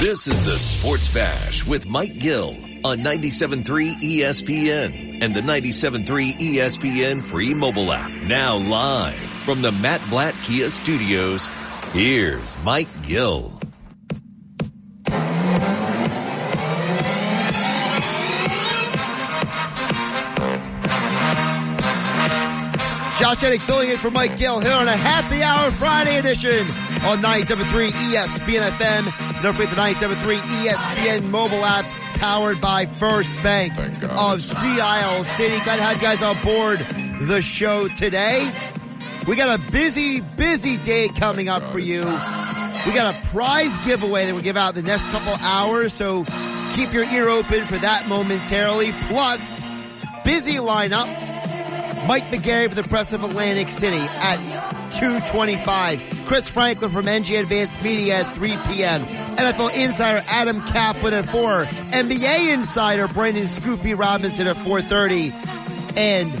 This is the Sports Bash with Mike Gill on 97.3 ESPN and the 97.3 ESPN free mobile app. Now live from the Matt Blatt Kia Studios, here's Mike Gill. Josh Hennig filling in for Mike Gill here on a happy hour Friday edition on 97.3 ESPN FM. Don't forget the 97.3 ESPN mobile app powered by First Bank of Sea Isle City. Glad to have you guys on board the show today. We got a busy day coming up for you. We got a prize giveaway that we'll give out the next couple hours, so keep your ear open for that momentarily. Plus, busy lineup. Mike McGarry for the Press of Atlantic City at 2:25. Chris Franklin from NG Advanced Media at 3 p.m. NFL Insider Adam Kaplan at 4. NBA Insider Brandon Scoopy Robinson at 4:30. And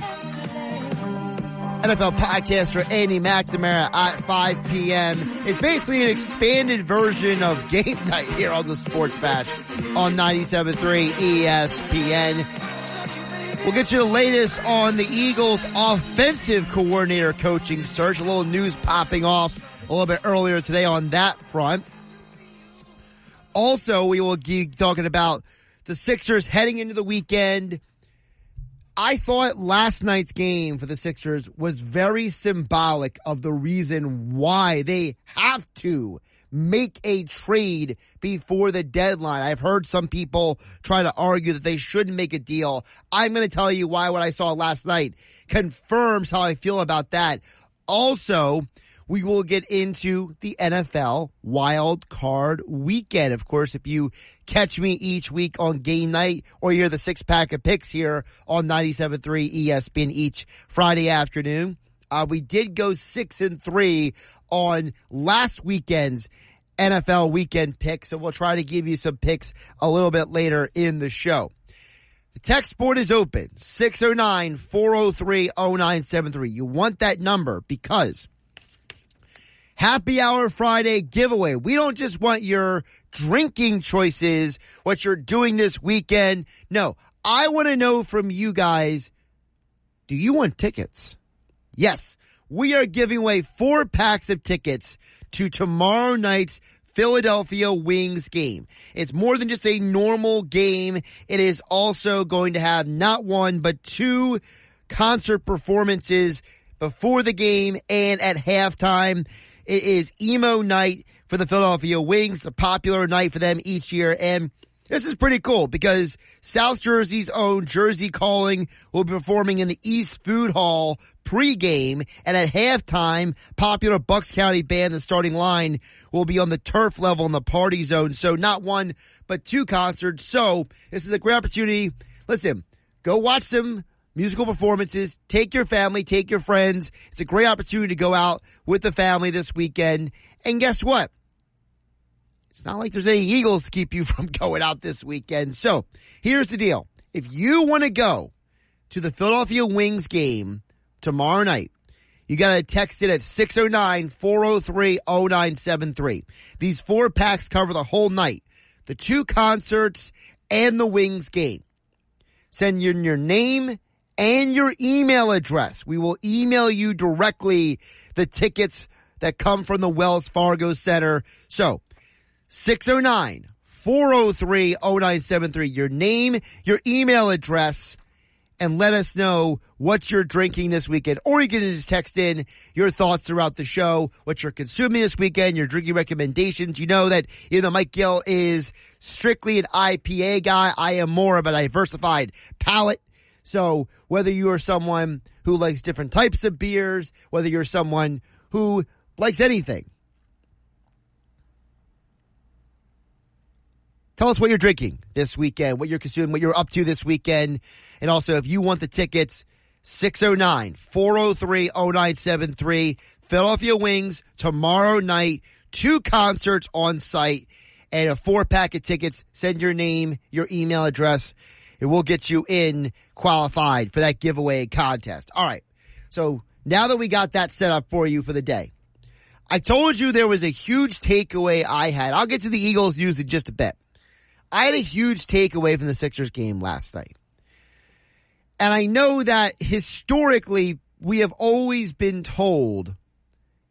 NFL podcaster Andy McNamara at 5 p.m. It's basically an expanded version of game night here on the Sports Bash on 97.3 ESPN. We'll get you the latest on the Eagles' offensive coordinator coaching search. A little news popping off a little bit earlier today on that front. Also, we will be talking about the Sixers heading into the weekend. I thought last night's game for the Sixers was very symbolic of the reason why they have to make a trade before the deadline. I've heard some people try to argue that they shouldn't make a deal. I'm going to tell you why what I saw last night confirms how I feel about that. Also, we will get into the NFL Wild Card Weekend. Of course, if you catch me each week on game night or you hear the six-pack of picks here on 97.3 ESPN each Friday afternoon, we did go 6-3 on last weekend's NFL weekend picks, so we'll try to give you some picks a little bit later in the show. The text board is open, 609-403-0973. You want that number because Happy Hour Friday giveaway. We don't just want your drinking choices, what you're doing this weekend. No, I want to know from you guys, do you want tickets? Yes. We are giving away 4 packs of tickets to tomorrow night's Philadelphia Wings game. It's more than just a normal game. It is also going to have not 1, but 2 concert performances before the game and at halftime. It is emo night for the Philadelphia Wings, a popular night for them each year. And this is pretty cool because South Jersey's own Jersey Calling will be performing in the East Food Hall pregame, and at halftime, popular Bucks County band, The Starting Line, will be on the turf level in the party zone. So not 1, but 2 concerts. So this is a great opportunity. Listen, go watch some musical performances. Take your family, take your friends. It's a great opportunity to go out with the family this weekend. And guess what? It's not like there's any Eagles to keep you from going out this weekend. So here's the deal. If you want to go to the Philadelphia Wings game tomorrow night, you got to text it at 609-403-0973. These 4 packs cover the whole night, the 2 concerts and the Wings game. Send in your name and your email address. We will email you directly the tickets that come from the Wells Fargo Center. So 609-403-0973. Your name, your email address, and let us know what you're drinking this weekend. Or you can just text in your thoughts throughout the show, what you're consuming this weekend, your drinking recommendations. You know that even though Mike Gill is strictly an IPA guy, I am more of a diversified palate. So whether you are someone who likes different types of beers, whether you're someone who likes anything, Tell us what you're drinking this weekend, what you're consuming, what you're up to this weekend. And also, if you want the tickets, 609-403-0973. Philadelphia Wings tomorrow night. 2 concerts on site and a 4-pack of tickets. Send your name, your email address, and we'll get you in qualified for that giveaway contest. All right. So now that we got that set up for you for the day, I told you there was a huge takeaway I had. I'll get to the Eagles news in just a bit. I had a huge takeaway from the Sixers game last night. And I know that historically we have always been told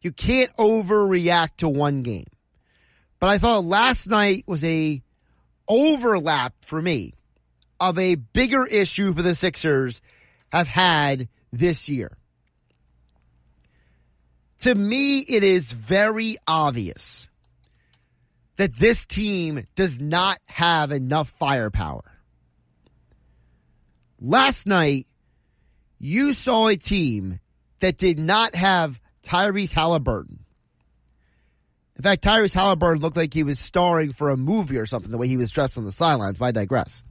you can't overreact to one game. But I thought last night was a overlap for me of a bigger issue for the Sixers have had this year. To me, it is very obvious that this team does not have enough firepower. Last night, you saw a team that did not have Tyrese Haliburton. In fact, Tyrese Haliburton looked like he was starring for a movie or something, the way he was dressed on the sidelines, but I digress.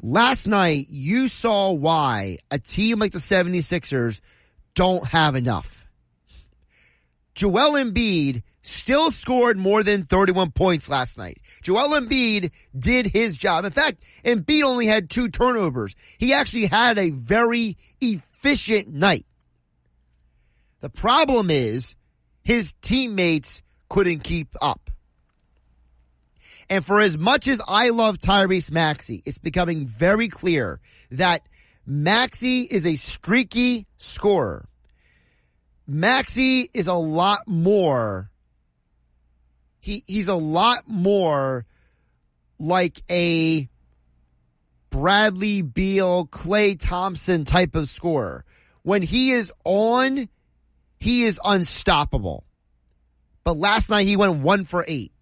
Last night, you saw why a team like the 76ers don't have enough. Joel Embiid still scored more than 31 points last night. Joel Embiid did his job. In fact, Embiid only had 2 turnovers. He actually had a very efficient night. The problem is his teammates couldn't keep up. And for as much as I love Tyrese Maxey, it's becoming very clear that Maxey is a streaky scorer. Maxey is a lot more. He's a lot more like a Bradley Beal, Klay Thompson type of scorer. When he is on, he is unstoppable. But last night he went 1 for 8.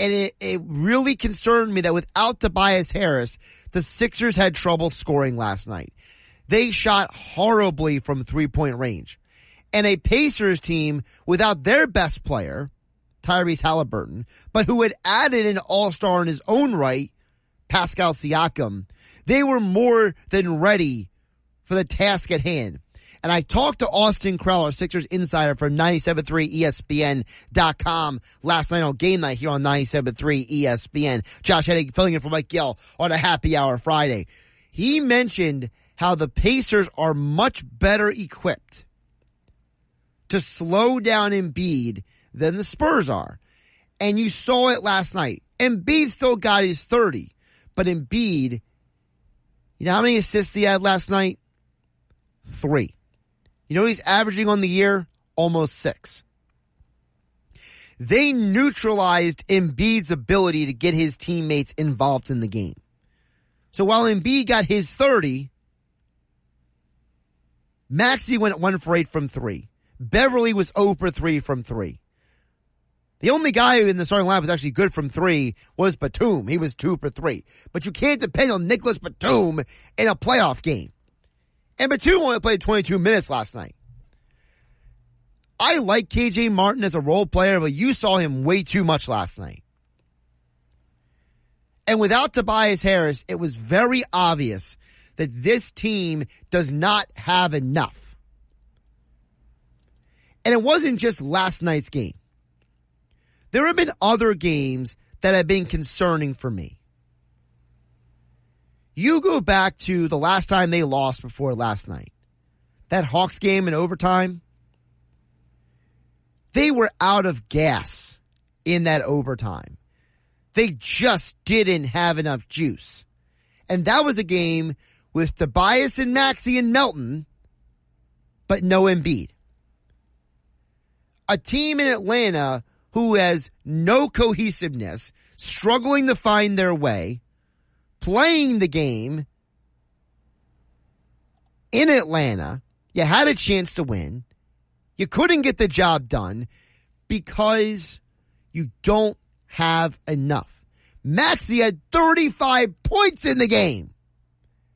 And it really concerned me that without Tobias Harris, the Sixers had trouble scoring last night. They shot horribly from three-point range. And a Pacers team without their best player, Tyrese Haliburton, but who had added an all-star in his own right, Pascal Siakam, they were more than ready for the task at hand. And I talked to Austin Krell, our Sixers insider from 97.3 ESPN.com last night on game night here on 97.3 ESPN. Josh Hennig filling in for Mike Gill on a happy hour Friday. He mentioned how the Pacers are much better equipped to slow down Embiid than the Spurs are. And you saw it last night. Embiid still got his 30. But Embiid, you know how many assists he had last night? 3. You know he's averaging on the year? Almost 6. They neutralized Embiid's ability to get his teammates involved in the game. So while Embiid got his 30, Maxey went 1 for 8 from 3. Beverly was 0 for 3 from 3. The only guy in the starting lineup was actually good from 3 was Batum. He was 2 for 3. But you can't depend on Nicholas Batum in a playoff game. And Batum only played 22 minutes last night. I like KJ Martin as a role player, but you saw him way too much last night. And without Tobias Harris, it was very obvious that this team does not have enough. And it wasn't just last night's game. There have been other games that have been concerning for me. You go back to the last time they lost before last night. That Hawks game in overtime. They were out of gas in that overtime. They just didn't have enough juice. And that was a game with Tobias and Maxey and Melton, but no Embiid. A team in Atlanta who has no cohesiveness, struggling to find their way, playing the game in Atlanta. You had a chance to win. You couldn't get the job done because you don't have enough. Maxey had 35 points in the game.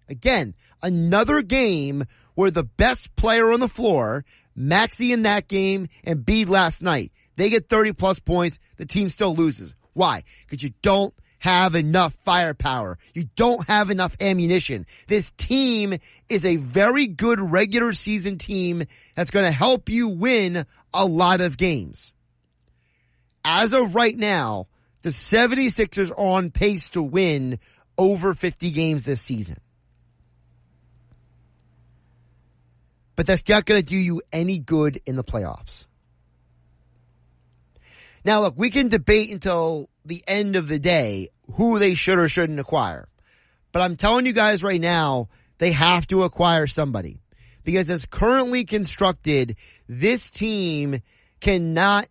Again, another game where the best player on the floor, Maxey in that game and Bede last night, they get 30-plus points. The team still loses. Why? Because you don't have enough firepower. You don't have enough ammunition. This team is a very good regular season team that's going to help you win a lot of games. As of right now, the 76ers are on pace to win over 50 games this season. But that's not going to do you any good in the playoffs. Now, look, we can debate until the end of the day who they should or shouldn't acquire. But I'm telling you guys right now, they have to acquire somebody. Because as currently constructed, this team cannot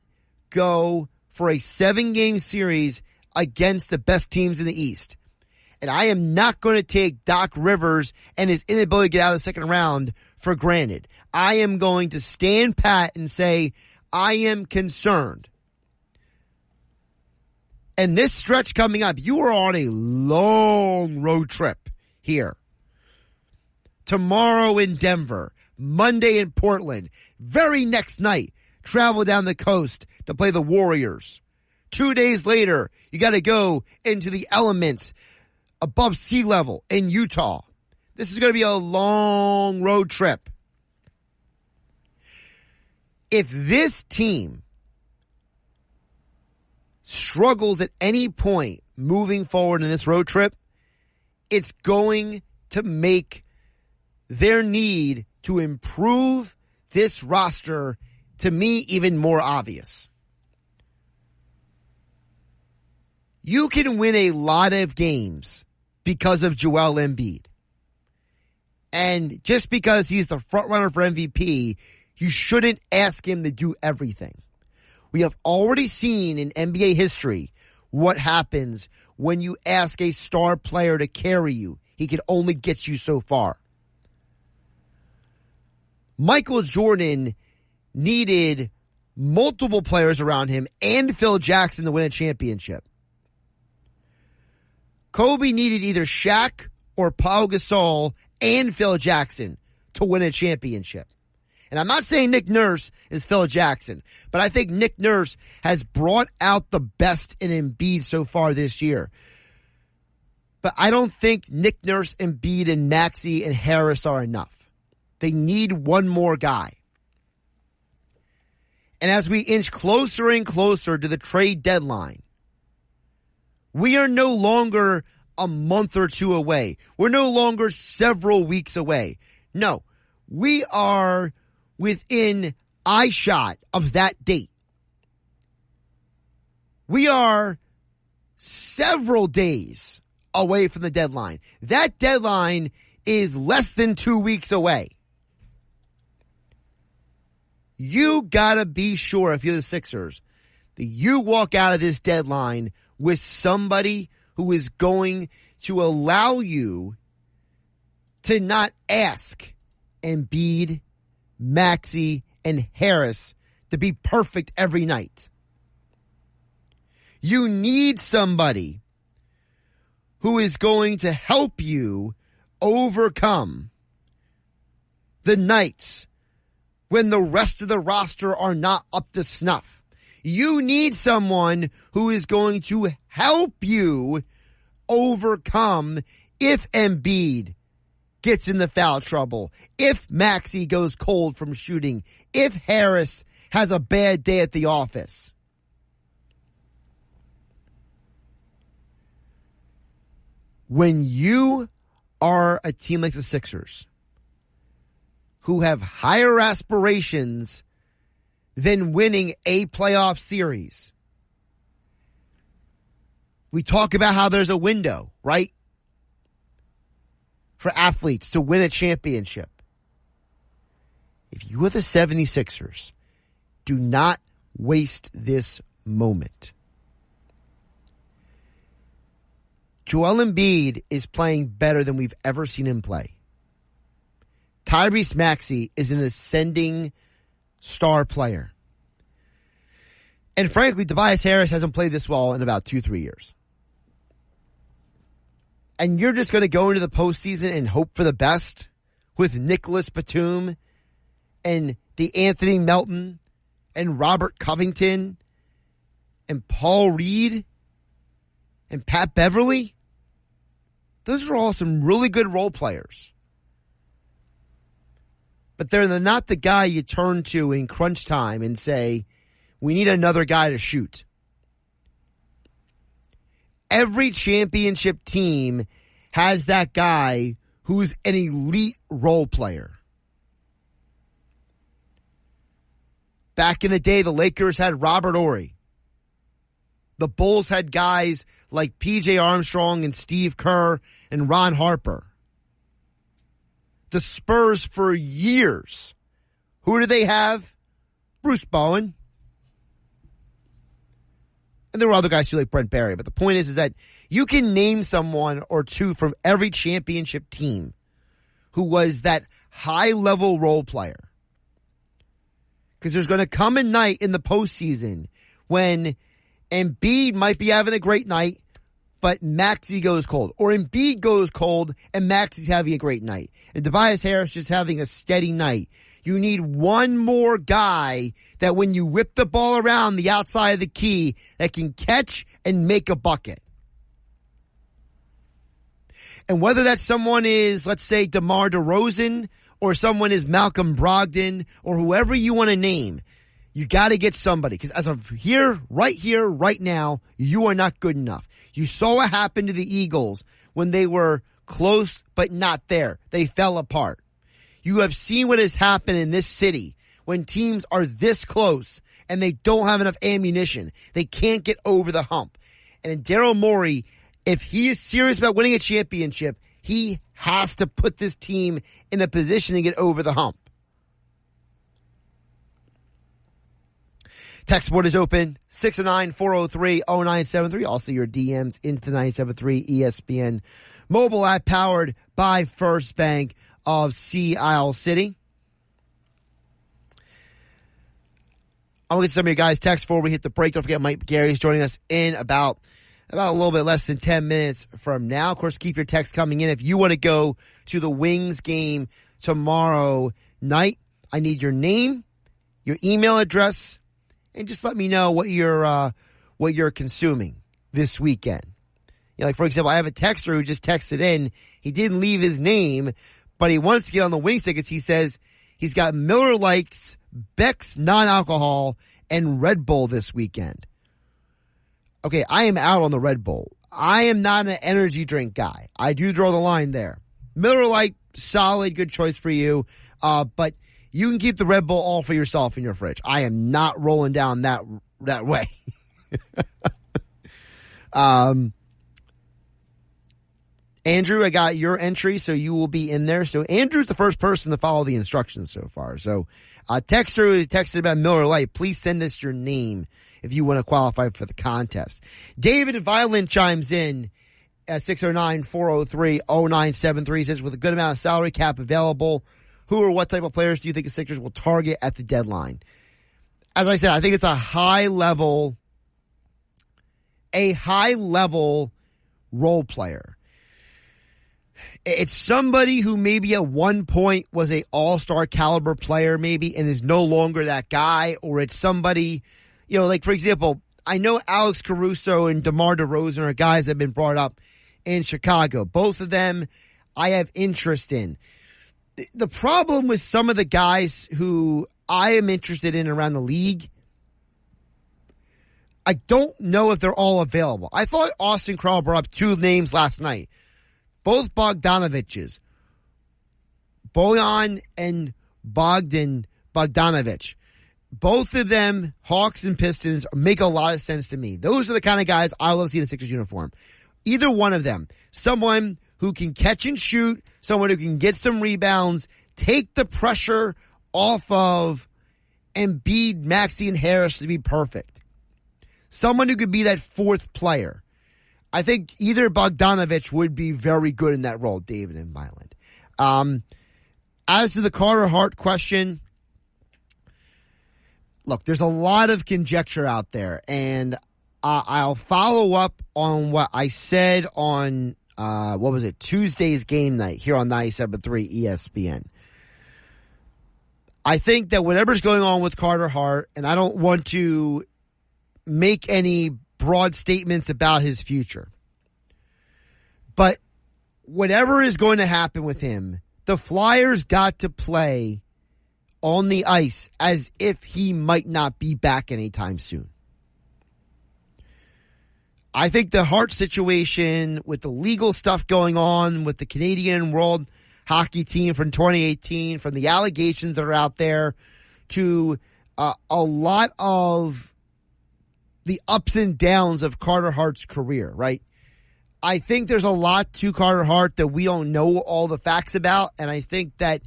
go for a 7-game series against the best teams in the East. And I am not going to take Doc Rivers and his inability to get out of the second round for granted. I am going to stand pat and say, I am concerned. And this stretch coming up, you are on a long road trip here. Tomorrow in Denver, Monday in Portland, very next night, travel down the coast to play the Warriors. 2 days later, you got to go into the elements above sea level in Utah. This is going to be a long road trip. If this team struggles at any point moving forward in this road trip, it's going to make their need to improve this roster, to me, even more obvious. You can win a lot of games because of Joel Embiid. And just because he's the front runner for MVP, you shouldn't ask him to do everything. We have already seen in NBA history what happens when you ask a star player to carry you. He can only get you so far. Michael Jordan needed multiple players around him and Phil Jackson to win a championship. Kobe needed either Shaq or Pau Gasol and Phil Jackson to win a championship. And I'm not saying Nick Nurse is Phil Jackson, but I think Nick Nurse has brought out the best in Embiid so far this year. But I don't think Nick Nurse, Embiid, and Maxey and Harris are enough. They need one more guy. And as we inch closer and closer to the trade deadline, we are no longer a month or two away. We're no longer several weeks away. No, we are within eyeshot of that date. We are several days away from the deadline. That deadline is less than 2 weeks away. You gotta be sure, if you're the Sixers, that you walk out of this deadline with somebody who is going to allow you to not ask Embiid, Maxey, and Harris to be perfect every night. You need somebody who is going to help you overcome the nights when the rest of the roster are not up to snuff. You need someone who is going to help you overcome if Embiid gets in the foul trouble, if Maxey goes cold from shooting, if Harris has a bad day at the office. When you are a team like the Sixers, who have higher aspirations than winning a playoff series, we talk about how there's a window, right, for athletes to win a championship. If you are the 76ers, do not waste this moment. Joel Embiid is playing better than we've ever seen him play. Tyrese Maxey is an ascending star player. And frankly, Tobias Harris hasn't played this well in about 2-3 years. And you're just going to go into the postseason and hope for the best with Nicholas Batum and DeAnthony Melton and Robert Covington and Paul Reed and Pat Beverly, those are all some really good role players. But they're not the guy you turn to in crunch time and say, we need another guy to shoot. Every championship team has that guy who's an elite role player. Back in the day, the Lakers had Robert Horry. The Bulls had guys like P.J. Armstrong and Steve Kerr and Ron Harper. The Spurs for years, who do they have? Bruce Bowen. And there were other guys too, like Brent Barry. But the point is that you can name someone or two from every championship team who was that high-level role player. Because there's going to come a night in the postseason when Embiid might be having a great night, but Maxey goes cold. Or Embiid goes cold and Maxey's having a great night. And Tobias Harris is having a steady night. You need one more guy that when you whip the ball around the outside of the key that can catch and make a bucket. And whether that someone is, let's say, DeMar DeRozan or someone is Malcolm Brogdon or whoever you want to name, you got to get somebody. Because as of here, right now, you are not good enough. You saw what happened to the Eagles when they were close but not there. They fell apart. You have seen what has happened in this city when teams are this close and they don't have enough ammunition. They can't get over the hump. And Daryl Morey, if he is serious about winning a championship, he has to put this team in a position to get over the hump. Text board is open, 609-403-0973. Also, your DMs into the 97.3 ESPN mobile app powered by First Bank of Sea Isle City. I'll get some of your guys' text before we hit the break. Don't forget, Mike Gary's joining us in about a little bit less than 10 minutes from now. Of course, keep your text coming in. If you want to go to the Wings game tomorrow night, I need your name, your email address, and just let me know what you're consuming this weekend. You know, like, for example, I have a texter who just texted in. He didn't leave his name, but he wants to get on the Wings tickets. He says he's got Miller Lite's, Beck's non-alcohol, and Red Bull this weekend. Okay, I am out on the Red Bull. I am not an energy drink guy. I do draw the line there. Miller Lite, solid, good choice for you. But you can keep the Red Bull all for yourself in your fridge. I am not rolling down that way. Andrew, I got your entry, so you will be in there. So Andrew's the first person to follow the instructions so far. So texter who texted about Miller Lite, please send us your name if you want to qualify for the contest. David in Violin chimes in at 609-403-0973. Says, with a good amount of salary cap available, who or what type of players do you think the Sixers will target at the deadline? As I said, I think it's a high level role player. It's somebody who maybe at one point was a all-star caliber player maybe and is no longer that guy, or it's somebody, you know, like, for example, I know Alex Caruso and DeMar DeRozan are guys that have been brought up in Chicago. Both of them I have interest in. The problem with some of the guys who I am interested in around the league, I don't know if they're all available. I thought Austin Krall brought up two names last night. Both Bogdanoviches. Bojan and Bogdanović. Both of them, Hawks and Pistons, make a lot of sense to me. Those are the kind of guys I love seeing in the Sixers uniform. Either one of them. Someone who can catch and shoot, someone who can get some rebounds, take the pressure off of Embiid, Maxey, and Harris to be perfect. Someone who could be that fourth player. I think either Bogdanović would be very good in that role, David and Milan. As to the Carter Hart question, look, there's a lot of conjecture out there, and I'll follow up on what I said on, Tuesday's game night here on 97.3 ESPN. I think that whatever's going on with Carter Hart, and I don't want to make any broad statements about his future. But whatever is going to happen with him, the Flyers got to play on the ice as if he might not be back anytime soon. I think the Hart situation with the legal stuff going on with the Canadian World Hockey Team from 2018, from the allegations that are out there to a lot of the ups and downs of Carter Hart's career, right? I think there's a lot to Carter Hart that we don't know all the facts about, and I think that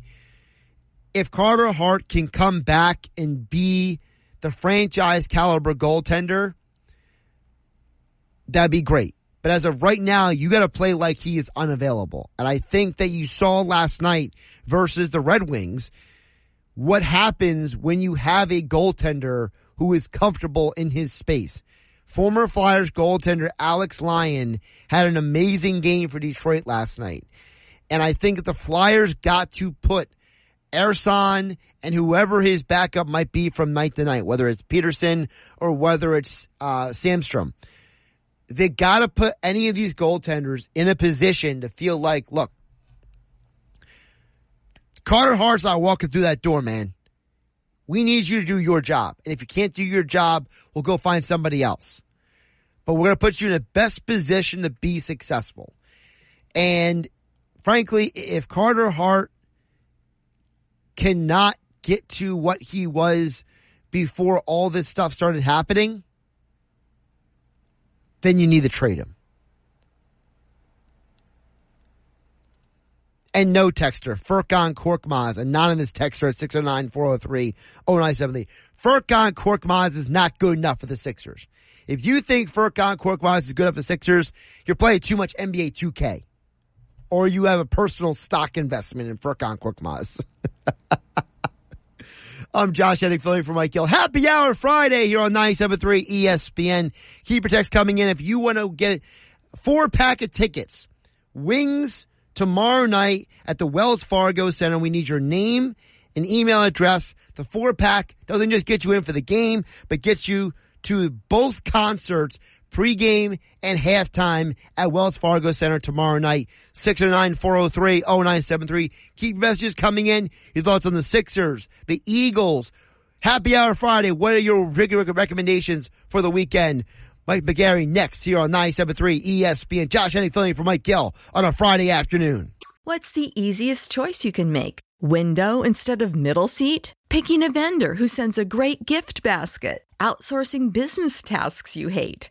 if Carter Hart can come back and be the franchise caliber goaltender, that'd be great. But as of right now, you got to play like he is unavailable. And I think that you saw last night versus the Red Wings what happens when you have a goaltender who is comfortable in his space. Former Flyers goaltender Alex Lyon had an amazing game for Detroit last night. And I think that the Flyers got to put Ersan and whoever his backup might be from night to night, whether it's Peterson or whether it's Samstrom. They got to put any of these goaltenders in a position to feel like, look, Carter Hart's not walking through that door, man. We need you to do your job. And if you can't do your job, we'll go find somebody else. But we're going to put you in the best position to be successful. And frankly, if Carter Hart cannot get to what he was before all this stuff started happening, then you need to trade him. And no texter, Furkan Korkmaz, anonymous texter at 609-403-0970. Furkan Korkmaz is not good enough for the Sixers. If you think Furkan Korkmaz is good enough for the Sixers, you're playing too much NBA 2K. Or you have a personal stock investment in Furkan Korkmaz. I'm Josh Henning, filling for Mike Gill. Happy Hour Friday here on 97.3 ESPN. Keep your text coming in. If you want to get 4-pack of tickets, Wings tomorrow night at the Wells Fargo Center. We need your name and email address. The 4-pack doesn't just get you in for the game, but gets you to both concerts, pregame and halftime at Wells Fargo Center tomorrow night, 609-403-0973. Keep messages coming in, your thoughts on the Sixers, the Eagles. Happy Hour Friday, what are your recommendations for the weekend? Mike McGarry next here on 97.3 ESPN. Josh Henning filling for Mike Gill on a Friday afternoon. What's the easiest choice you can make? Window instead of middle seat? Picking a vendor who sends a great gift basket? Outsourcing business tasks you hate?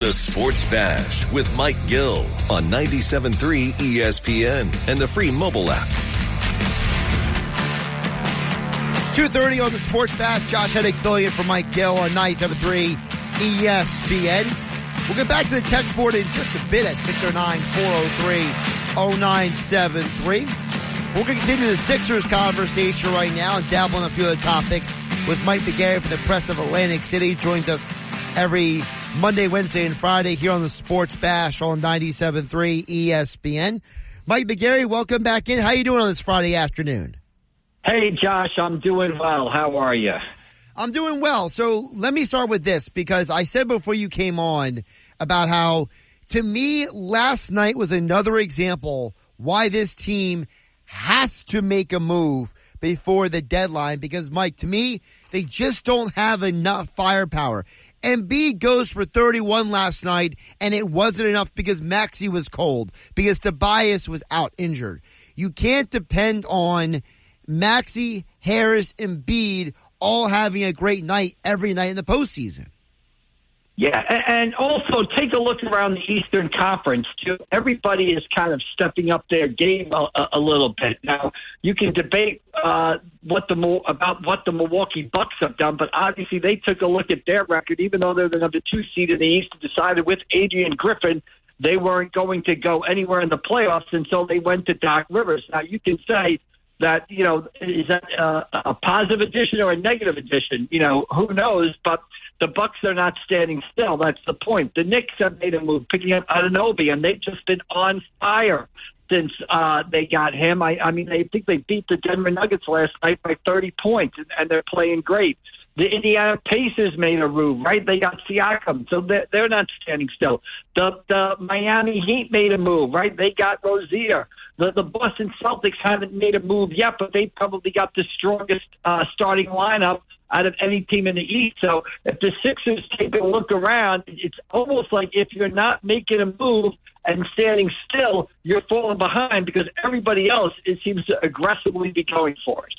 The Sports Bash with Mike Gill on 97.3 ESPN and the free mobile app. 2:30 on the Sports Bash. Josh Henning filling in for Mike Gill on 97.3 ESPN. We'll get back to the text board in just a bit at 609-403-0973. We're going to continue the Sixers conversation right now and dabble in a few other topics with Mike McGarry for the Press of Atlantic City. He joins us every Monday, Wednesday, and Friday here on the Sports Bash on 97.3 ESPN. Mike McGarry, welcome back in. How you doing on this Friday afternoon? Hey, Josh, I'm doing well. How are you? I'm doing well. So let me start with this, because I said before you came on about how, to me, last night was another example why this team has to make a move before the deadline, because, Mike, to me, they just don't have enough firepower. Embiid goes for 31 last night, and it wasn't enough because Maxey was cold, because Tobias was out injured. You can't depend on Maxey, Harris, Embiid all having a great night every night in the postseason. Yeah, and also take a look around the Eastern Conference, too. Everybody is kind of stepping up their game a little bit. Now, you can debate what the Milwaukee Bucks have done, but obviously they took a look at their record, even though they're the number 2 seed in the East, and decided with Adrian Griffin they weren't going to go anywhere in the playoffs, and so they went to Doc Rivers. Now, you can say that, you know, is that a positive addition or a negative addition? You know, who knows, but the Bucks are not standing still. That's the point. The Knicks have made a move, picking up Anunoby, and they've just been on fire since they got him. I mean, I think they beat the Denver Nuggets last night by 30 points, and they're playing great. The Indiana Pacers made a move, right? They got Siakam, so they're not standing still. The Miami Heat made a move, right? They got Rozier. The Boston Celtics haven't made a move yet, but they probably got the strongest starting lineup out of any team in the East. So if the Sixers take a look around, it's almost like if you're not making a move and standing still, you're falling behind because everybody else, it seems to aggressively be going for it.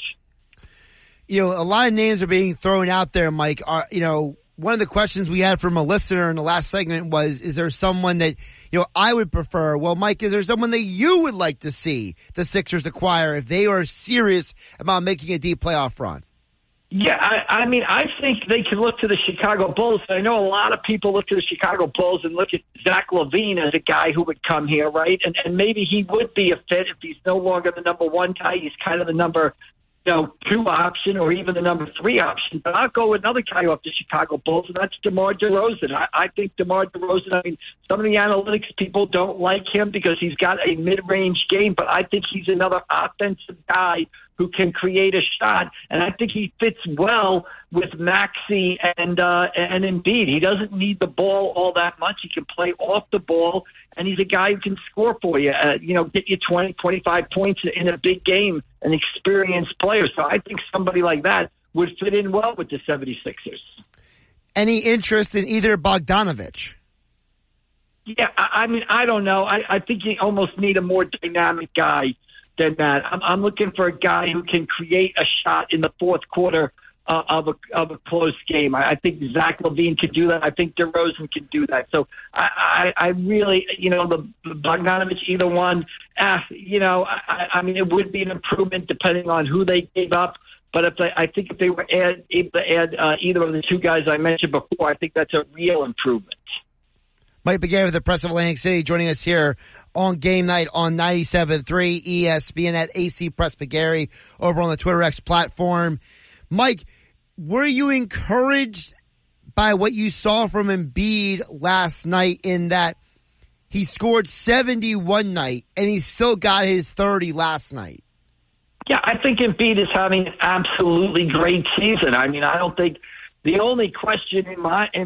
You know, a lot of names are being thrown out there, Mike. You know, one of the questions we had from a listener in the last segment was, is there someone that, you know, I would prefer? Well, Mike, is there someone that you would like to see the Sixers acquire if they are serious about making a deep playoff run? Yeah, I mean, I think they can look to the Chicago Bulls. I know a lot of people look to the Chicago Bulls and look at Zach LaVine as a guy who would come here, right? And maybe he would be a fit if he's no longer the number one guy. He's kind of the number, you know, 2 option or even the number 3 option. But I'll go with another guy off the Chicago Bulls, and that's DeMar DeRozan. I think DeMar DeRozan, I mean, some of the analytics people don't like him because he's got a mid-range game, but I think he's another offensive guy who can create a shot, and I think he fits well with Maxey and Embiid. He doesn't need the ball all that much. He can play off the ball, and he's a guy who can score for you, you know, get you 20, 25 points in a big game, an experienced player. So I think somebody like that would fit in well with the 76ers. Any interest in either Bogdanovich? Yeah, I mean, I don't know. I think you almost need a more dynamic guy than that. I'm looking for a guy who can create a shot in the fourth quarter of a close game. I think Zach LaVine could do that. I think DeRozan could do that. So I really, you know, the Bogdanovich, either one, you know, I mean, it would be an improvement depending on who they gave up. But I think if they were able to add either of the 2 guys I mentioned before, I think that's a real improvement. Mike began with the Press of Atlantic City, joining us here on Game Night on 97.3 ESPN at AC Press Bagary over on the Twitter X platform. Mike, were you encouraged by what you saw from Embiid last night in that he scored 70 one night and he still got his 30 last night? Yeah, I think Embiid is having an absolutely great season. I mean, I don't think... The only question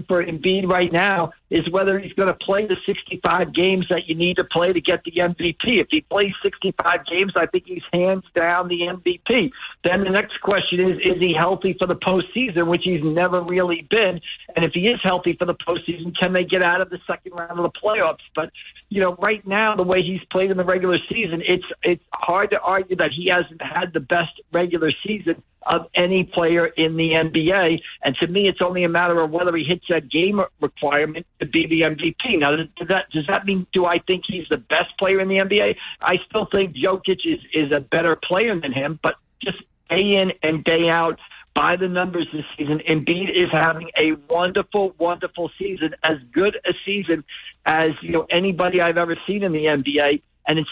for Embiid right now is whether he's going to play the 65 games that you need to play to get the MVP. If he plays 65 games, I think he's hands down the MVP. Then the next question is he healthy for the postseason, which he's never really been? And if he is healthy for the postseason, can they get out of the second round of the playoffs? But, you know, right now, the way he's played in the regular season, it's hard to argue that he hasn't had the best regular season of any player in the NBA. And to me, it's only a matter of whether he hits that game requirement to be the MVP. Now, does that mean, do I think he's the best player in the NBA? I still think Jokic is a better player than him, but just day in and day out, by the numbers this season, Embiid is having a wonderful, wonderful season, as good a season as, you know, anybody I've ever seen in the NBA. And it's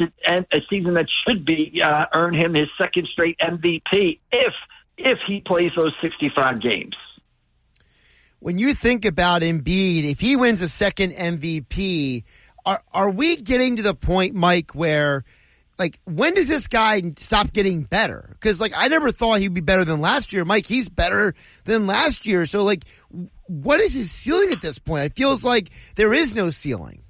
a season that should be earn him his second straight MVP if he plays those 65 games. When you think about Embiid, if he wins a second MVP, are we getting to the point, Mike, where, like, when does this guy stop getting better? Because, like, I never thought he'd be better than last year. Mike, he's better than last year. So, like, what is his ceiling at this point? It feels like there is no ceiling.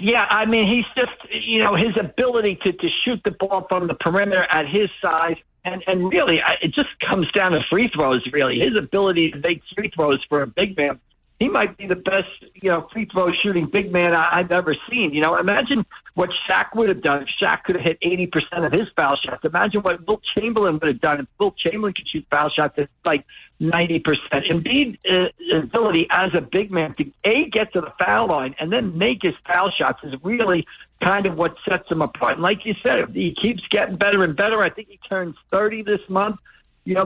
Yeah, I mean, he's just, you know, his ability to shoot the ball from the perimeter at his size. And really, it just comes down to free throws, really. His ability to make free throws for a big man he might be the best, free throw shooting big man I've ever seen. Imagine what Shaq would have done if Shaq could have hit 80% of his foul shots. Imagine what Wilt Chamberlain would have done if Wilt Chamberlain could shoot foul shots at like 90%. Embiid's ability as a big man to A, get to the foul line and then make his foul shots is really kind of what sets him apart. And like you said, he keeps getting better and better. I think he turns 30 this month.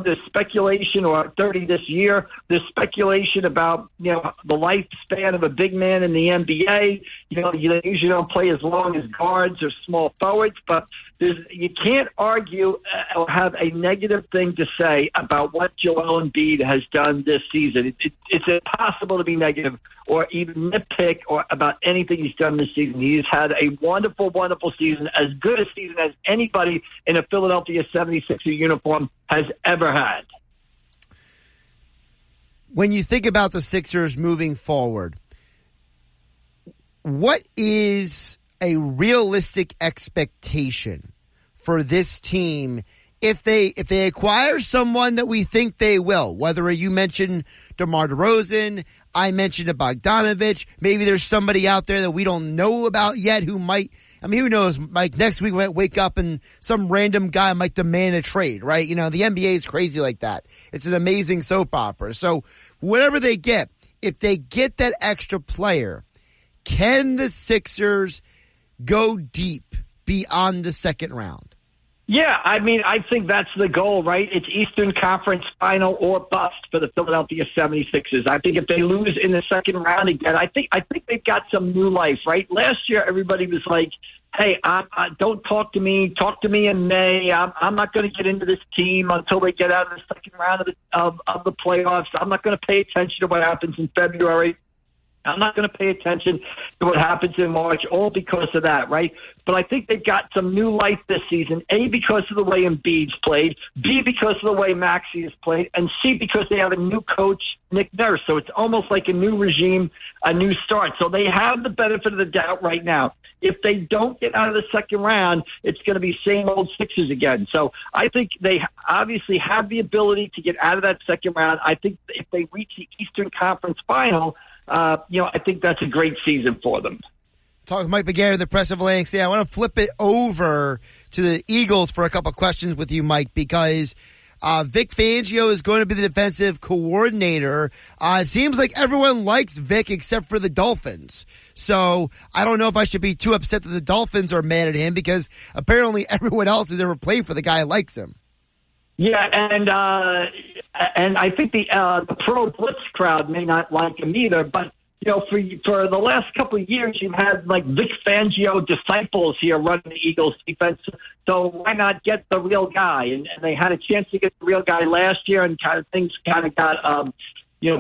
There's speculation, or 30 this year, there's speculation about, the lifespan of a big man in the NBA. You usually don't play as long as guards or small forwards, but you can't argue or have a negative thing to say about what Joel Embiid has done this season. It's impossible to be negative or even nitpick or about anything he's done this season. He's had a wonderful, wonderful season, as good a season as anybody in a Philadelphia 76er uniform has ever had. When you think about the Sixers moving forward, what is a realistic expectation for this team if they acquire someone that we think they will? Whether you mentioned DeMar DeRozan, I mentioned Bogdanovich, maybe there's somebody out there that we don't know about yet who might. I mean, who knows? Like, next week we might wake up and some random guy might demand a trade, right? The NBA is crazy like that. It's an amazing soap opera. So whatever they get, if they get that extra player, can the Sixers go deep beyond the second round? Yeah, I think that's the goal, right? It's Eastern Conference Final or bust for the Philadelphia 76ers. I think if they lose in the second round again, I think they've got some new life, right? Last year, everybody was like, hey, don't talk to me. Talk to me in May. I'm not going to get into this team until they get out of the second round of the playoffs. I'm not going to pay attention to what happens in February. I'm not going to pay attention to what happens in March, all because of that, right? But I think they've got some new life this season, A, because of the way Embiid's played, B, because of the way Maxey has played, and C, because they have a new coach, Nick Nurse. So it's almost like a new regime, a new start. So they have the benefit of the doubt right now. If they don't get out of the second round, it's going to be same old Sixers again. So I think they obviously have the ability to get out of that second round. I think if they reach the Eastern Conference Final, I think that's a great season for them. Talk with Mike Begary of the Press of Atlantic City. I want to flip it over to the Eagles for a couple of questions with you, Mike, because Vic Fangio is going to be the defensive coordinator. It seems like everyone likes Vic except for the Dolphins. So I don't know if I should be too upset that the Dolphins are mad at him, because apparently everyone else who's ever played for the guy likes him. Yeah, and I think the pro blitz crowd may not like him either. But for the last couple of years, you've had like Vic Fangio disciples here running the Eagles defense. So why not get the real guy? And they had a chance to get the real guy last year, and things got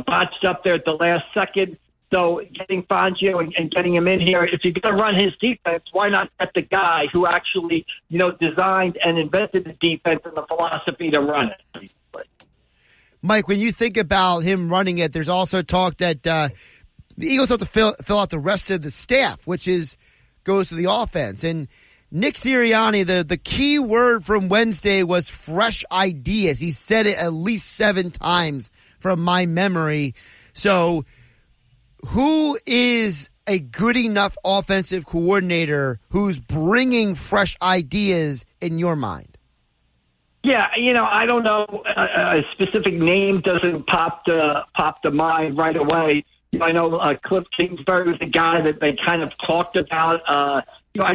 botched up there at the last second. So getting Fangio and getting him in here, if you're going to run his defense, why not get the guy who actually, designed and invented the defense and the philosophy to run it? Mike, when you think about him running it, there's also talk that the Eagles have to fill out the rest of the staff, which goes to the offense. And Nick Sirianni, the key word from Wednesday was fresh ideas. He said it at least 7 times from my memory. So who is a good enough offensive coordinator who's bringing fresh ideas in your mind? Yeah, I don't know. A specific name doesn't pop to mind right away. I know Cliff Kingsbury was the guy that they kind of talked about. I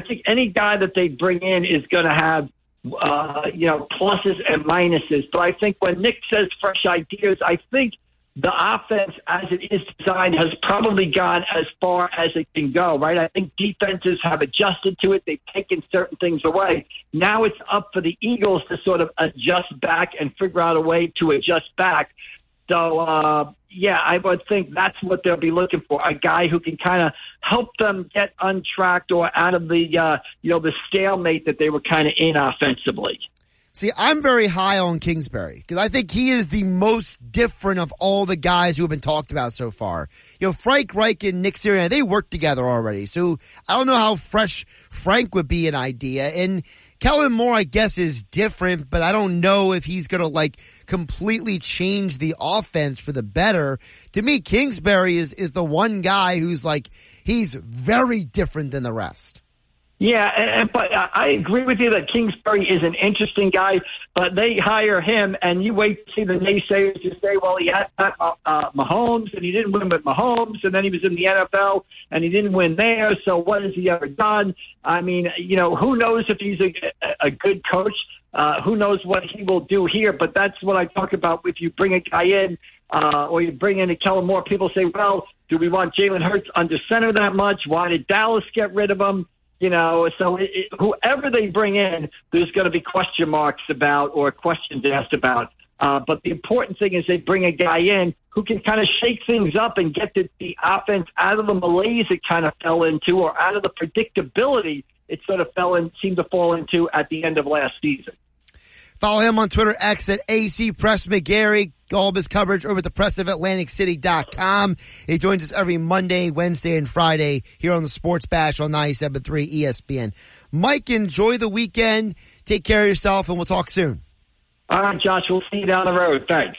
think any guy that they bring in is going to have pluses and minuses. But I think when Nick says fresh ideas, I think the offense as it is designed has probably gone as far as it can go, right? I think defenses have adjusted to it. They've taken certain things away. Now it's up for the Eagles to sort of adjust back and figure out a way to adjust back. So, I would think that's what they'll be looking for, a guy who can kind of help them get untracked or out of the stalemate that they were kind of in offensively. See, I'm very high on Kingsbury because I think he is the most different of all the guys who have been talked about so far. You know, Frank Reich and Nick Sirianni, they worked together already. So I don't know how fresh Frank would be an idea. And Kellen Moore, I guess, is different, but I don't know if he's going to, like, completely change the offense for the better. To me, Kingsbury is the one guy who's, like, he's very different than the rest. Yeah, but I agree with you that Kingsbury is an interesting guy, but they hire him, and you wait to see the naysayers who say, well, he had Mahomes, and he didn't win with Mahomes, and then he was in the NFL, and he didn't win there, so what has he ever done? I mean, you know, who knows if he's a good coach? Who knows what he will do here? But that's what I talk about if you bring a guy in, or you bring in a Kellen Moore. People say, well, do we want Jalen Hurts under center that much? Why did Dallas get rid of him? You know, so whoever they bring in, there's going to be question marks about or questions asked about. But the important thing is they bring a guy in who can kind of shake things up and get the offense out of the malaise it kind of fell into, or out of the predictability it sort of seemed to fall into at the end of last season. Follow him on Twitter, X at AC Press McGarry. All of his coverage over at the pressofatlanticcity.com. He joins us every Monday, Wednesday, and Friday here on the Sports Bash on 97.3 ESPN. Mike, enjoy the weekend. Take care of yourself, and we'll talk soon. All right, Josh. We'll see you down the road. Thanks.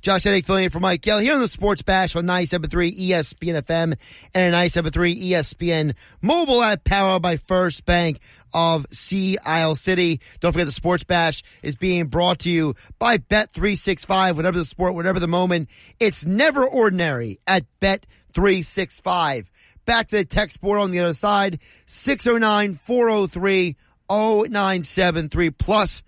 Josh Hennig filling in for Mike Gill here on the Sports Bash on 97.3 ESPN FM and 97.3 ESPN mobile app powered by First Bank of Sea Isle City. Don't forget the Sports Bash is being brought to you by Bet365. Whatever the sport, whatever the moment, it's never ordinary at Bet365. Back to the text board on the other side, 609-403-0973. Plus,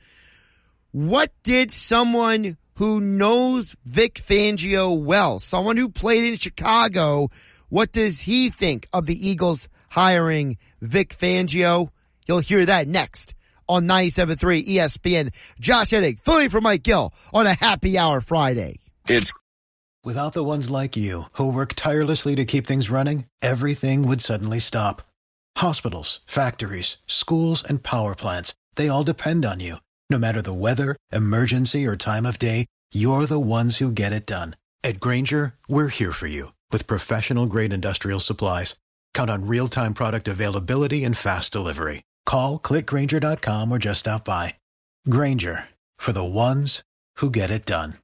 what did someone who knows Vic Fangio well, someone who played in Chicago, what does he think of the Eagles hiring Vic Fangio? You'll hear that next on 97.3 ESPN. Josh Hennig, filling for Mike Gill on a Happy Hour Friday. It's without the ones like you who work tirelessly to keep things running, everything would suddenly stop. Hospitals, factories, schools, and power plants, they all depend on you. No matter the weather, emergency, or time of day, you're the ones who get it done. At Grainger, we're here for you with professional-grade industrial supplies. Count on real-time product availability and fast delivery. Call, click Grainger.com, or just stop by. Grainger, for the ones who get it done.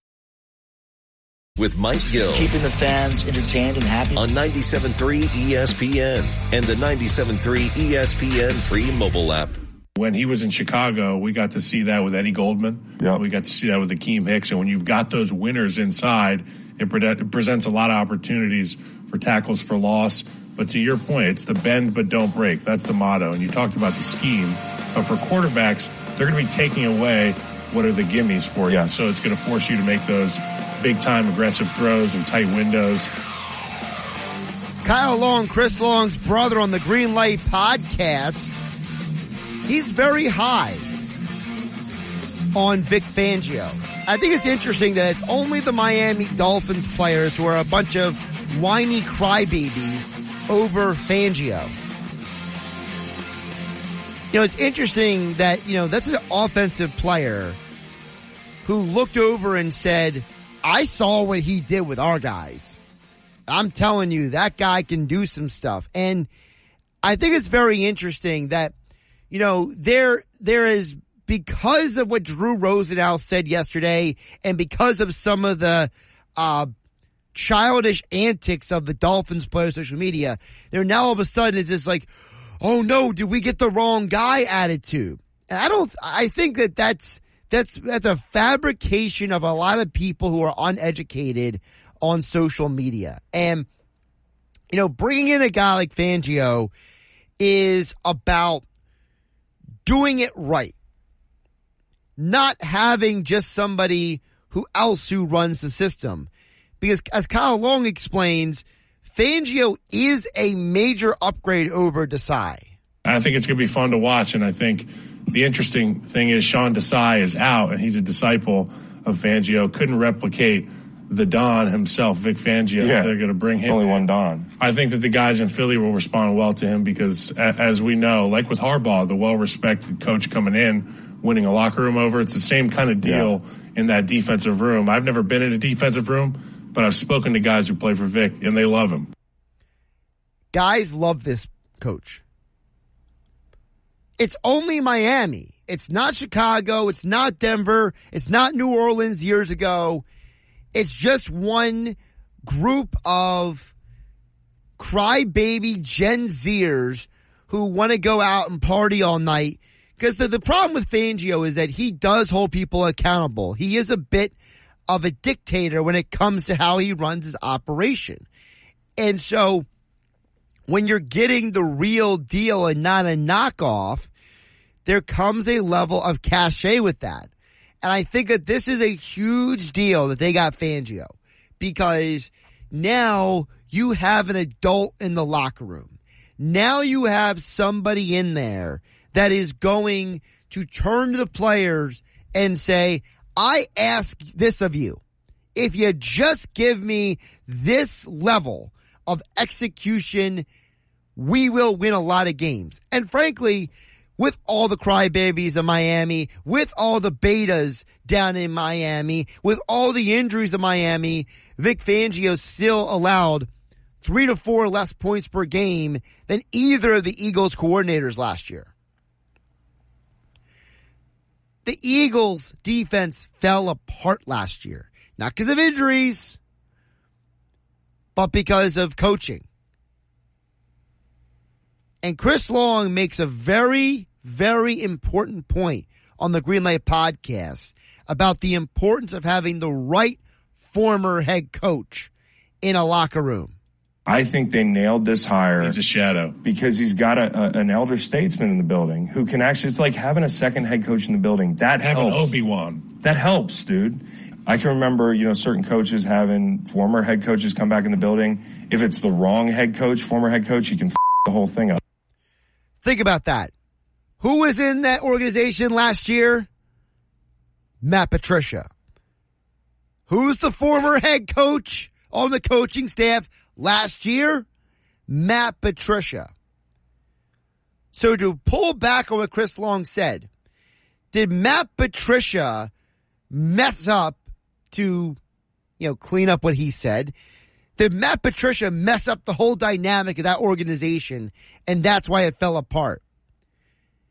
With Mike Gill. Keeping the fans entertained and happy. On 97.3 ESPN and the 97.3 ESPN free mobile app. When he was in Chicago, we got to see that with Eddie Goldman. Yep. We got to see that with Akeem Hicks. And when you've got those winners inside, it presents a lot of opportunities for tackles for loss. But to your point, it's the bend but don't break. That's the motto. And you talked about the scheme. But for quarterbacks, they're going to be taking away what are the gimmies for you. Yes. So it's going to force you to make those big-time aggressive throws and tight windows. Kyle Long, Chris Long's brother on the Green Light podcast. He's very high on Vic Fangio. I think it's interesting that it's only the Miami Dolphins players who are a bunch of whiny crybabies over Fangio. You know, it's interesting that, you know, that's an offensive player who looked over and said, I saw what he did with our guys. I'm telling you, that guy can do some stuff. And I think it's very interesting that, you know, there is, because of what Drew Rosenau said yesterday and because of some of the childish antics of the Dolphins player social media, there now all of a sudden is this like, oh no, did we get the wrong guy attitude? And I think that that's a fabrication of a lot of people who are uneducated on social media. And, you know, bringing in a guy like Fangio is about doing it right, not having just somebody who runs the system. Because as Kyle Long explains, Fangio is a major upgrade over Desai. I think it's going to be fun to watch, and I think the interesting thing is Sean Desai is out, and he's a disciple of Fangio. Couldn't replicate the Don himself, Vic Fangio. Yeah. They're going to bring him. Only one Don. I think that the guys in Philly will respond well to him because, as we know, like with Harbaugh, the well-respected coach coming in winning a locker room over. It's the same kind of deal in that defensive room. I've never been in a defensive room, but I've spoken to guys who play for Vic, and they love him. Guys love this coach. It's only Miami. It's not Chicago. It's not Denver. It's not New Orleans years ago. It's just one group of crybaby Gen Zers who want to go out and party all night. Because the problem with Fangio is that he does hold people accountable. He is a bit of a dictator when it comes to how he runs his operation. And so when you're getting the real deal and not a knockoff, there comes a level of cachet with that. And I think that this is a huge deal that they got Fangio, because now you have an adult in the locker room. Now you have somebody in there that is going to turn to the players and say, I ask this of you. If you just give me this level of execution, we will win a lot of games. And frankly, with all the crybabies in Miami, with all the betas down in Miami, with all the injuries in Miami, Vic Fangio still allowed 3 to 4 less points per game than either of the Eagles coordinators last year. The Eagles' defense fell apart last year, not because of injuries, but because of coaching. And Chris Long makes a very, very important point on the Greenlight podcast about the importance of having the right former head coach in a locker room. I think they nailed this hire. He's a shadow. Because he's got an elder statesman in the building who can actually, it's like having a second head coach in the building. That helps. Having Obi-Wan. That helps, dude. I can remember, certain coaches having former head coaches come back in the building. If it's the wrong head coach, former head coach, you can the whole thing up. Think about that. Who was in that organization last year? Matt Patricia. Who's the former head coach on the coaching staff last year? Matt Patricia. So to pull back on what Chris Long said, did Matt Patricia mess up to, clean up what he said? Did Matt Patricia mess up the whole dynamic of that organization, and that's why it fell apart?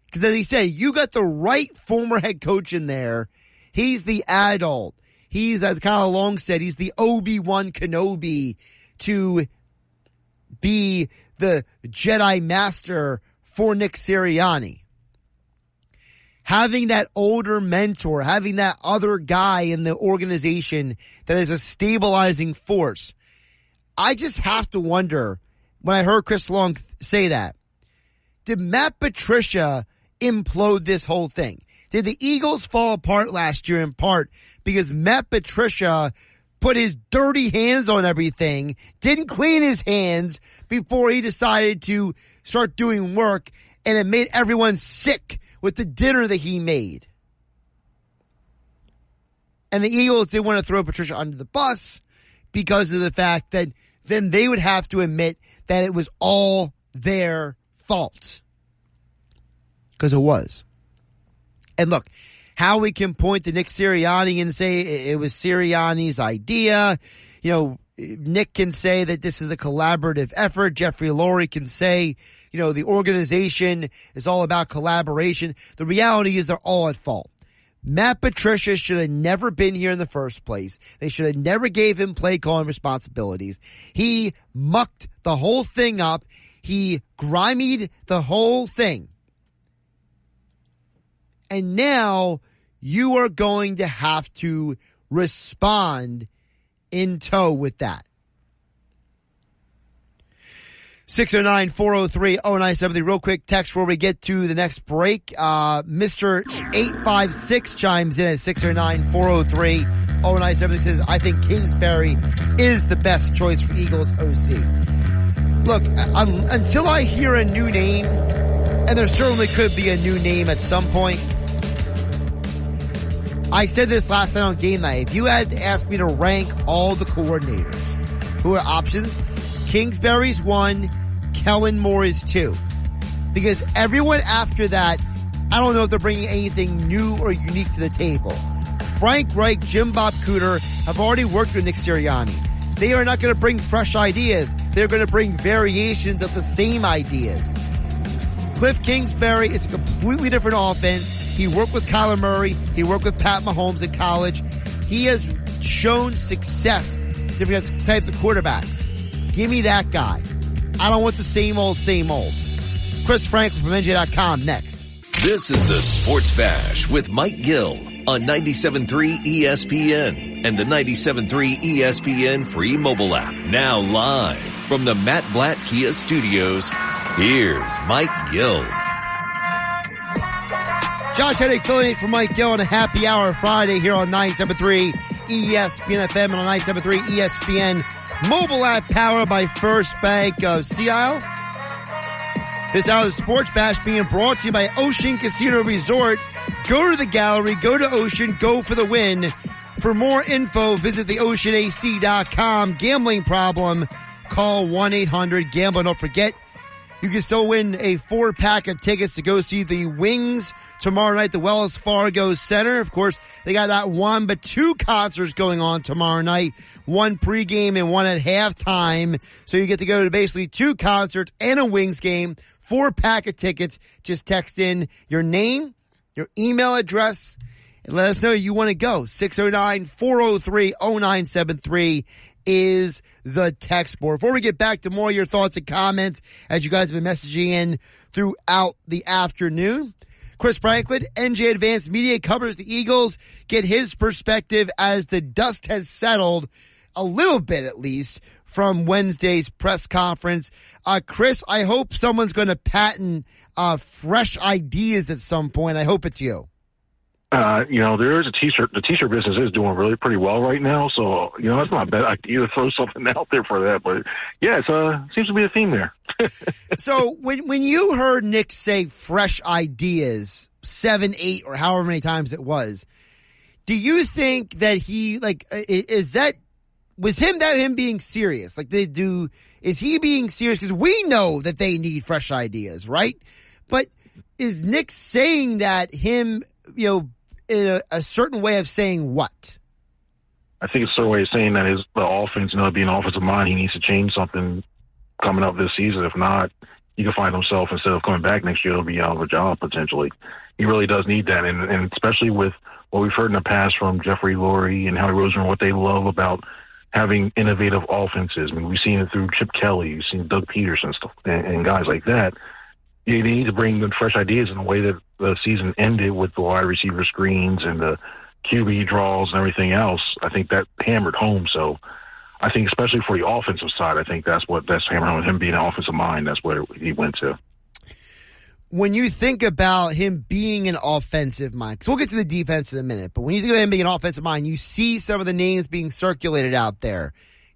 Because as he said, you got the right former head coach in there. He's the adult. He's, as Kyle Long said, he's the Obi-Wan Kenobi to be the Jedi Master for Nick Sirianni. Having that older mentor, having that other guy in the organization that is a stabilizing force. I just have to wonder, when I heard Chris Long say that, did Matt Patricia implode this whole thing? Did the Eagles fall apart last year in part because Matt Patricia put his dirty hands on everything, didn't clean his hands before he decided to start doing work, and it made everyone sick with the dinner that he made? And the Eagles didn't want to throw Patricia under the bus because of the fact that then they would have to admit that it was all their fault. Because it was. And look, how we can point to Nick Sirianni and say it was Sirianni's idea. Nick can say that this is a collaborative effort. Jeffrey Lurie can say, the organization is all about collaboration. The reality is they're all at fault. Matt Patricia should have never been here in the first place. They should have never gave him play calling responsibilities. He mucked the whole thing up. He grimied the whole thing. And now you are going to have to respond in tow with that. 609-403-0970. Real quick text before we get to the next break. Mr. 856 chimes in at 609-403-0970. Says, I think Kingsbury is the best choice for Eagles OC. Look, until I hear a new name, and there certainly could be a new name at some point. I said this last night on game night. If you had to ask me to rank all the coordinators who are options, Kingsbury's 1, Kellen Moore is 2. Because everyone after that I don't know if they're bringing anything new or unique to the table. Frank Reich, Jim Bob Cooter have already worked with Nick Sirianni. They are not going to bring fresh ideas. They're going to bring variations of the same ideas. Cliff Kingsbury is a completely different offense. He worked with Kyler Murray. He worked with Pat Mahomes in college. He has shown success to different types of quarterbacks. Give me that guy. I don't want the same old, same old. Chris Franklin from NJ.com next. This is the Sports Bash with Mike Gill on 97.3 ESPN and the 97.3 ESPN free mobile app. Now live from the Matt Blatt Kia Studios, here's Mike Gill. Josh Hennig filling in for Mike Gill on a happy hour Friday here on 97.3 ESPN FM and on 97.3 ESPN mobile app powered by First Bank of Sea Isle. This hour of the Sports Bash being brought to you by Ocean Casino Resort. Go to the gallery, go to Ocean, go for the win. For more info, visit theoceanac.com. Gambling problem, call 1-800-GAMBLER. Don't forget, you can still win a 4-pack of tickets to go see the Wings tomorrow night at the Wells Fargo Center. Of course, they got not one but two concerts going on tomorrow night, one pregame and one at halftime. So you get to go to basically two concerts and a Wings game, 4-pack of tickets. Just text in your name, your email address, and let us know you want to go. 609-403-0973 is the text board. Before we get back to more of your thoughts and comments, as you guys have been messaging in throughout the afternoon, Chris Franklin, NJ Advanced Media, covers the Eagles. Get his perspective as the dust has settled a little bit, at least, from Wednesday's press conference. Chris, I hope someone's going to patent fresh ideas at some point. I hope it's you. There is a T-shirt. The T-shirt business is doing really pretty well right now. So, that's not bad. I could either throw something out there for that. But, yeah, it seems to be a theme there. So when you heard Nick say fresh ideas 7, 8, or however many times it was, do you think that he, was him being serious? Is he being serious? Because we know that they need fresh ideas, right? But is Nick saying that him, in a certain way of saying what? I think it's a certain way of saying that is the offense, being an offensive mind, he needs to change something coming up this season. If not, he can find himself, instead of coming back next year, he'll be out of a job potentially. He really does need that. And especially with what we've heard in the past from Jeffrey Lurie and Howie Roseman, what they love about having innovative offenses. I mean, we've seen it through Chip Kelly, we've seen Doug Peterson stuff, and guys like that. They need to bring in fresh ideas in the way that the season ended with the wide receiver screens and the QB draws and everything else. I think that hammered home. So I think especially for the offensive side, I think that's hammering home, him being an offensive mind. That's where he went to. When you think about him being an offensive mind, because we'll get to the defense in a minute, but when you think about him being an offensive mind, you see some of the names being circulated out there.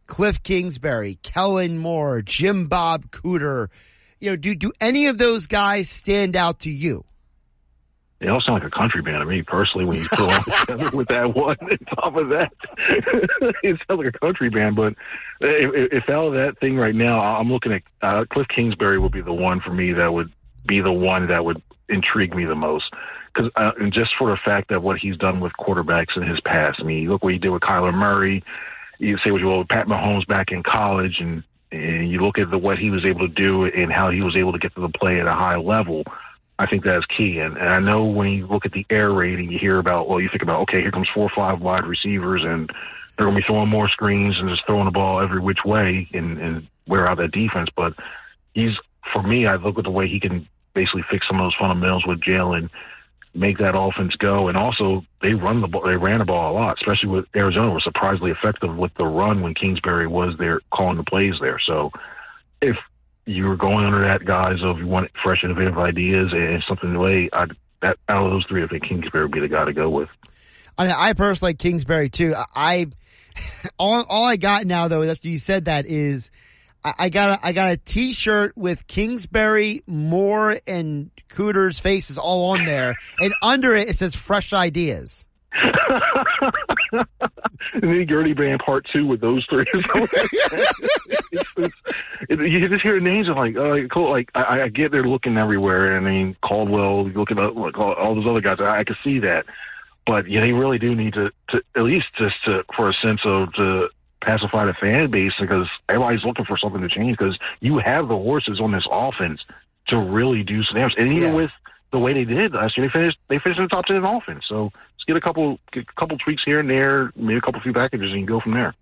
Cliff Kingsbury, Kellen Moore, Jim Bob Cooter. Do any of those guys stand out to you? They all sound like a country band to me, personally, when you pull them together with that one on top of that. It sounds like a country band, but if out of that thing right now, I'm looking at Cliff Kingsbury would be the one for me that would be the one that would intrigue me the most. Cause, and just for the fact that what he's done with quarterbacks in his past. I mean, look what he did with Kyler Murray. You say what you will with Pat Mahomes back in college, and you look at what he was able to do and how he was able to get to the play at a high level. I think that's key. And I know when you look at the air raid and you hear about, well, you think about, okay, here comes 4 or 5 wide receivers and they're going to be throwing more screens and just throwing the ball every which way and wear out that defense. But for me, I look at the way he can basically fix some of those fundamentals with Jalen, make that offense go. And also they ran the ball a lot, especially with Arizona was surprisingly effective with the run when Kingsbury was there calling the plays there. So if you were going under that guise of you want fresh innovative ideas and something way, out of those three, I think Kingsbury would be the guy to go with. I mean, I personally like Kingsbury too. All I got now though, after you said that is I got a T-shirt with Kingsbury, Moore, and Cooter's faces all on there, and under it says "Fresh Ideas." And then Gertie Brand Part 2 with those three. You just hear names of I get they're looking everywhere. I mean, Caldwell, looking at all those other guys. I could see that. But yeah, they really do need to at least for a sense of to pacify the fan base, because everybody's looking for something to change, because you have the horses on this offense to really do some damage. And even with the way they did last year, they finished in the top 10 in offense. So just get a couple tweaks here and there, maybe a couple few packages, and you can go from there.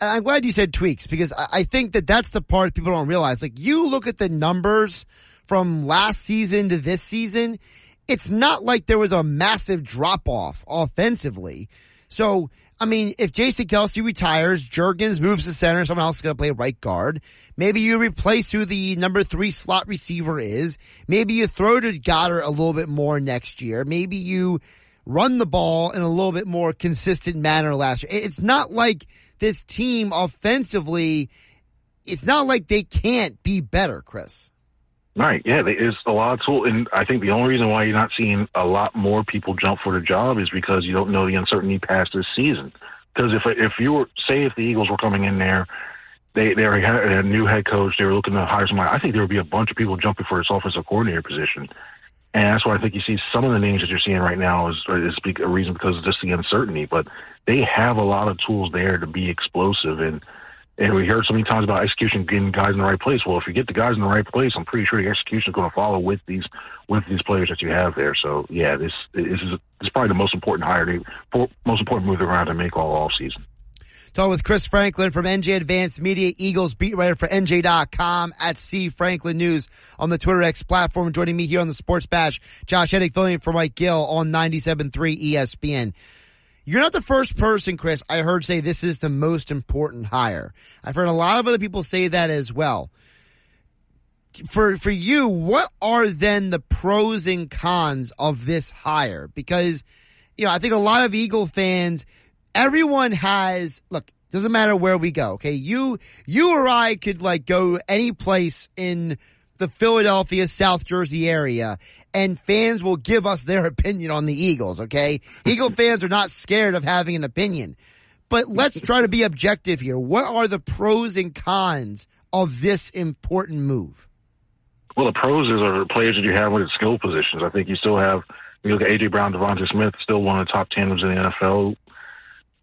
I'm glad you said tweaks, because I think that's the part people don't realize. Like, you look at the numbers from last season to this season, it's not like there was a massive drop-off offensively. So, I mean, if Jason Kelce retires, Juergens moves to center, someone else is going to play right guard. Maybe you replace who the number 3 slot receiver is. Maybe you throw to Goddard a little bit more next year. Maybe you run the ball in a little bit more consistent manner last year. It's not like this team offensively, it's not like they can't be better, Chris. Right, yeah, it's a lot of tools, and I think the only reason why you're not seeing a lot more people jump for the job is because you don't know the uncertainty past this season. Because if the Eagles were coming in there, they had a new head coach, they were looking to hire somebody, I think there would be a bunch of people jumping for this offensive coordinator position. And that's why I think you see some of the names that you're seeing right now is a reason, because of just the uncertainty. But they have a lot of tools there to be explosive, and we heard so many times about execution, getting guys in the right place. Well, if you get the guys in the right place, I'm pretty sure the execution is going to follow with these players that you have there. So, yeah, this is probably the most important move they're going to make all offseason. Talking with Chris Franklin from NJ Advanced Media, Eagles beat writer for NJ.com, at C Franklin News on the Twitter X platform. Joining me here on the Sports Bash, Josh Hennig filling in for Mike Gill on 97.3 ESPN. You're not the first person, Chris, I heard say this is the most important hire. I've heard a lot of other people say that as well. For you, what are then the pros and cons of this hire? Because, you know, I think a lot of Eagle fans, everyone has, look, doesn't matter where we go, okay? You or I could go any place in the Philadelphia, South Jersey area, and fans will give us their opinion on the Eagles, okay? Eagle fans are not scared of having an opinion. But let's try to be objective here. What are the pros and cons of this important move? Well, the pros are the players that you have with skill positions. I think you still have, you look at A.J. Brown, Devonta Smith, still one of the top tandems in the NFL.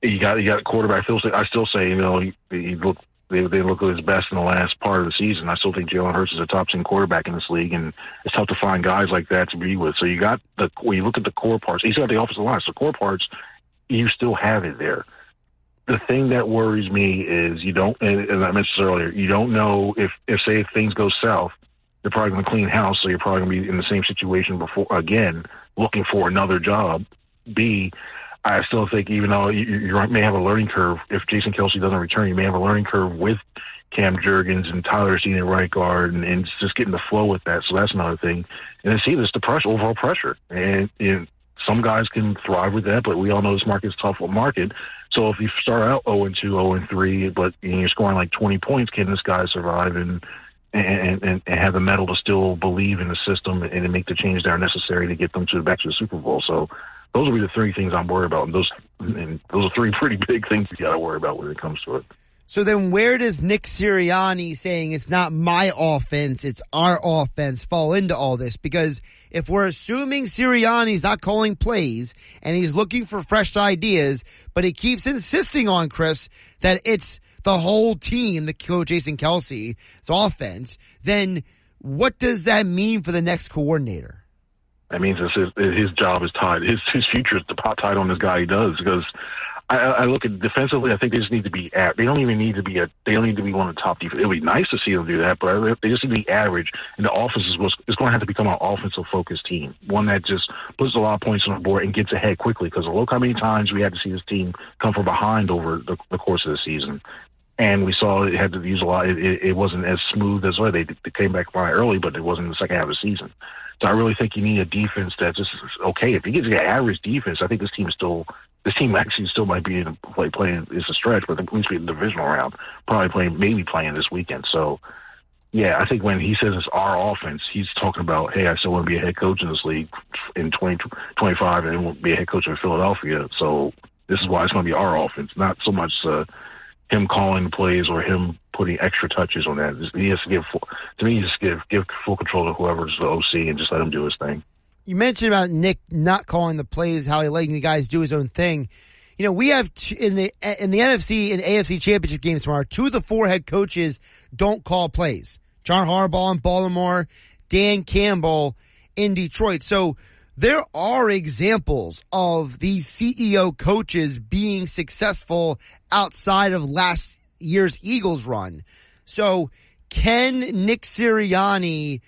You got a quarterback. I still say, they look at his best in the last part of the season. I still think Jalen Hurts is a top-10 quarterback in this league, and it's tough to find guys like that to be with. So when you look at the core parts, he's got the offensive line, so core parts, you still have it there. The thing that worries me is and I mentioned earlier, you don't know if say, if things go south, they're probably going to clean house, so you're probably going to be in the same situation again, looking for another job. B, I still think, even though you may have a learning curve, if Jason Kelce doesn't return, you may have a learning curve with Cam Juergens and Tyler Steen at right guard, and just getting the flow with that. So that's another thing. And then see, there's the pressure, overall pressure. And some guys can thrive with that, but we all know this market's a tough market. So if you start out 0-2, 0-3, but you're scoring 20 points, can this guy survive and have the mettle to still believe in the system and make the changes that are necessary to get them back to the Super Bowl? So those will be the three things I'm worried about, and those are three pretty big things you got to worry about when it comes to it. So then, where does Nick Sirianni saying it's not my offense, it's our offense, fall into all this? Because if we're assuming Sirianni's not calling plays and he's looking for fresh ideas, but he keeps insisting on, Chris, that it's the whole team, the coach Jason Kelce's offense, then what does that mean for the next coordinator? That means his job is tied. His future is tied on this guy he does, because I look at defensively. I think they just need to be at. They don't even need to be They don't need to be one of the top defense. It would be nice to see them do that, but they just need to be average. And the offense is going to have to become an offensive focused team, one that just puts a lot of points on the board and gets ahead quickly. Because look how many times we had to see this team come from behind over the course of the season. And we saw it had to use a lot. It wasn't as smooth as well. They came back by early, but it wasn't the second half of the season. So I really think you need a defense that's just okay. If you get an average defense, I think this team actually still might be in a playing. It's a stretch, but at least be in the divisional round, probably playing this weekend. So, yeah, I think when he says it's our offense, he's talking about, hey, I still want to be a head coach in this league in 2025, and I want to be a head coach in Philadelphia. So This is why it's going to be our offense, not so much him calling the plays or him putting extra touches on that. He has to give full, to me, just give full control to whoever's the OC and just let him do his thing. You mentioned about Nick not calling the plays, how he letting the guys do his own thing. You know, we have in the NFC and AFC championship games tomorrow, 2 of the 4 head coaches don't call plays. John Harbaugh in Baltimore, Dan Campbell in Detroit. So there are examples of these CEO coaches being successful outside of last year's Eagles run. So can Nick Sirianni,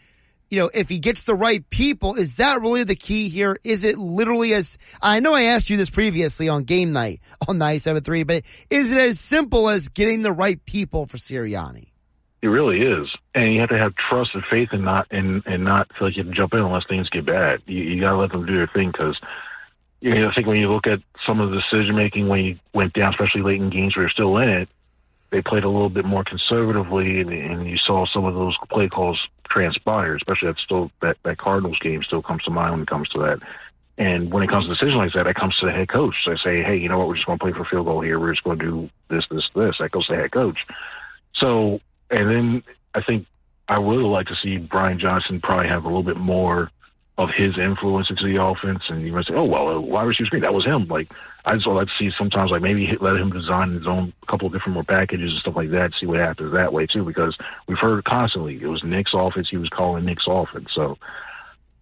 you know, if he gets the right people, is that really the key here? Is it literally as, I know I asked you this previously on game night on 97.3, but is it as simple as getting the right people for Sirianni? It really is, and you have to have trust and faith, and not feel like you have to jump in unless things get bad. You got to let them do their thing, because you know, I think when you look at some of the decision making when you went down, especially late in games where you're still in it, they played a little bit more conservatively, and you saw some of those play calls transpire. Especially that Cardinals game still comes to mind when it comes to that. And when it comes to decisions like that, it comes to the head coach. They say, hey, you know what? We're just going to play for field goal here. We're just going to do this, this, this. That goes to the head coach. So. And then I think I would like to see Brian Johnson probably have a little bit more of his influence into the offense. And you might say, oh, well, wide receiver screen, that was him. Like, I just would like to see sometimes, like, maybe let him design his own couple of different more packages and stuff like that, see what happens that way, too, because we've heard constantly it was Nick's offense. He was calling Nick's offense. So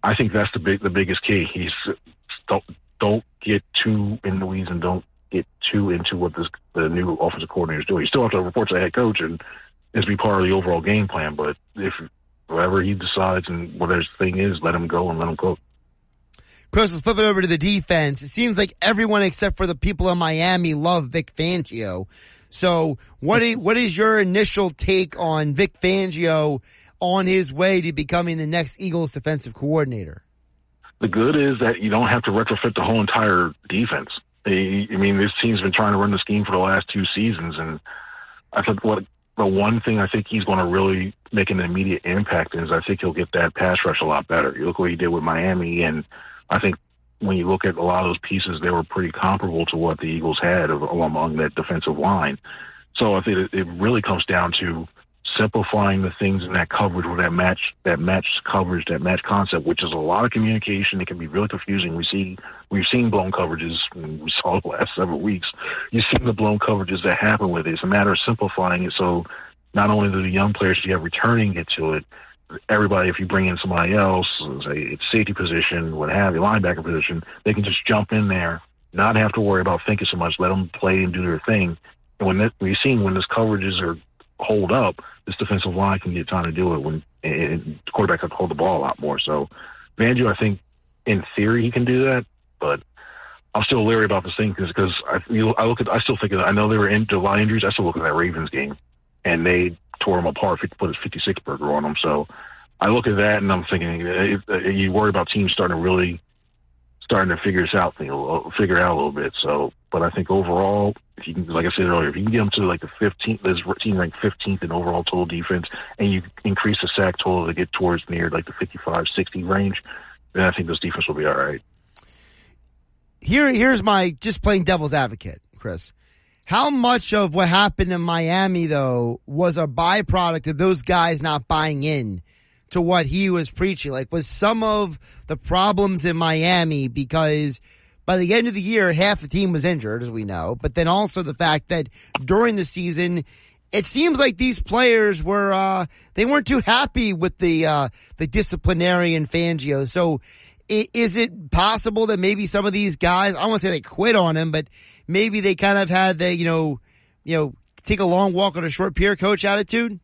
I think that's the biggest key. He's don't get too in the weeds and don't get too into what the new offensive coordinator is doing. You still have to report to the head coach and is be part of the overall game plan, but if whatever he decides and whatever his thing is, let him go and let him cook. Chris, let's flip it over to the defense. It seems like everyone except for the people in Miami love Vic Fangio. So what is your initial take on Vic Fangio on his way to becoming the next Eagles defensive coordinator? The good is that you don't have to retrofit the whole entire defense. I mean, this team's been trying to run the scheme for the last 2 seasons, and I think the one thing I think he's going to really make an immediate impact is I think he'll get that pass rush a lot better. You look what he did with Miami, and I think when you look at a lot of those pieces, they were pretty comparable to what the Eagles had among that defensive line. So I think it really comes down to simplifying the things in that coverage or that match coverage, that match concept, which is a lot of communication. It can be really confusing. We've seen blown coverages. We saw the last several weeks. You've seen the blown coverages that happen with it. It's a matter of simplifying it. So not only do the young players you have returning get to it, everybody, if you bring in somebody else, say it's safety position, what have you, linebacker position, they can just jump in there, not have to worry about thinking so much, let them play and do their thing. And we've seen when those coverages are hold up, this defensive line can get time to do it when the quarterback can hold the ball a lot more. So, Fangio, I think, in theory, he can do that, but I'm still leery about this thing because I know they were in July injuries. I still look at that Ravens game, and they tore them apart, put a 56-burger on them. So, I look at that, and I'm thinking, you worry about teams starting to figure this out, figure it out a little bit. So, but I think overall, if you can, like I said earlier, if you can get them to like the 15th, this team ranked 15th in overall total defense, and you increase the sack total to get towards near like the 55-60 range, then I think this defense will be all right. Here's my just playing devil's advocate, Chris. How much of what happened in Miami though was a byproduct of those guys not buying in to what he was preaching? Like, was some of the problems in Miami because by the end of the year, half the team was injured, as we know, but then also the fact that during the season, it seems like these players were, they weren't too happy with the disciplinarian Fangio. So is it possible that maybe some of these guys, I won't say they quit on him, but maybe they kind of had the, you know, take a long walk on a short pier coach attitude?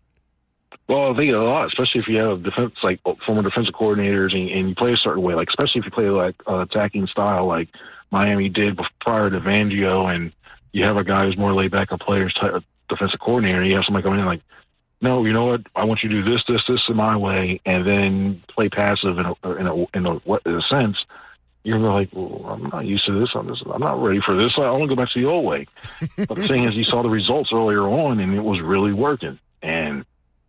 Well, I think a lot, especially if you have defense, like former defensive coordinators, and you play a certain way, like especially if you play like attacking style, like Miami did prior to Fangio, and you have a guy who's more laid back, a player's type of defensive coordinator, and you have somebody coming in like, no, you know what, I want you to do this, this, this in my way, and then play passive in a sense. You're like, well, I'm not used to this. I'm not ready for this. I want to go back to the old way. But the thing is, you saw the results earlier on, and it was really working, and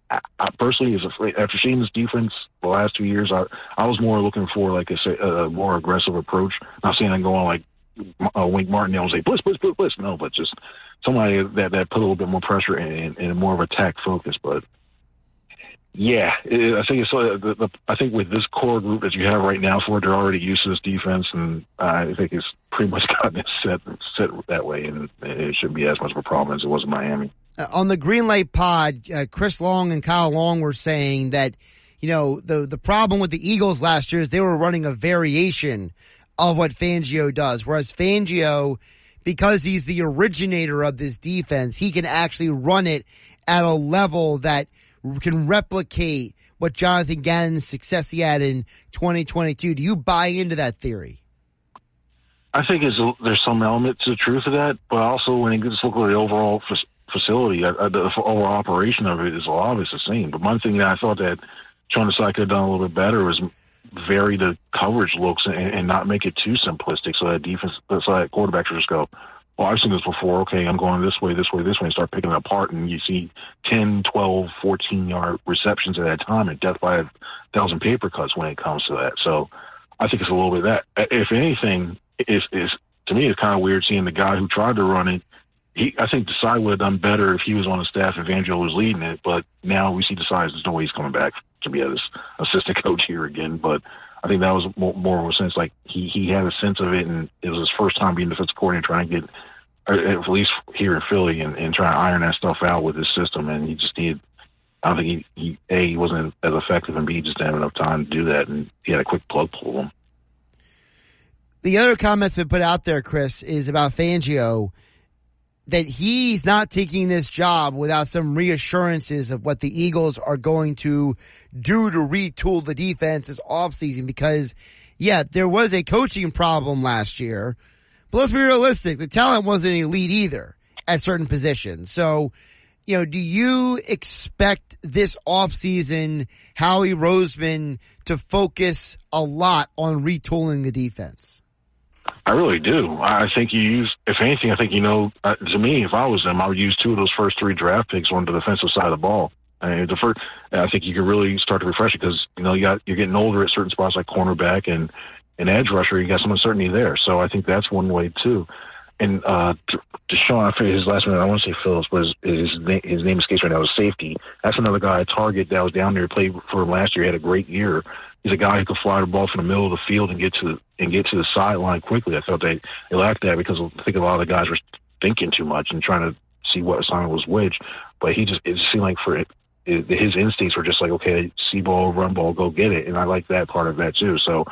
I personally, after seeing this defense the last 2 years, I was more looking for like a more aggressive approach. Not saying I'm going like Wink Martindale and say, blitz. No, but just somebody that put a little bit more pressure and more of a tack focus. But yeah, I think with this core group that you have right now, for they're already used to this defense, and I think it's pretty much gotten it set that way, and it shouldn't be as much of a problem as it was in Miami. On the Greenlight pod, Chris Long and Kyle Long were saying that, you know, the problem with the Eagles last year is they were running a variation of what Fangio does, whereas Fangio, because he's the originator of this defense, he can actually run it at a level that can replicate what Jonathan Gannon's success he had in 2022. Do you buy into that theory? I think there's some element to the truth of that, but also when you just look at the overall facility, the overall operation of it is obviously the same. But one thing that I thought that Sean Desai could have done a little bit better was vary the coverage looks and not make it too simplistic, so that quarterbacks will just go, well, I've seen this before. Okay, I'm going this way, and start picking it apart, and you see 10, 12, 14-yard receptions at that time and death by 1,000 paper cuts when it comes to that. So I think it's a little bit of that. If anything, to me it's kind of weird seeing the guy who tried to run it. I think Desai would have done better if he was on the staff and Fangio was leading it, but now we see Desai, there's no way he's coming back to be his assistant coach here again. But I think that was more of a sense, like he had a sense of it, and it was his first time being defensive coordinator, trying to get, at least here in Philly, and trying to iron that stuff out with his system. And he just needed, I don't think he wasn't as effective, and B, just didn't have enough time to do that, and he had a quick plug pull him. The other comments that put out there, Chris, is about Fangio, that he's not taking this job without some reassurances of what the Eagles are going to do to retool the defense this offseason, because, yeah, there was a coaching problem last year, but let's be realistic, the talent wasn't elite either at certain positions. So, you know, do you expect this offseason Howie Roseman to focus a lot on retooling the defense? I really do. I think you use, if anything, I think, you know, to me, if I was them, I would use two of those first three draft picks on the defensive side of the ball. I think you could really start to refresh it, because, you know, you're getting older at certain spots like cornerback and an edge rusher. You got some uncertainty there. So I think that's one way, too. And Deshaun, I forget his last name, I want to say Phillips, but his name escapes right now, is safety. That's another guy at Target that was down there, played for him last year, had a great year. He's a guy who could fly the ball from the middle of the field and get to the sideline quickly. I felt they lacked that, because I think a lot of the guys were thinking too much and trying to see what assignment was which. But it seemed like his instincts were just like, okay, see ball, run ball, go get it. And I like that part of that too. So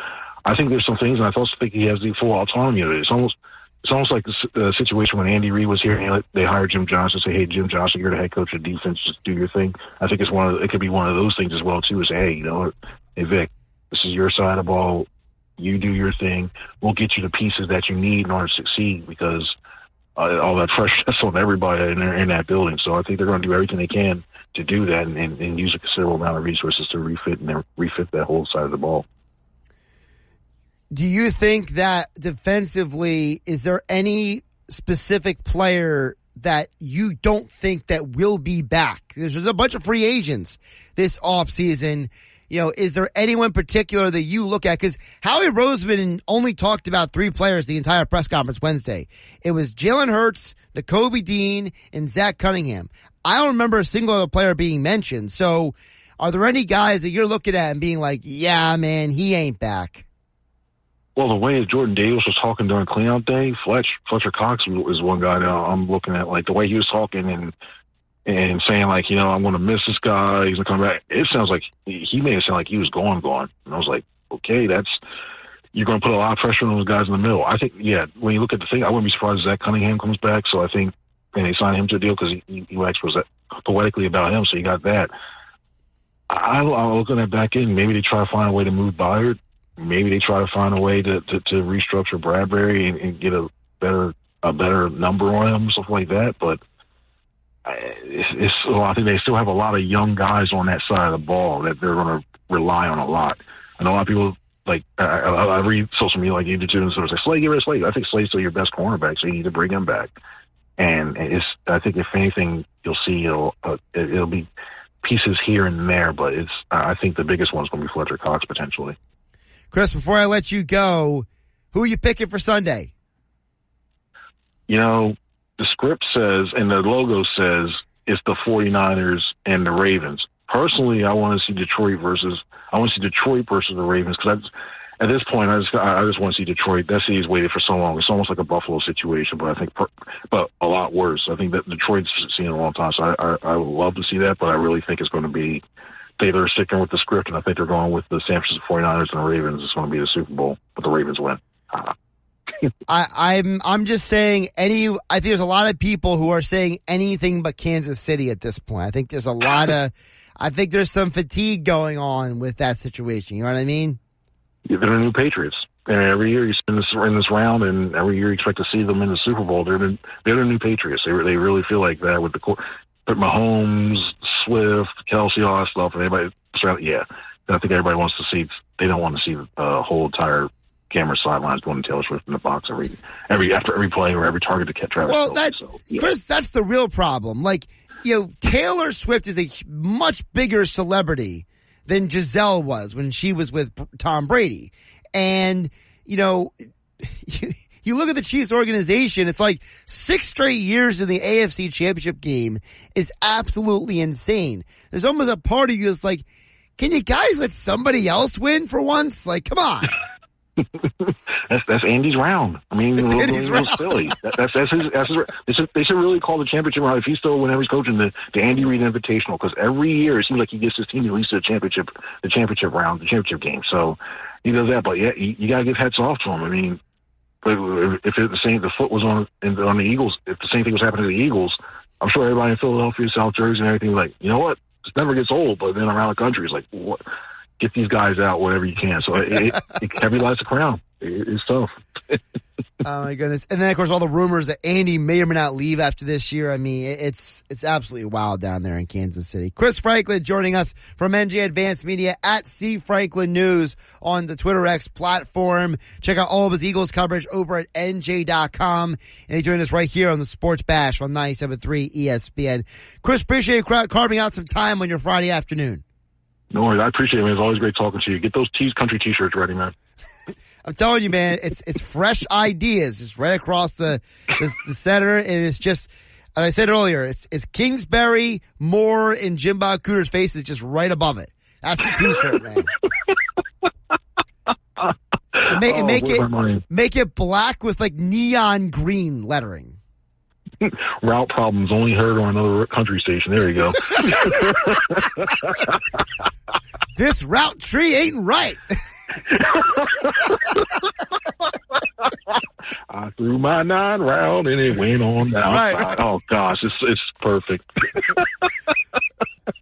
I think there's some things, and I also think he has the full autonomy of it. It's almost like the situation when Andy Reid was here, and they hired Jim Johnson, say, hey, Jim Johnson, you're the head coach of defense, just do your thing. I think it could be one of those things as well too, is, hey, you know, hey, Vic, this is your side of the ball. You do your thing. We'll get you the pieces that you need in order to succeed, because all that pressure that's on everybody in that building. So I think they're going to do everything they can to do that, and use a considerable amount of resources to refit that whole side of the ball. Do you think that defensively, is there any specific player that you don't think that will be back? There's a bunch of free agents this offseason. You know, is there anyone particular that you look at? Because Howie Roseman only talked about three players the entire press conference Wednesday. It was Jalen Hurts, Nakobe Dean, and Zach Cunningham. I don't remember a single other player being mentioned. So are there any guys that you're looking at and being like, yeah, man, he ain't back? Well, the way Jordan Davis was talking during cleanout day, Fletcher Cox is one guy that I'm looking at. Like, the way he was talking and saying, like, you know, I'm going to miss this guy, he's going to come back. It sounds like he made it sound like he was gone. And I was like, okay, you're going to put a lot of pressure on those guys in the middle. I think, yeah, when you look at the thing, I wouldn't be surprised if Zach Cunningham comes back. So I think, and they signed him to a deal because he waxed poetically about him, so you got that. I'm looking at back in. Maybe they try to find a way to move Byard. Maybe they try to find a way to restructure Bradbury and get a better number on him, stuff like that. But I think they still have a lot of young guys on that side of the ball that they're going to rely on a lot. I know a lot of people, like, I read social media like you do too, and so it's like, Slay, get rid of Slay. I think Slay's still your best cornerback, so you need to bring him back. And I think if anything, you'll see it'll be pieces here and there, but I think the biggest one's going to be Fletcher Cox potentially. Chris, before I let you go, who are you picking for Sunday? you know, the script says and the logo says it's the 49ers and the Ravens. Personally, I want to see Detroit versus the Ravens, because at this point, I just want to see Detroit. That city's waited for so long. It's almost like a Buffalo situation, but I think but a lot worse. I think that Detroit's seen it a long time, so I would love to see that, but I really think it's going to be they're sticking with the script, and I think they're going with the San Francisco 49ers and the Ravens. It's going to be the Super Bowl, but the Ravens win. I'm just saying I think there's a lot of people who are saying anything but Kansas City at this point. I think there's a lot of I think there's some fatigue going on with that situation. You know what I mean? Yeah, they're the new Patriots. And every year you're in this round, and every year you expect to see them in the Super Bowl. They're the new Patriots. They really feel like that with the court. But Mahomes, Swift, Kelce, all that stuff, and everybody. Yeah, I think everybody wants to see. They don't want to see the whole entire camera sidelines going to Taylor Swift in the box after every play or every target to catch Travis. Well, Chris, that's the real problem. Like, you know, Taylor Swift is a much bigger celebrity than Giselle was when she was with Tom Brady, and you know. You look at the Chiefs organization, it's like 6 straight years in the AFC Championship game is absolutely insane. There's almost a part of you that's like, can you guys let somebody else win for once? Like, come on. That's Andy's round. I mean, it's Andy's round. Silly. That's his. They should really call the championship round, if he's still, whenever he's coaching, the Andy Reid Invitational, because every year it seems like he gets his team at least to the championship game. So he does that, but yeah, you gotta give hats off to him. I mean, if the foot was on the Eagles, if the same thing was happening to the Eagles, I'm sure everybody in Philadelphia, South Jersey, and everything was like, you know what, this never gets old. But then around the country, it's like, what? Get these guys out, whatever you can. So every lies the crown. It's tough. Oh my goodness! And then of course all the rumors that Andy may or may not leave after this year. I mean, it's absolutely wild down there in Kansas City. Chris Franklin joining us from NJ Advanced Media at C Franklin News on the Twitter X platform. Check out all of his Eagles coverage over at NJ.com, and he joined us right here on the Sports Bash on 97.3 ESPN. Chris, appreciate you carving out some time on your Friday afternoon. No worries. I appreciate it, man. It's always great talking to you. Get those country T-shirts ready, man. I'm telling you, man, it's fresh ideas just right across the center. And it's just, as I said earlier, it's Kingsbury, Moore, and Jim Bob Cooter's faces just right above it. That's the T-shirt, man. Make it black with like neon green lettering. Route problems only heard on another country station. There you go. This route tree ain't right. I threw my 9 round and it went on the outside. Right. Oh gosh, it's perfect.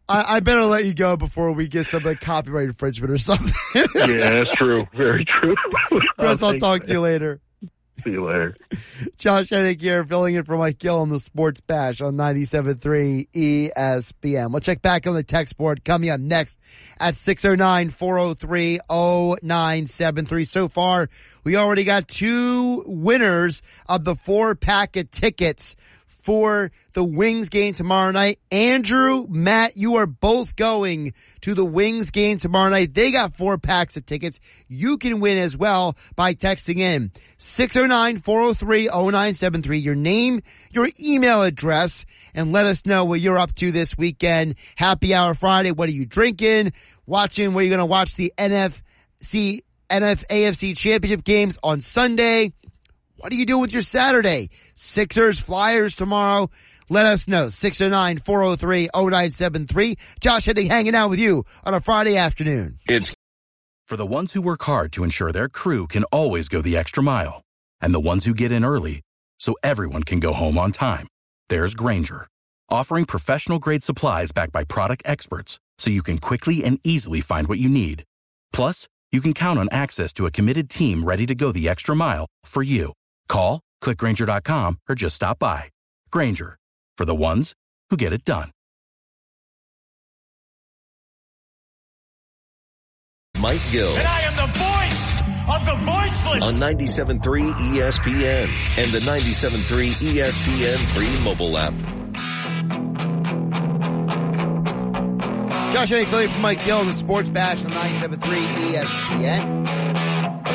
I better let you go before we get some like copyright infringement or something. Yeah, that's true. Very true. Chris, I'll talk to you later. See you later. Josh Hennick here, filling in for Mike Gill on the Sports Bash on 97.3 ESPN. We'll check back on the text board coming up next at 609-403-0973. So far, we already got 2 winners of the 4-pack of tickets for the Wings game tomorrow night. Andrew, Matt, you are both going to the Wings game tomorrow night. They got 4 packs of tickets. You can win as well by texting in 609-403-0973. Your name, your email address, and let us know what you're up to this weekend. Happy Hour Friday. What are you drinking? Watching? Where are you going to watch the AFC Championship games on Sunday? What do you do with your Saturday? Sixers, Flyers tomorrow. Let us know. 609-403-0973. Josh Hennick hanging out with you on a Friday afternoon. It's for the ones who work hard to ensure their crew can always go the extra mile, and the ones who get in early so everyone can go home on time. There's Grainger, offering professional-grade supplies backed by product experts so you can quickly and easily find what you need. Plus, you can count on access to a committed team ready to go the extra mile for you. Call, click Grainger.com, or just stop by. Grainger, for the ones who get it done. Mike Gill. And I am the voice of the voiceless. On 97.3 ESPN and the 97.3 ESPN free mobile app. Josh Hennick, Philly, from Mike Gill in the Sports Bash on 97.3 ESPN.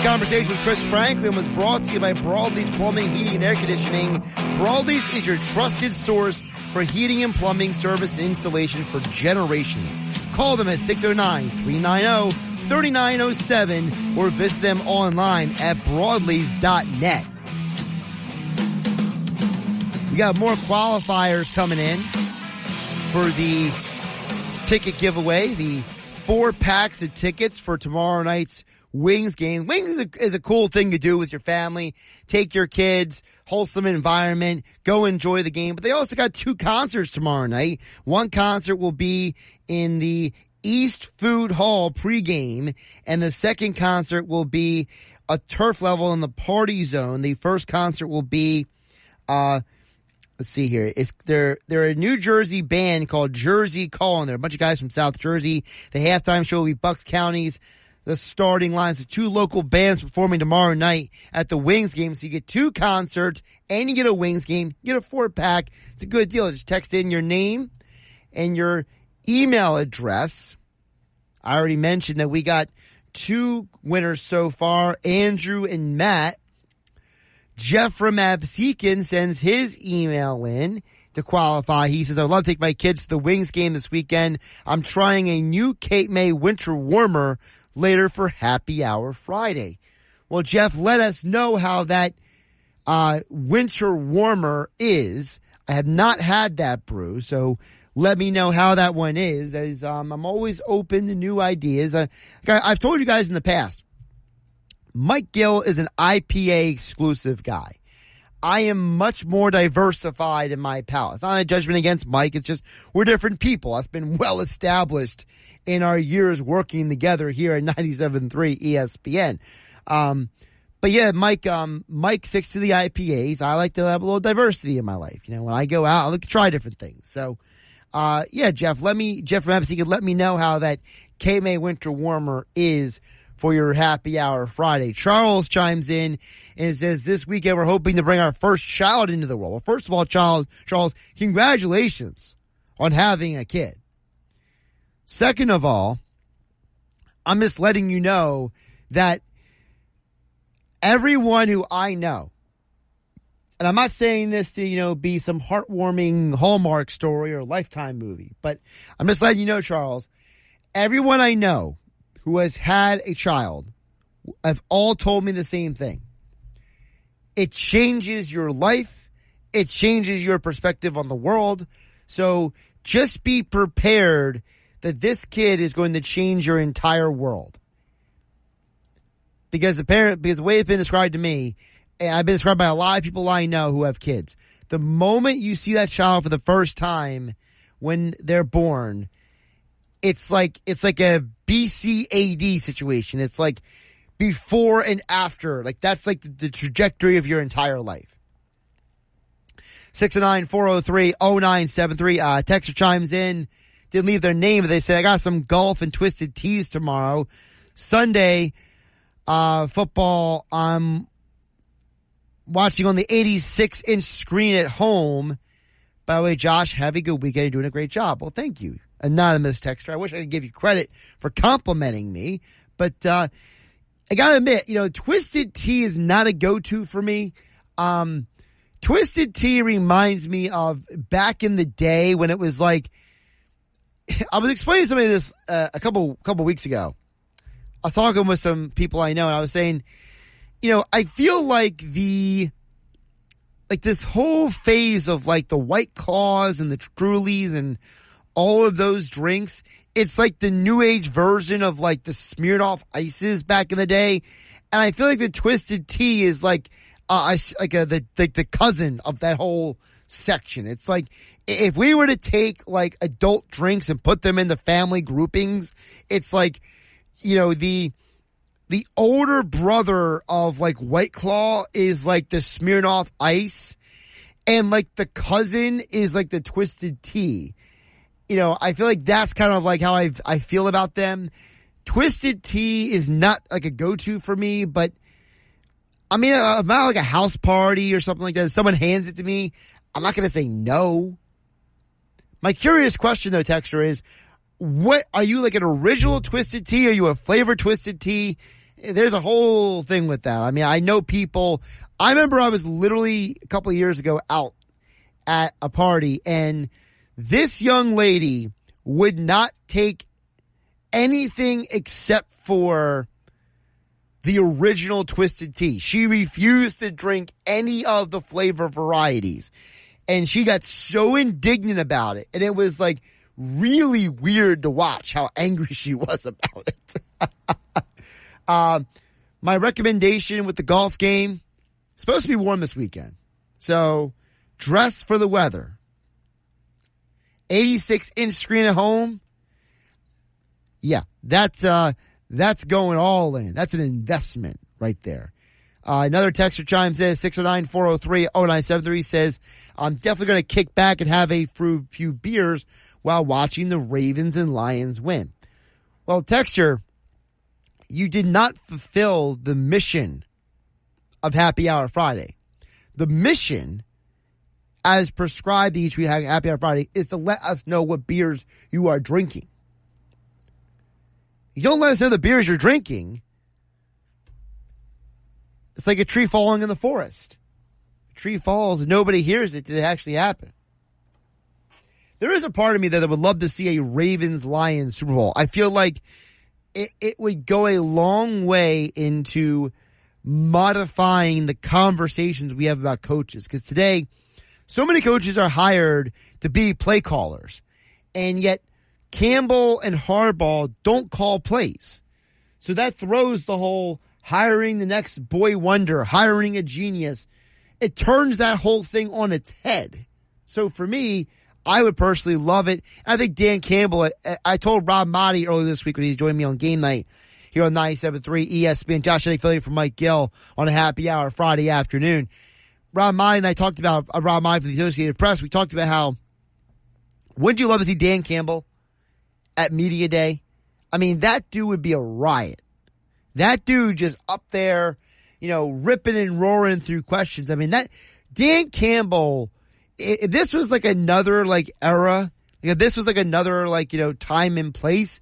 Conversation with Chris Franklin was brought to you by Brawley's Plumbing, Heating, and Air Conditioning. Brawley's is your trusted source for heating and plumbing service and installation for generations. Call them at 609-390-3907 or visit them online at Brawleys.net. We got more qualifiers coming in for the ticket giveaway, the 4 packs of tickets for tomorrow night's Wings game. Wings is a cool thing to do with your family. Take your kids, wholesome environment, go enjoy the game. But they also got 2 concerts tomorrow night. One concert will be in the East Food Hall pregame, and the second concert will be a turf level in the party zone. The first concert will be, let's see here. They're a New Jersey band called Jersey Call, and they're a bunch of guys from South Jersey. The halftime show will be Bucks County's The Starting Lines, the 2 local bands performing tomorrow night at the Wings game. So you get 2 concerts and you get a Wings game. You get a 4-pack. It's a good deal. Just text in your name and your email address. I already mentioned that we got 2 winners so far, Andrew and Matt. Jeff from Absecon sends his email in to qualify. He says, I'd love to take my kids to the Wings game this weekend. I'm trying a new Cape May winter warmer later for Happy Hour Friday. Well, Jeff, let us know how that winter warmer is. I have not had that brew, so let me know how that one is. As, I'm always open to new ideas. I've told you guys in the past, Mike Gill is an IPA exclusive guy. I am much more diversified in my palate. It's not a judgment against Mike. It's just we're different people. That's been well established in our years working together here at 97.3 ESPN. But yeah, Mike sticks to the IPAs. I like to have a little diversity in my life. You know, when I go out, I like to try different things. So, yeah, Jeff from Epps, you can let me know how that K-May winter warmer is for your Happy Hour Friday. Charles chimes in and says, this weekend we're hoping to bring our first child into the world. Well, first of all, Charles, congratulations on having a kid. Second of all, I'm just letting you know that everyone who I know, and I'm not saying this to, be some heartwarming Hallmark story or Lifetime movie, but I'm just letting you know, Charles, everyone I know who has had a child have all told me the same thing. It changes your life. It changes your perspective on the world. So just be prepared that this kid is going to change your entire world. Because the way it's been described to me, and I've been described by a lot of people I know who have kids, the moment you see that child for the first time when they're born, it's like a BCAD situation. It's like before and after. Like that's like the trajectory of your entire life. 609-403-0973. Texter chimes in. Didn't leave their name, but they said, I got some golf and twisted tees tomorrow. Sunday, football, I'm watching on the 86-inch screen at home. By the way, Josh, have a good weekend. You're doing a great job. Well, thank you, anonymous texter. I wish I could give you credit for complimenting me, but I gotta admit, twisted tea is not a go-to for me. Twisted tea reminds me of back in the day when it was like, I was explaining to somebody this a couple weeks ago. I was talking with some people I know, and I was saying, I feel like this whole phase of like the White Claws and the Trulies and all of those drinks, it's like the new age version of like the Smirnoff Ices back in the day, and I feel like the twisted tea is the cousin of that whole section. It's like if we were to take like adult drinks and put them into family groupings, it's like, the older brother of like White Claw is like the Smirnoff Ice, and like the cousin is like the twisted tea. I feel like that's kind of like how I feel about them. Twisted tea is not like a go-to for me, but I mean, if I'm like a house party or something like that, if someone hands it to me, I'm not going to say no. My curious question, though, texter, is, what are you, like an original twisted tea? Are you a flavored twisted tea? There's a whole thing with that. I mean, I know people. I remember I was literally a couple of years ago out at a party, and this young lady would not take anything except for the original Twisted Tea. She refused to drink any of the flavor varieties. And she got so indignant about it. And it was like really weird to watch how angry she was about it. My recommendation with the golf game, it's supposed to be warm this weekend. So dress for the weather. 86-inch screen at home. Yeah, that's going all in. That's an investment right there. Another texter chimes in, 609-403-0973, says, I'm definitely going to kick back and have a few beers while watching the Ravens and Lions win. Well, texter, you did not fulfill the mission of Happy Hour Friday. The mission, as prescribed each week at Happy Hour Friday, is to let us know what beers you are drinking. You don't let us know the beers you're drinking. It's like a tree falling in the forest. A tree falls and nobody hears it. Did it actually happen? There is a part of me that I would love to see a Ravens-Lions Super Bowl. I feel like it would go a long way into modifying the conversations we have about coaches. Because today, so many coaches are hired to be play callers. And yet, Campbell and Harbaugh don't call plays. So that throws the whole hiring the next boy wonder, hiring a genius. It turns that whole thing on its head. So for me, I would personally love it. I think Dan Campbell, I told Rob Motti earlier this week when he joined me on game night here on 97.3 ESPN, Josh Eddie Philly from Mike Gill on a happy hour Friday afternoon. Rob Motti and I talked about, Rob Motti from the Associated Press, we talked about how, wouldn't you love to see Dan Campbell at media day? I mean, that dude would be a riot. That dude just up there, you know, ripping and roaring through questions. I mean, that Dan Campbell, if this was like another like era, like if this was like another like, you know, time and place,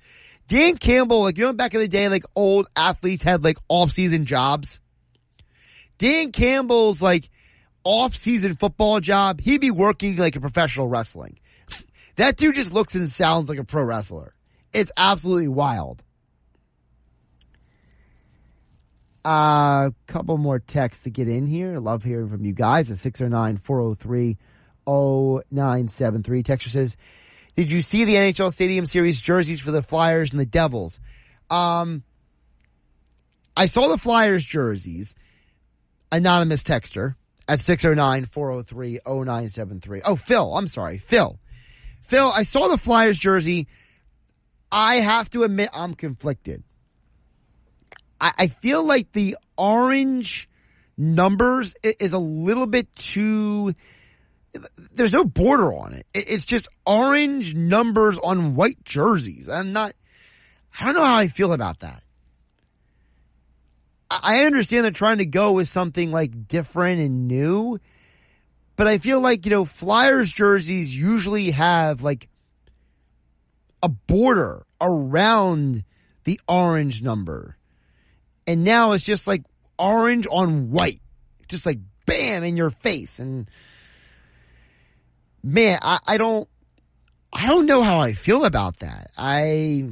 Dan Campbell, like, you know, back in the day, like old athletes had like off-season jobs. Dan Campbell's like off-season football job, he'd be working like a professional wrestling. That dude just looks and sounds like a pro wrestler. It's absolutely wild. A couple more texts to get in here. I love hearing from you guys at 609-403-0973. Texter says, did you see the NHL Stadium Series jerseys for the Flyers and the Devils? I saw the Flyers jerseys. Anonymous texter at 609-403-0973. Oh, Phil. I'm sorry. Phil, I saw the Flyers jersey. I have to admit I'm conflicted. I feel like the orange numbers is a little bit too... There's no border on it. It's just orange numbers on white jerseys. I don't know how I feel about that. I understand they're trying to go with something like different and new. But I feel like, you know, Flyers jerseys usually have like a border around the orange number. And now it's just like orange on white. Just like bam in your face. And man, I don't know how I feel about that. I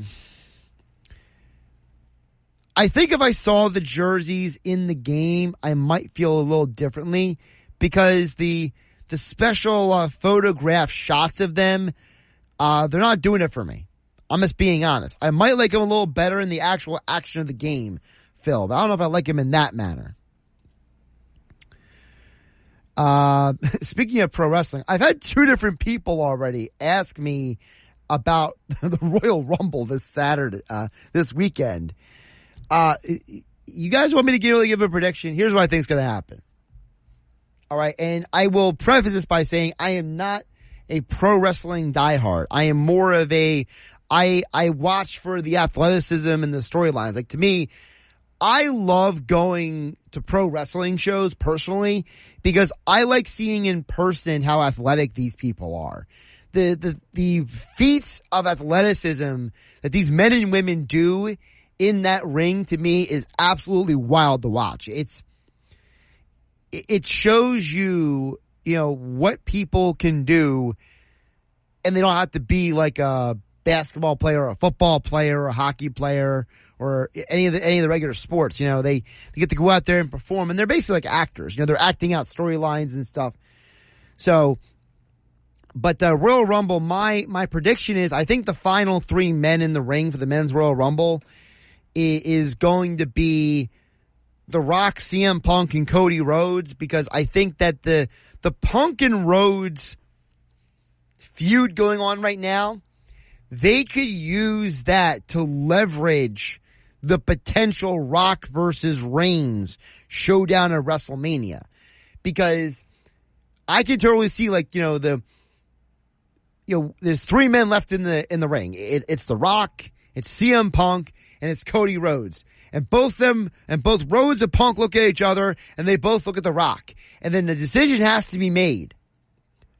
think if I saw the jerseys in the game, I might feel a little differently. Because the special photograph shots of them, they're not doing it for me. I'm just being honest. I might like them a little better in the actual action of the game, Phil. But I don't know if I like them in that manner. Speaking of pro wrestling, I've had two different people already ask me about the Royal Rumble this Saturday, this weekend. You guys want me to really give a prediction? Here's what I think is going to happen. All right, and I will preface this by saying I am not a pro wrestling diehard. I am more of I watch for the athleticism and the storylines. Like, to me, I love going to pro wrestling shows personally because I like seeing in person how athletic these people are. The feats of athleticism that these men and women do in that ring to me is absolutely wild to watch. It shows you, you know, what people can do, and they don't have to be like a basketball player or a football player or a hockey player or any of the regular sports. You know, they get to go out there and perform, and they're basically like actors. You know, they're acting out storylines and stuff. So, but the Royal Rumble, my prediction is I think the final three men in the ring for the men's Royal Rumble is going to be The Rock, CM Punk, and Cody Rhodes, because I think that the Punk and Rhodes feud going on right now, they could use that to leverage the potential Rock versus Reigns showdown at WrestleMania. Because I can totally see, like, there's three men left in the ring. It's The Rock, it's CM Punk, and it's Cody Rhodes. And both Rhodes and Punk look at each other, and they both look at The Rock. And then the decision has to be made.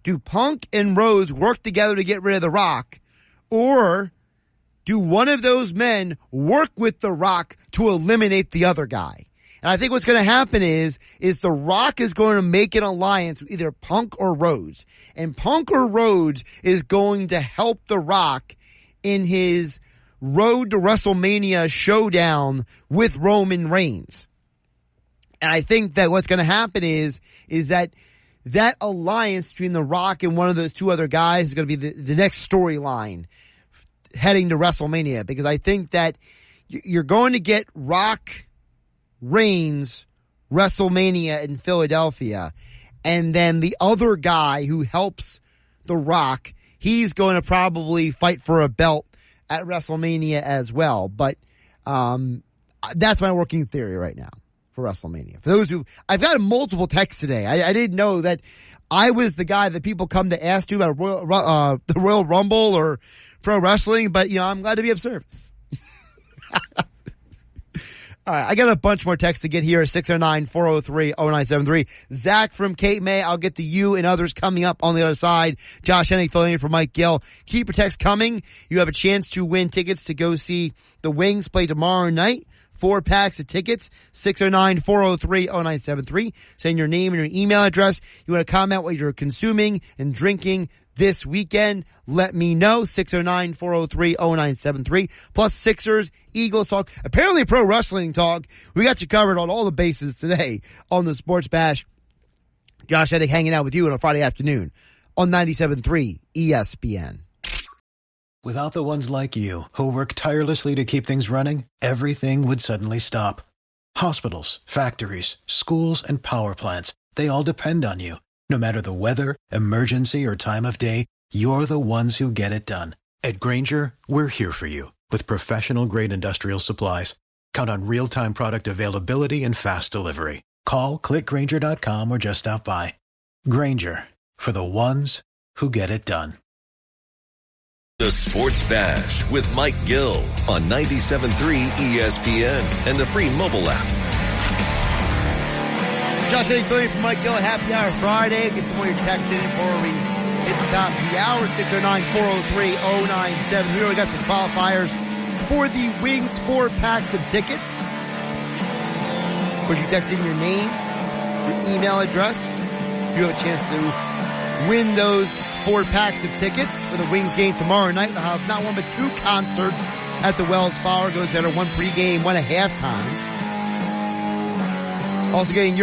Do Punk and Rhodes work together to get rid of The Rock, or do one of those men work with The Rock to eliminate the other guy? And I think what's going to happen is The Rock is going to make an alliance with either Punk or Rhodes. And Punk or Rhodes is going to help The Rock in his road to WrestleMania showdown with Roman Reigns. And I think that what's going to happen is that alliance between The Rock and one of those two other guys is going to be the next storyline heading to WrestleMania, because I think that you're going to get Rock Reigns WrestleMania in Philadelphia, and then the other guy who helps The Rock, he's going to probably fight for a belt at WrestleMania as well. But that's my working theory right now for WrestleMania. For those who, I've gotten multiple texts today. I didn't know that I was the guy that people come to ask to about the Royal Rumble or pro wrestling, but I'm glad to be of service. All right, I got a bunch more texts to get here at 609-403-0973. Zach from Cape May, I'll get to you and others coming up on the other side. Josh Hennig filling in for Mike Gill. Keep your texts coming. You have a chance to win tickets to go see the Wings play tomorrow night. 4 packs of tickets, 609-403-0973. Send your name and your email address. You want to comment what you're consuming and drinking this weekend, let me know. 609-403-0973. Plus Sixers, Eagles talk. Apparently pro wrestling talk. We got you covered on all the bases today on the Sports Bash. Josh Hennig hanging out with you on a Friday afternoon on 97.3 ESPN. Without the ones like you who work tirelessly to keep things running, everything would suddenly stop. Hospitals, factories, schools, and power plants, they all depend on you. No matter the weather, emergency, or time of day, you're the ones who get it done. At Grainger, we're here for you with professional-grade industrial supplies. Count on real-time product availability and fast delivery. Call, clickgrainger.com, or just stop by. Grainger, for the ones who get it done. The Sports Bash with Mike Gill on 97.3 ESPN and the free mobile app. Josh Hennig filling in for Mike Gill at Happy Hour Friday. Get some more of your texts in before we hit the top of the hour. 609-403-0973. We already got some qualifiers for the Wings 4 packs of tickets. Of course, you text in your name, your email address. You have a chance to win those 4 packs of tickets for the Wings game tomorrow night. They'll have not one but 2 concerts at the Wells Fargo Center, one pregame, one at halftime. Also getting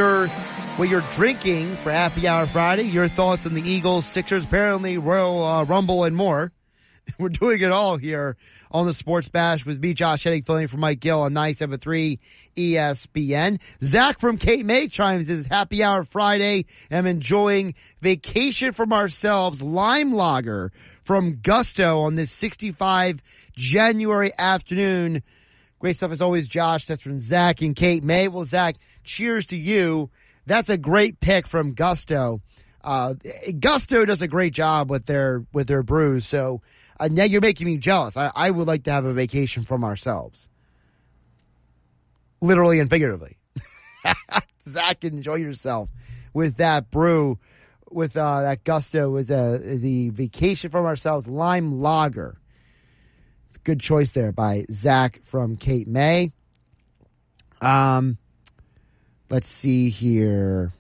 what you're drinking for Happy Hour Friday, your thoughts on the Eagles, Sixers, apparently Royal Rumble, and more. We're doing it all here on the Sports Bash with me, Josh Hennig, filling in for Mike Gill on 97.3 ESPN. Zach from Cape May chimes in. Happy Hour Friday. I'm enjoying Vacation from Ourselves Lime Lager from Gusto on this 65 January afternoon. Great stuff as always, Josh. That's from Zach and Cape May. Well, Zach, cheers to you. That's a great pick from Gusto. Gusto does a great job with their brews. So now you're making me jealous. I would like to have a vacation from ourselves, literally and figuratively. Zach, enjoy yourself with that brew. With that Gusto is the Vacation from Ourselves Lime Lager. It's a good choice there by Zach from Kate May. Let's see here.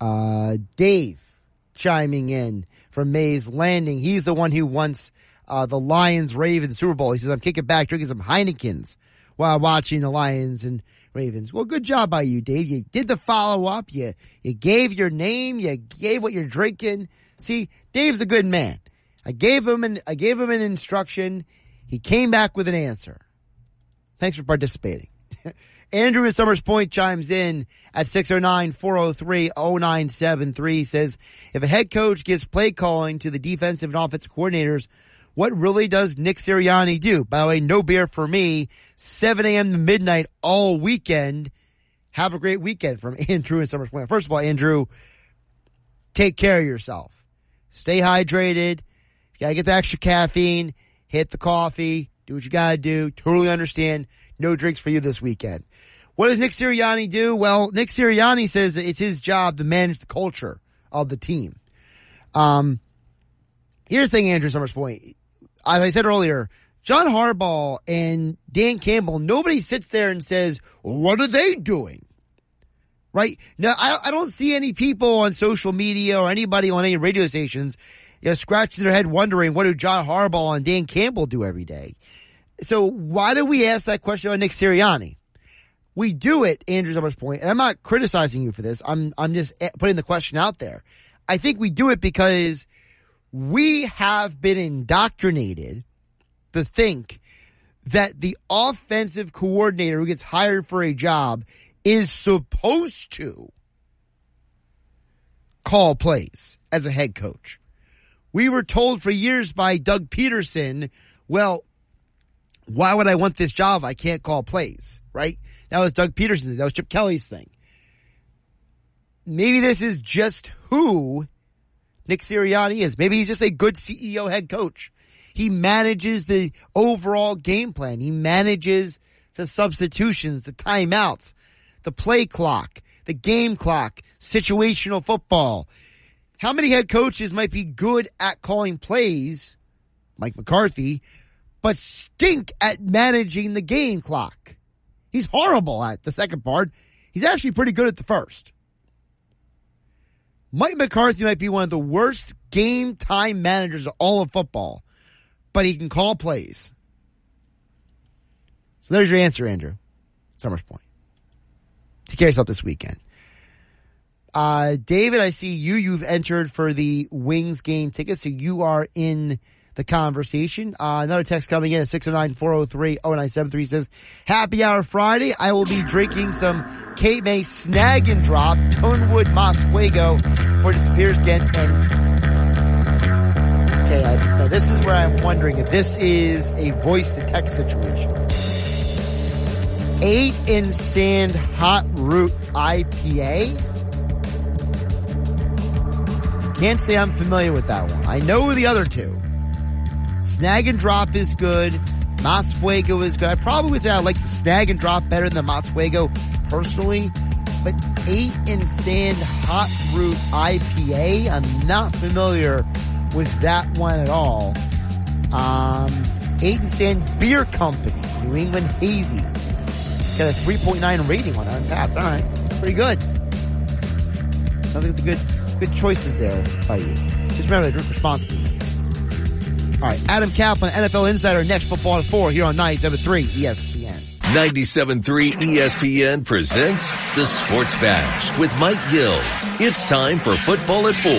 Dave chiming in from Mays Landing. He's the one who wants the Lions-Ravens Super Bowl. He says, I'm kicking back, drinking some Heinekens while watching the Lions and Ravens. Well, good job by you, Dave. You did the follow-up. You gave your name. You gave what you're drinking. See, Dave's a good man. I gave him an instruction. He came back with an answer. Thanks for participating. Andrew at Summers Point chimes in at 609-403-0973, says, if a head coach gives play calling to the defensive and offensive coordinators, what really does Nick Sirianni do? By the way, no beer for me, 7 a.m. to midnight all weekend. Have a great weekend from Andrew at Summers Point. First of all, Andrew, take care of yourself. Stay hydrated. You got to get the extra caffeine. Hit the coffee. Do what you got to do. Totally understand. No drinks for you this weekend. What does Nick Sirianni do? Well, Nick Sirianni says that it's his job to manage the culture of the team. Here's the thing, Andrew Summers Point. As I said earlier, John Harbaugh and Dan Campbell, nobody sits there and says, what are they doing? Right? Now, I don't see any people on social media or anybody on any radio stations, you know, scratching their head wondering what do John Harbaugh and Dan Campbell do every day. So why do we ask that question about Nick Sirianni? We do it, Andrew Summers Point, and I'm not criticizing you for this. I'm just putting the question out there. I think we do it because we have been indoctrinated to think that the offensive coordinator who gets hired for a job is supposed to call plays as a head coach. We were told for years by Doug Peterson, well, why would I want this job if I can't call plays, right? That was Doug Peterson's. That was Chip Kelly's thing. Maybe this is just who Nick Sirianni is. Maybe he's just a good CEO head coach. He manages the overall game plan. He manages the substitutions, the timeouts, the play clock, the game clock, situational football. How many head coaches might be good at calling plays, Mike McCarthy, but stink at managing the game clock? He's horrible at the second part. He's actually pretty good at the first. Mike McCarthy might be one of the worst game time managers of all of football, but he can call plays. So there's your answer, Andrew. Summers Point. Take care of yourself this weekend. David, I see you. You've entered for the Wings game tickets, so you are in the conversation. Another text coming in at 609-403-0973 says, happy hour Friday. I will be drinking some Kate May Snag and Drop Tonewood Mosquego for Disappears Again. And okay, now this is where I'm wondering if this is a voice to text situation. 8 and Sand Hot Root IPA. Can't say I'm familiar with that one. I know the other two. Snag and Drop is good. Mosfuego is good. I probably would say I like the Snag and Drop better than the Mosfuego personally. But 8 and Sand Hot Root IPA, I'm not familiar with that one at all. 8 and Sand Beer Company, New England Hazy. Got a 3.9 rating on Untappd. All right. Pretty good. Sounds like the good choices there by you. Just remember to drink responsibly. All right, Adam Kaplan, NFL Insider, next Football at 4 here on 97.3 ESPN. 97.3 ESPN presents The Sports Bash with Mike Gill. It's time for Football at 4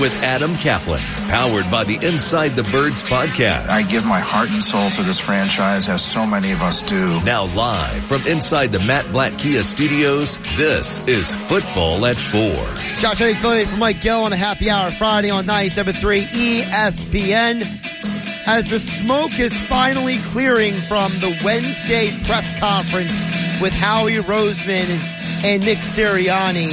with Adam Kaplan, powered by the Inside the Birds podcast. I give my heart and soul to this franchise, as so many of us do. Now live from inside the Matt Blatt Kia Studios, this is Football at 4. Josh Henry Philly from Mike Gill on a happy hour Friday on 97.3 ESPN. As the smoke is finally clearing from the Wednesday press conference with Howie Roseman and Nick Sirianni,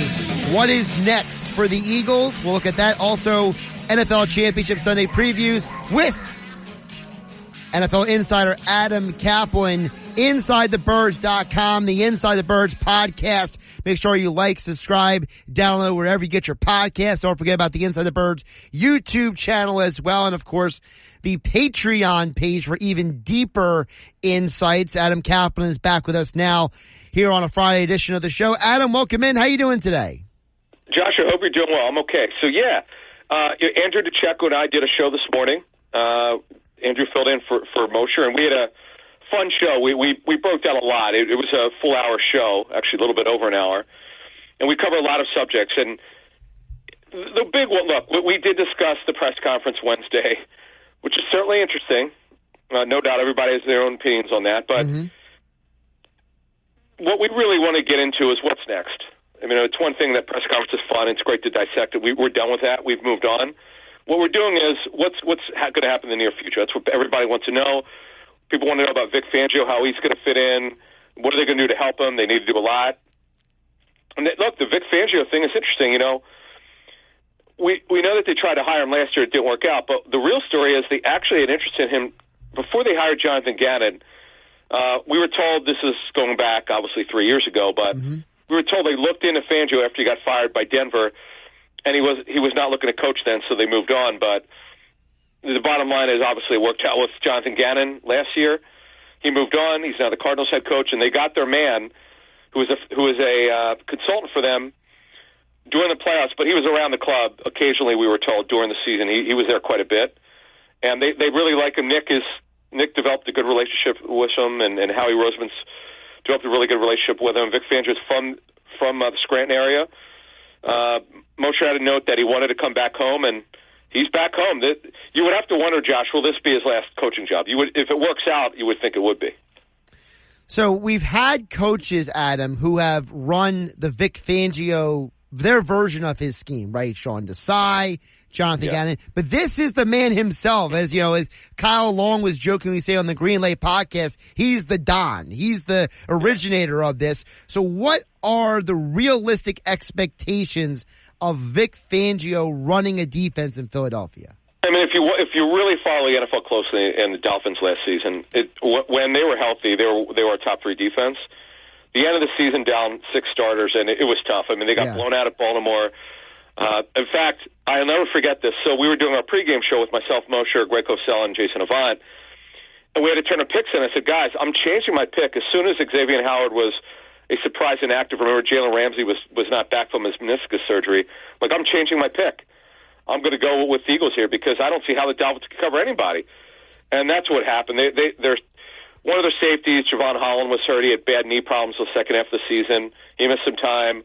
what is next for the Eagles? We'll look at that. Also, NFL Championship Sunday previews with NFL insider Adam Kaplan. InsideTheBirds.com, the Inside the Birds podcast. Make sure you like, subscribe, download wherever you get your podcasts. Don't forget about the Inside the Birds YouTube channel as well. And, of course, the Patreon page for even deeper insights. Adam Kaplan is back with us now here on a Friday edition of the show. Adam, welcome in. How you doing today? Josh, I hope you're doing well. I'm okay. So, yeah, Andrew DeCecco and I did a show this morning. Andrew filled in for Mosher, and we had a fun show. We broke down a lot. It was a full-hour show, actually a little bit over an hour, and we covered a lot of subjects. And the big one, look, we did discuss the press conference Wednesday, which is certainly interesting. No doubt everybody has their own opinions on that, but what we really want to get into is what's next. I mean, it's one thing that press conference is fun. It's great to dissect it. We're done with that. We've moved on. What we're doing is what's going to happen in the near future. That's what everybody wants to know. People want to know about Vic Fangio, how he's going to fit in. What are they going to do to help him? They need to do a lot. And look, the Vic Fangio thing is interesting. You know, we know that they tried to hire him last year. It didn't work out. But the real story is they actually had interest in him before they hired Jonathan Gannon. We were told, this is going back, obviously, 3 years ago, but we were told they looked into Fangio after he got fired by Denver, and he was not looking to coach then, so they moved on. But the bottom line is, obviously, it worked out with Jonathan Gannon last year. He moved on. He's now the Cardinals head coach, and they got their man, who is a consultant for them during the playoffs. But he was around the club occasionally. We were told during the season he was there quite a bit, and they really like him. Nick developed a good relationship with him, and Howie Roseman's developed a really good relationship with him. Vic Fangio is from the Scranton area. Mosher had a note that he wanted to come back home, and he's back home. You would have to wonder, Josh, will this be his last coaching job? If it works out, you would think it would be. So we've had coaches, Adam, who have run the Vic Fangio, their version of his scheme, right? Sean Desai, Jonathan Gannon. But this is the man himself, as Kyle Long was jokingly saying on the Green Lake podcast, he's the Don. He's the originator of this. So what are the realistic expectations of Vic Fangio running a defense in Philadelphia? I mean, if you really follow the NFL closely and the Dolphins last season, when they were healthy, they were a top three defense. The end of the season down six starters, and it was tough. I mean, they got blown out at Baltimore. In fact, I'll never forget this. So we were doing our pregame show with myself, Mosher, Greg Cosell, and Jason Avant, and we had to turn our picks in. I said, guys, I'm changing my pick. As soon as Xavier Howard was a surprise inactive, remember Jalen Ramsey was not back from his meniscus surgery. Like, I'm changing my pick. I'm going to go with the Eagles here because I don't see how the Dolphins can cover anybody. And that's what happened. One of their safeties, Javon Holland, was hurt. He had bad knee problems the second half of the season. He missed some time.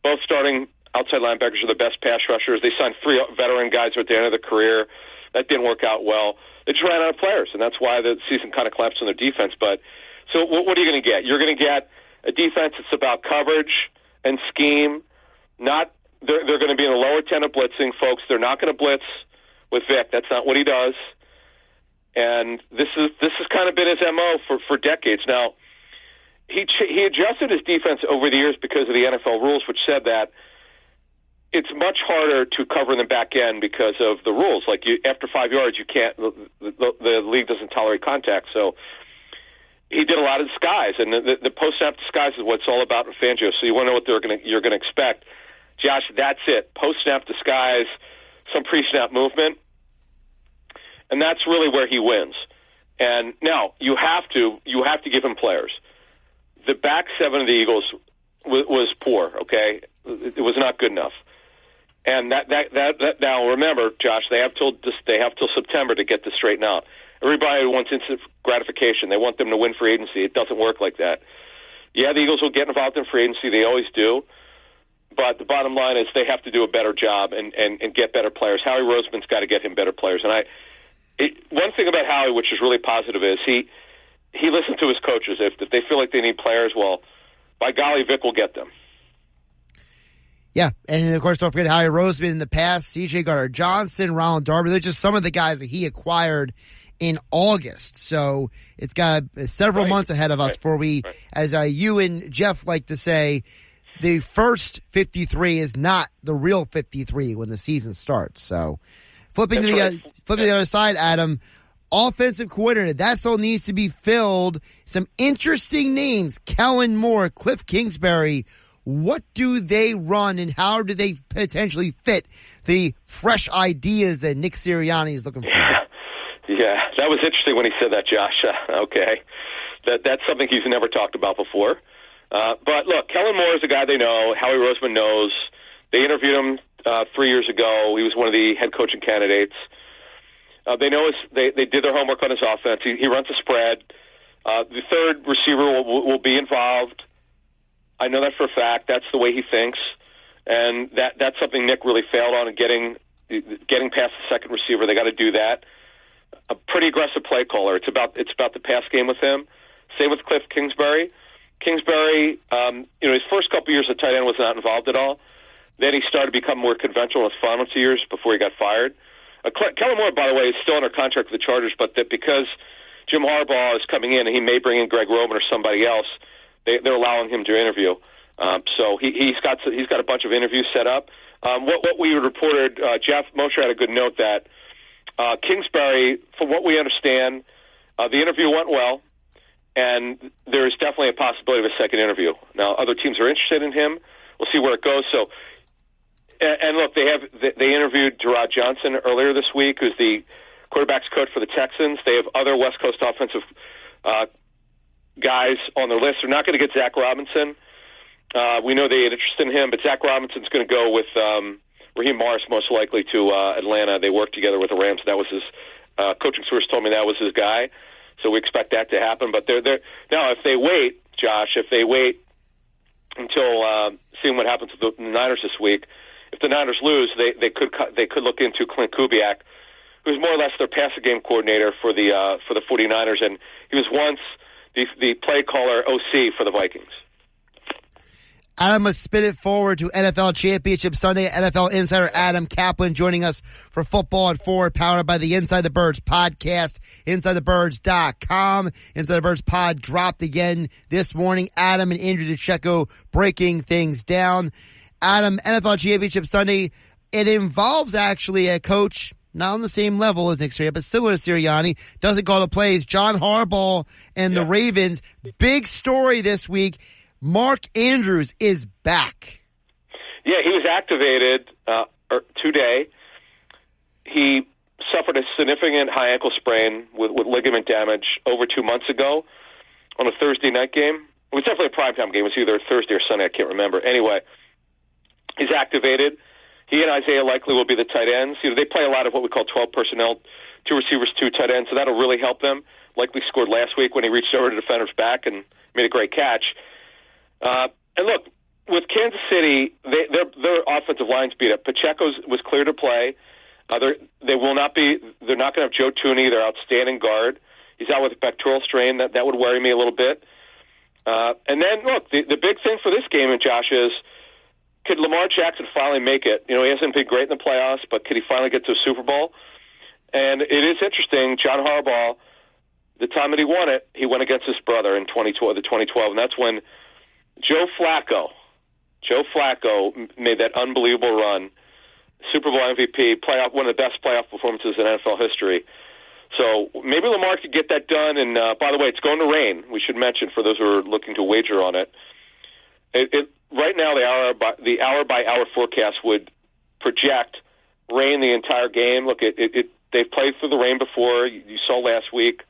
Both starting outside linebackers are the best pass rushers. They signed three veteran guys at the end of their career. That didn't work out well. They just ran out of players, and that's why the season kind of collapsed on their defense. But so what are you going to get? You're going to get a defense that's about coverage and scheme. They're going to be in a lower ten of blitzing, folks. They're not going to blitz with Vic. That's not what he does. And this has kind of been his MO for decades now. He adjusted his defense over the years because of the NFL rules, which said that it's much harder to cover in the back end because of the rules. Like, after 5 yards, you can't. The league doesn't tolerate contact, so he did a lot of disguise, and the post snap disguise is what it's all about with Fangio. So you want to know what you're going to expect, Josh. That's it. Post snap disguise, some pre snap movement. And that's really where he wins. And now you have to give him players. The back seven of the Eagles was poor. Okay, it was not good enough. And that now remember, Josh, they have till September to get this straightened out. Everybody wants instant gratification. They want them to win free agency. It doesn't work like that. Yeah, the Eagles will get involved in free agency. They always do. But the bottom line is they have to do a better job and get better players. Howie Roseman's got to get him better players. And one thing about Howie, which is really positive, is he listens to his coaches. If they feel like they need players, well, by golly, Vic will get them. Yeah, and of course, don't forget Howie Roseman in the past, C.J. Gardner-Johnson, Ronald Darby. They're just some of the guys that he acquired in August. So it's got several months ahead of us before we, as you and Jeff like to say, the first 53 is not the real 53 when the season starts. So... Flipping to the other side, Adam, offensive coordinator. That still needs to be filled. Some interesting names, Kellen Moore, Cliff Kingsbury. What do they run and how do they potentially fit the fresh ideas that Nick Sirianni is looking for? Yeah, that was interesting when he said that, Josh. Okay. That's something he's never talked about before. But look, Kellen Moore is a guy they know. Howie Roseman knows. They interviewed him 3 years ago. He was one of the head coaching candidates. They know they did their homework on his offense. He runs a spread. The third receiver will be involved. I know that for a fact. That's the way he thinks, and that's something Nick really failed on in getting past the second receiver. They got to do that. A pretty aggressive play caller. It's about the pass game with him. Same with Cliff Kingsbury. His first couple years at tight end was not involved at all. Then he started to become more conventional in his final 2 years before he got fired. Kellen Moore, by the way, is still under contract with the Chargers, but that because Jim Harbaugh is coming in and he may bring in Greg Roman or somebody else, they're allowing him to interview. So he's got a bunch of interviews set up. What we reported, Jeff Mosher had a good note that Kingsbury, from what we understand, the interview went well, and there is definitely a possibility of a second interview. Now, other teams are interested in him. We'll see where it goes. So, and look, they interviewed Jerrod Johnson earlier this week, who's the quarterbacks coach for the Texans. They have other West Coast offensive guys on their list. They're not going to get Zach Robinson. We know they had interest in him, but Zach Robinson's going to go with Raheem Morris most likely to Atlanta. They worked together with the Rams. That was his coaching source told me that was his guy. So we expect that to happen. But they're now, if they wait, Josh, until seeing what happens with the Niners this week, if the Niners lose, they could look into Clint Kubiak, who's more or less their passing game coordinator for the 49ers, and he was once the play caller OC for the Vikings. Adam must spin it forward to NFL Championship Sunday. NFL Insider Adam Kaplan joining us for Football at 4, powered by the Inside the Birds podcast, InsideTheBirds.com. Inside the Birds pod dropped again this morning. Adam and Andrew DeCecco breaking things down. Adam, NFL Championship Sunday, it involves actually a coach not on the same level as Nick Sirianni, but similar to Sirianni, doesn't call the plays. John Harbaugh and the Ravens. Big story this week. Mark Andrews is back. Yeah, he was activated today. He suffered a significant high ankle sprain with ligament damage over 2 months ago on a Thursday night game. It was definitely a primetime game. It was either Thursday or Sunday. I can't remember. Anyway, he's activated. He and Isaiah likely will be the tight ends. You know, they play a lot of what we call 12 personnel, two receivers, two tight ends, so that'll really help them. Likely scored last week when he reached over to the defender's back and made a great catch. And look, with Kansas City, their offensive line's beat up. Pacheco was clear to play. They're not going to have Joe Tooney, their outstanding guard. He's out with a pectoral strain. That would worry me a little bit. And then, look, the big thing for this game, and Josh, is could Lamar Jackson finally make it? You know, he hasn't been great in the playoffs, but could he finally get to a Super Bowl? And it is interesting, John Harbaugh, the time that he won it, he went against his brother in 2012, and that's when Joe Flacco made that unbelievable run, Super Bowl MVP, playoff, one of the best playoff performances in NFL history. So maybe Lamar could get that done. And by the way, it's going to rain. We should mention for those who are looking to wager on it. Right now, the hour-by-hour forecast would project rain the entire game. Look, they've played through the rain before. You saw last week.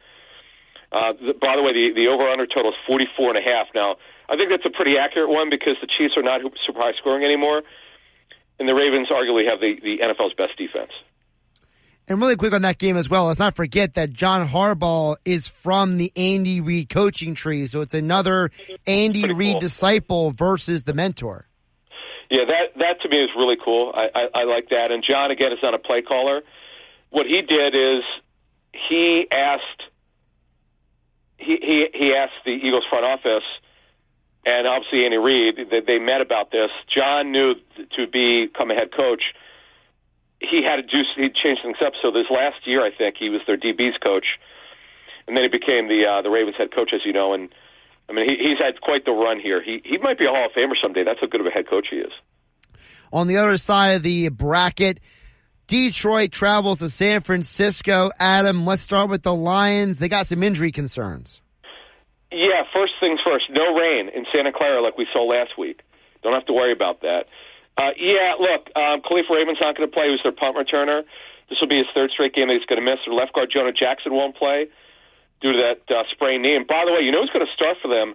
By the way, the over-under total is 44.5 now. I think that's a pretty accurate one because the Chiefs are not super high scoring anymore, and the Ravens arguably have the NFL's best defense. And really quick on that game as well, let's not forget that John Harbaugh is from the Andy Reid coaching tree, so it's another Andy Reid disciple versus the mentor. Yeah, that to me is really cool. I like that. And John, again, is not a play caller. What he did is he asked he asked the Eagles front office, and obviously Andy Reid, they met about this. John knew to become a head coach, he changed things up. So this last year, I think, he was their DB's coach. And then he became the Ravens head coach, as you know. And, I mean, he's had quite the run here. He might be a Hall of Famer someday. That's how good of a head coach he is. On the other side of the bracket, Detroit travels to San Francisco. Adam, let's start with the Lions. They got some injury concerns. Yeah, first things first. No rain in Santa Clara like we saw last week. Don't have to worry about that. Khalif Raymond's not going to play. He was their punt returner. This will be his third straight game that he's going to miss. Their left guard, Jonah Jackson, won't play due to that sprained knee. And by the way, you know who's going to start for them?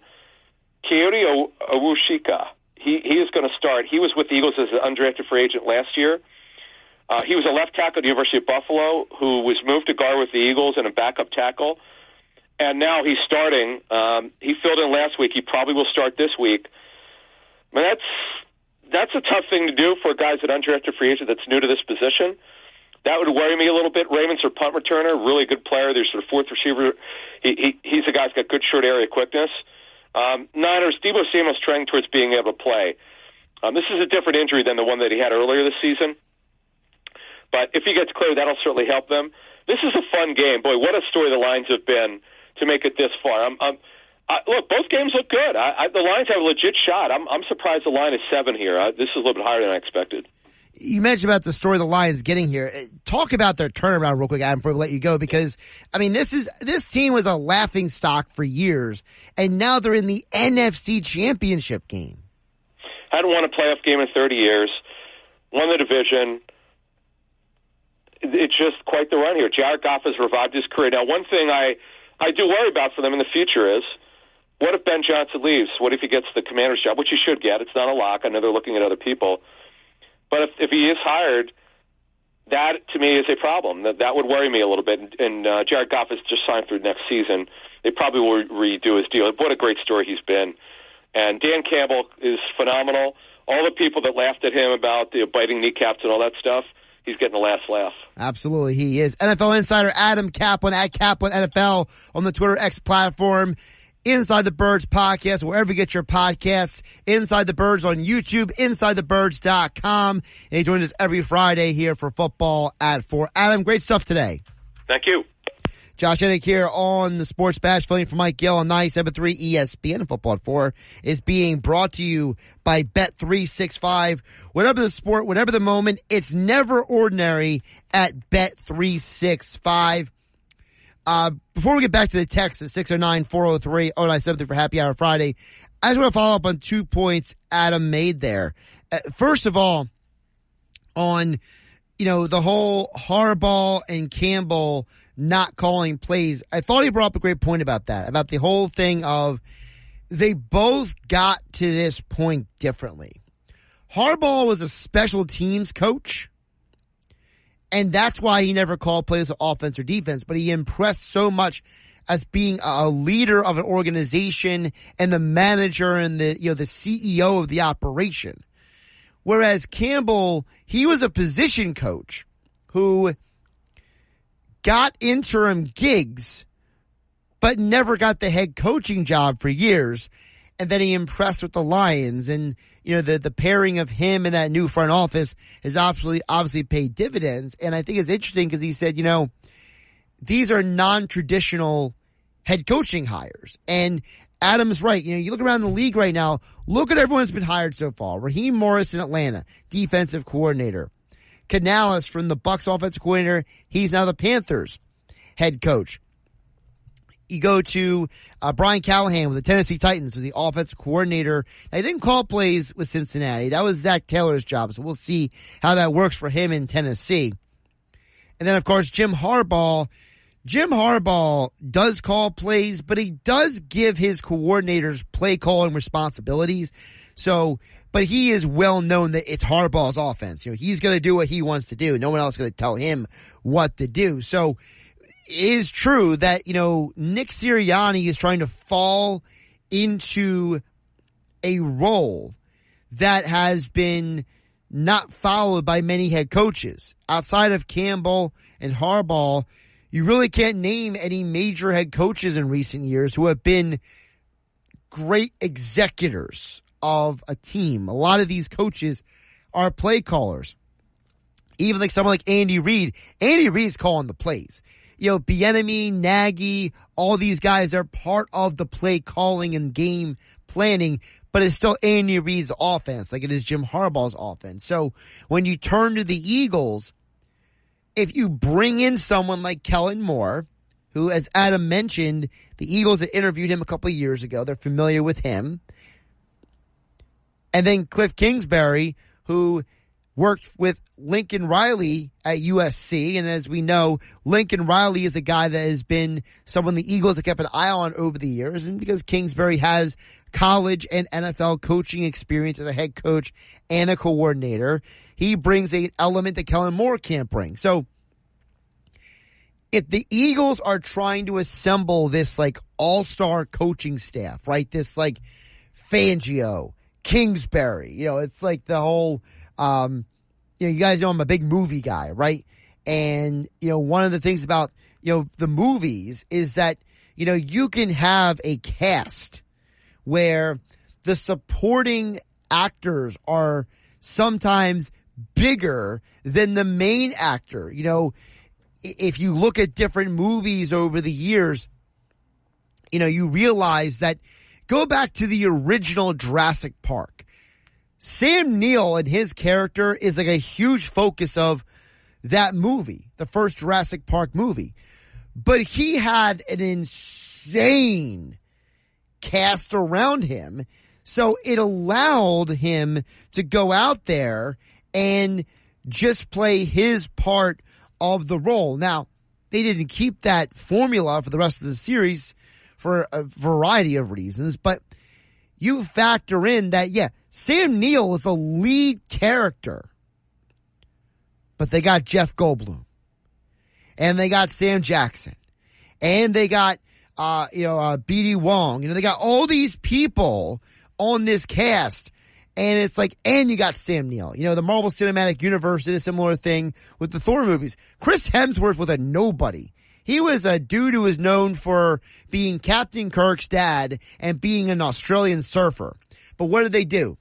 Coyote Awushika. He is going to start. He was with the Eagles as an undrafted free agent last year. He was a left tackle at the University of Buffalo who was moved to guard with the Eagles and a backup tackle. And now he's starting. He filled in last week. He probably will start this week. I mean, that's a tough thing to do for a guy who's an undrafted free agent that's new to this position. That would worry me a little bit. Raymond's their punt returner, really good player. They're sort of fourth receiver. He's a guy who's got good short area quickness. Niners, Debo Samuel's trending towards being able to play. This is a different injury than the one that he had earlier this season. But if he gets cleared, that'll certainly help them. This is a fun game. Boy, what a story the Lions have been to make it this far. Look, both games look good. The Lions have a legit shot. I'm surprised the line is 7 here. This is a little bit higher than I expected. You mentioned about the story of the Lions getting here. Talk about their turnaround real quick, Adam, before we let you go, because, I mean, this team was a laughing stock for years, and now they're in the NFC Championship game. Hadn't won a playoff game in 30 years. Won the division. It's just quite the run here. Jared Goff has revived his career. Now, one thing I do worry about for them in the future is, what if Ben Johnson leaves? What if he gets the commander's job, which he should get? It's not a lock. I know they're looking at other people. But if he is hired, that to me is a problem. That would worry me a little bit. And Jared Goff is just signed through next season. They probably will redo his deal. What a great story he's been. And Dan Campbell is phenomenal. All the people that laughed at him about the biting kneecaps and all that stuff, he's getting the last laugh. Absolutely, he is. NFL insider Adam Kaplan at Kaplan NFL on the Twitter X platform. Inside the Birds podcast, wherever you get your podcasts. Inside the Birds on YouTube, InsideTheBirds.com. And he joins us every Friday here for Football at 4. Adam, great stuff today. Thank you. Josh Hennick here on the Sports Bash, filling for Mike Gill on 97.3 ESPN. Football at 4 is being brought to you by Bet365. Whatever the sport, whatever the moment, it's never ordinary at Bet365. Before we get back to the text at 609-403-0973 for Happy Hour Friday, I just want to follow up on 2 points Adam made there. First of all, on, the whole Harbaugh and Campbell not calling plays, I thought he brought up a great point about that, about the whole thing of they both got to this point differently. Harbaugh was a special teams coach. And that's why he never called plays of offense or defense. But he impressed so much as being a leader of an organization and the manager and the CEO of the operation. Whereas Campbell, he was a position coach who got interim gigs, but never got the head coaching job for years. And then he impressed with the Lions, and the pairing of him and that new front office has obviously paid dividends. And I think it's interesting because he said, these are non-traditional head coaching hires. And Adam's right. You look around the league right now, look at everyone's been hired so far. Raheem Morris in Atlanta, defensive coordinator. Canales from the Bucs offensive coordinator. He's now the Panthers head coach. You go to Brian Callahan with the Tennessee Titans with the offensive coordinator. Now, he didn't call plays with Cincinnati. That was Zach Taylor's job, so we'll see how that works for him in Tennessee. And then, of course, Jim Harbaugh. Jim Harbaugh does call plays, but he does give his coordinators play calling responsibilities. But he is well known that it's Harbaugh's offense. He's going to do what he wants to do. No one else is going to tell him what to do. So it is true that, Nick Sirianni is trying to fall into a role that has been not followed by many head coaches. Outside of Campbell and Harbaugh, you really can't name any major head coaches in recent years who have been great executors of a team. A lot of these coaches are play callers. Even someone like Andy Reid. Andy Reid's calling the plays. Bieniemy, Nagy, all these guys are part of the play calling and game planning, but it's still Andy Reid's offense, like it is Jim Harbaugh's offense. So when you turn to the Eagles, if you bring in someone like Kellen Moore, who, as Adam mentioned, the Eagles had interviewed him a couple of years ago. They're familiar with him. And then Cliff Kingsbury, who worked with Lincoln Riley at USC. And as we know, Lincoln Riley is a guy that has been someone the Eagles have kept an eye on over the years. And because Kingsbury has college and NFL coaching experience as a head coach and a coordinator, he brings an element that Kellen Moore can't bring. So if the Eagles are trying to assemble this like all-star coaching staff, right? This like Fangio, Kingsbury, you know, it's like the whole, you know, you guys know I'm a big movie guy, right? And, you know, one of the things about, you know, the movies is that, you know, you can have a cast where the supporting actors are sometimes bigger than the main actor. You know, if you look at different movies over the years, you know, you realize that, go back to the original Jurassic Park. Sam Neill and his character is like a huge focus of that movie, the first Jurassic Park movie. But he had an insane cast around him, so it allowed him to go out there and just play his part of the role. Now, they didn't keep that formula for the rest of the series for a variety of reasons, but you factor in that, yeah, Sam Neill is the lead character, but they got Jeff Goldblum, and they got Sam Jackson, and they got, BD Wong. You know, they got all these people on this cast, and it's like, and you got Sam Neill. You know, the Marvel Cinematic Universe did a similar thing with the Thor movies. Chris Hemsworth was a nobody. He was a dude who was known for being Captain Kirk's dad and being an Australian surfer. But what did they do?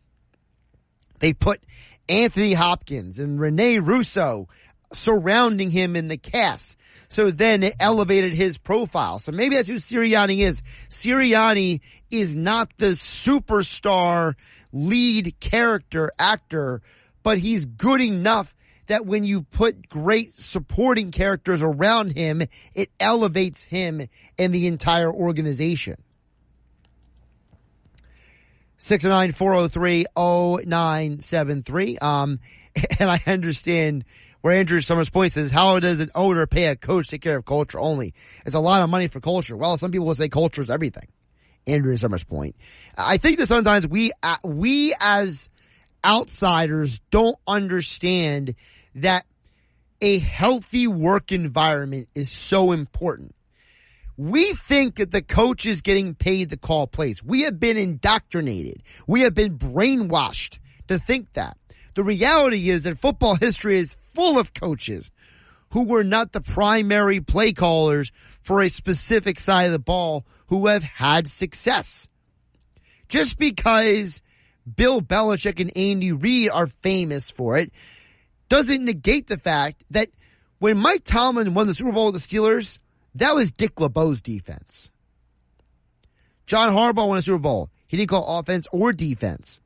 They put Anthony Hopkins and Rene Russo surrounding him in the cast. So then it elevated his profile. So maybe that's who Sirianni is. Sirianni is not the superstar lead character actor, but he's good enough that when you put great supporting characters around him, it elevates him and the entire organization. 609-403-0973. And I understand where Andrew Summers' point says, how does an owner pay a coach to take care of culture only? It's a lot of money for culture. Well, some people will say culture is everything. Andrew Summers' point. I think that sometimes we as outsiders don't understand that a healthy work environment is so important. We think that the coach is getting paid to call plays. We have been indoctrinated. We have been brainwashed to think that. The reality is that football history is full of coaches who were not the primary play callers for a specific side of the ball who have had success. Just because Bill Belichick and Andy Reid are famous for it doesn't negate the fact that when Mike Tomlin won the Super Bowl with the Steelers, that was Dick LeBeau's defense. John Harbaugh won a Super Bowl. He didn't call offense or defense.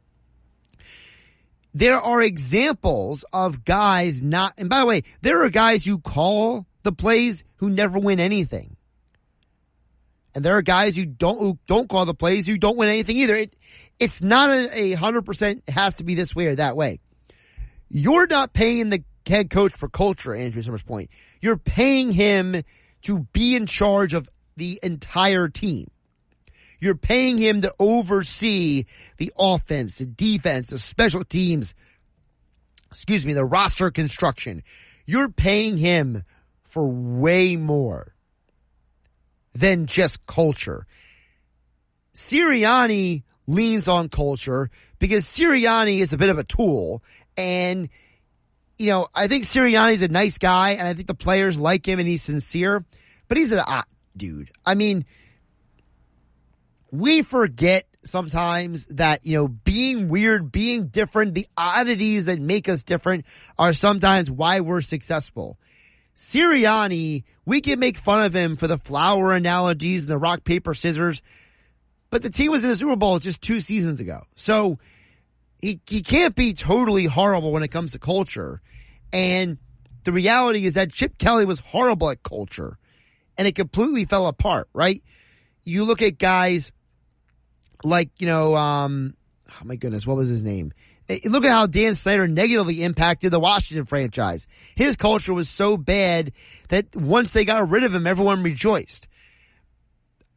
There are examples of guys not, and by the way, there are guys who call the plays who never win anything. And there are guys who don't call the plays who don't win anything either. It's not a 100% has to be this way or that way. You're not paying the head coach for culture, Andrew Summers' point. You're paying him to be in charge of the entire team. You're paying him to oversee the offense, the defense, the special teams, the roster construction. You're paying him for way more than just culture. Sirianni leans on culture because Sirianni is a bit of a tool, and you know, I think Sirianni's a nice guy, and I think the players like him, and he's sincere, but he's an odd dude. I mean, we forget sometimes that, you know, being weird, being different, the oddities that make us different are sometimes why we're successful. Sirianni, we can make fun of him for the flower analogies and the rock, paper, scissors, but the team was in the Super Bowl just 2 seasons ago. So he can't be totally horrible when it comes to culture. And The reality is that Chip Kelly was horrible at culture, and it completely fell apart, right? You look at guys like, oh my goodness, what was his name? Look at how Dan Snyder negatively impacted the Washington franchise. His culture was so bad that once they got rid of him, everyone rejoiced.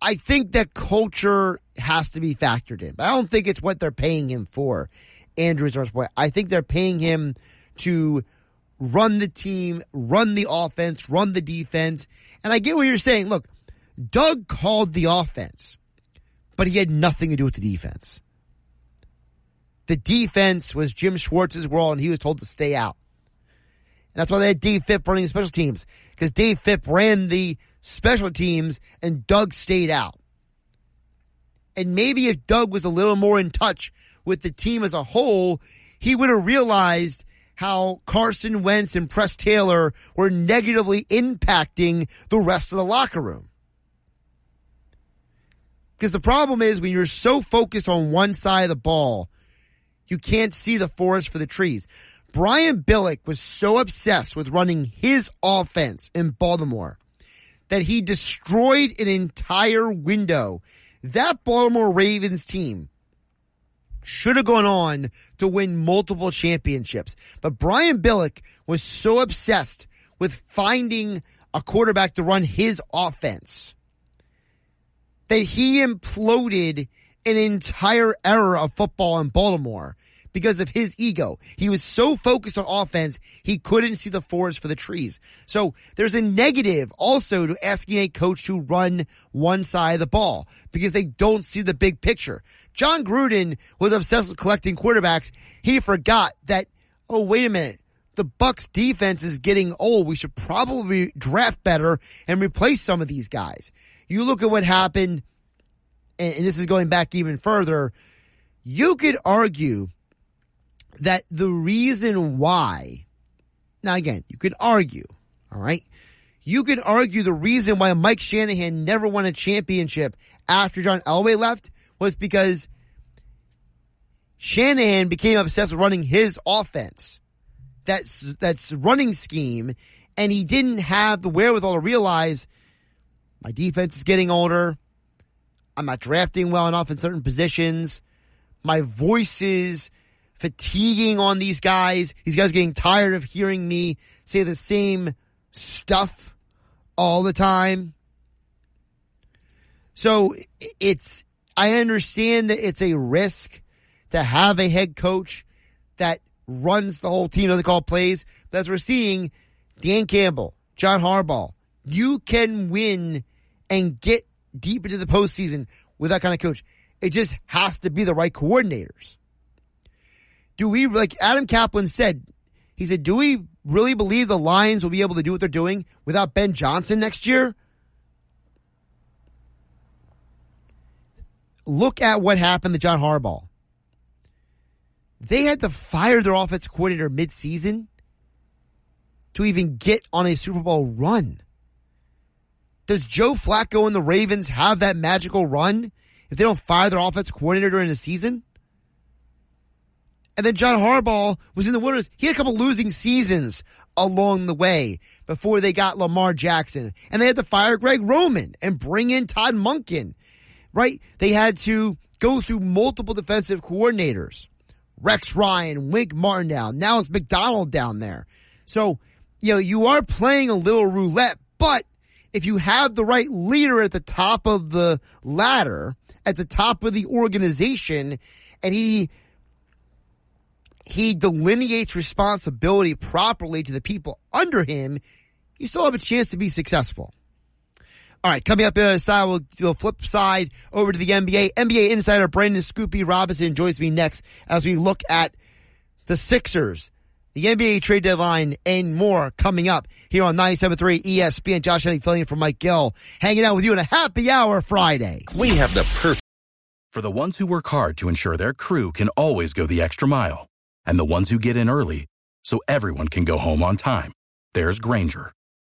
I think that culture has to be factored in, but I don't think it's what they're paying him for, Andrew's point. I think they're paying him to run the team, run the offense, run the defense. And I get what you're saying. Look, Doug called the offense, but he had nothing to do with the defense. The defense was Jim Schwartz's world, and he was told to stay out. And that's why they had Dave Phipp running the special teams, because Dave Phipp ran the special teams and Doug stayed out. And maybe if Doug was a little more in touch with the team as a whole, he would have realized how Carson Wentz and Press Taylor were negatively impacting the rest of the locker room. Because the problem is when you're so focused on one side of the ball, you can't see the forest for the trees. Brian Billick was so obsessed with running his offense in Baltimore that he destroyed an entire window. That Baltimore Ravens team should have gone on to win multiple championships. But Brian Billick was so obsessed with finding a quarterback to run his offense that he imploded an entire era of football in Baltimore because of his ego. He was so focused on offense, he couldn't see the forest for the trees. So there's a negative also to asking a coach to run one side of the ball because they don't see the big picture. John Gruden was obsessed with collecting quarterbacks. He forgot that, oh, wait a minute, the Bucks defense is getting old. We should probably draft better and replace some of these guys. You look at what happened, and this is going back even further. You could argue that the reason why, now again, you could argue, all right? You could argue the reason why Mike Shanahan never won a championship after John Elway left was because Shanahan became obsessed with running his offense. That's running scheme, and he didn't have the wherewithal to realize my defense is getting older. I'm not drafting well enough in certain positions. My voice is fatiguing on these guys. These guys are getting tired of hearing me say the same stuff all the time. So I understand that it's a risk to have a head coach that runs the whole team, doesn't call plays. That's what we're seeing. Dan Campbell, John Harbaugh. You can win and get deep into the postseason with that kind of coach. It just has to be the right coordinators. Like Adam Kaplan said, he said, do we really believe the Lions will be able to do what they're doing without Ben Johnson next year? Look at what happened to John Harbaugh. They had to fire their offensive coordinator midseason to even get on a Super Bowl run. Does Joe Flacco and the Ravens have that magical run if they don't fire their offensive coordinator during the season? And then John Harbaugh was in the wilderness. He had a couple losing seasons along the way before they got Lamar Jackson. And they had to fire Greg Roman and bring in Todd Monken. Right? They had to go through multiple defensive coordinators. Rex Ryan, Wink Martindale. Now it's McDonald down there. So, you are playing a little roulette, but if you have the right leader at the top of the ladder, at the top of the organization, and he delineates responsibility properly to the people under him, you still have a chance to be successful. All right, coming up the other side, we'll do a flip side over to the NBA. NBA insider Brandon Scoopy Robinson joins me next as we look at the Sixers, the NBA trade deadline, and more coming up here on 97.3 ESPN. Josh Henning filling in for Mike Gill, hanging out with you on a happy hour Friday. We have the perfect... For the ones who work hard to ensure their crew can always go the extra mile, and the ones who get in early so everyone can go home on time, there's Grainger,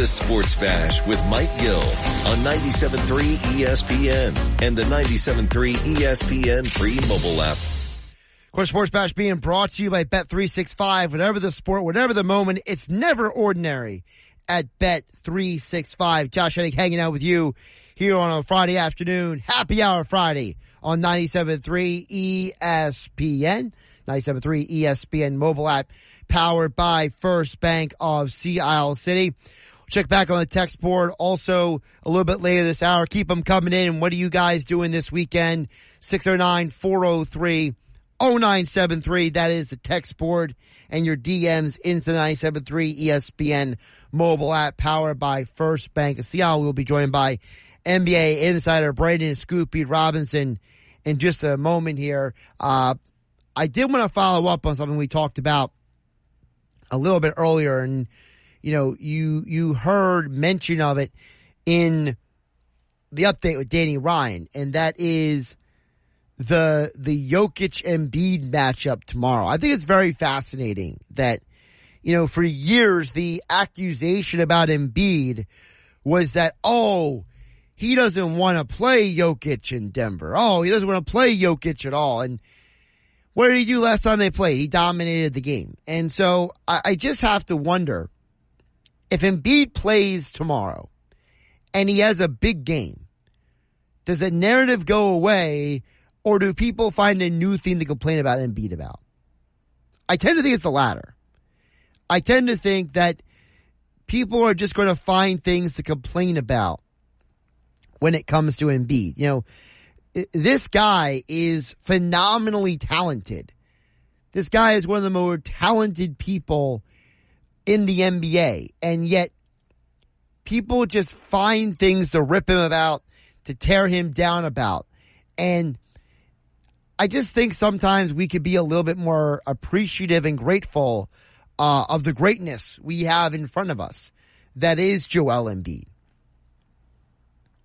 The Sports Bash with Mike Gill on 97.3 ESPN and the 97.3 ESPN free mobile app. Of course, Sports Bash being brought to you by Bet365. Whatever the sport, whatever the moment, it's never ordinary at Bet365. Josh Hennig hanging out with you here on a Friday afternoon. Happy Hour Friday on 97.3 ESPN. 97.3 ESPN mobile app powered by First Bank of Sea Isle City. Check back on the text board also a little bit later this hour. Keep them coming in. What are you guys doing this weekend? 609-403-0973. That is the text board and your DMs into the 97.3 ESPN mobile app powered by First Bank of Sea Isle. We'll be joined by NBA insider Brandon Scoopy Robinson in just a moment here. I did want to follow up on something we talked about a little bit earlier, and you know, you heard mention of it in the update with Danny Ryan, and that is the Jokic Embiid matchup tomorrow. I think it's very fascinating that, you know, for years the accusation about Embiid was that, oh, he doesn't want to play Jokic in Denver. Oh, he doesn't want to play Jokic at all. And what did he do last time they played? He dominated the game. And so I just have to wonder if Embiid plays tomorrow and he has a big game, does the narrative go away or do people find a new thing to complain about Embiid about? I tend to think it's the latter. I tend to think that people are just going to find things to complain about when it comes to Embiid. You know, this guy is phenomenally talented. This guy is one of the more talented people in the NBA. And yet people just find things to rip him about, to tear him down about. And I just think sometimes we could be a little bit more appreciative and grateful of the greatness we have in front of us. That is Joel Embiid.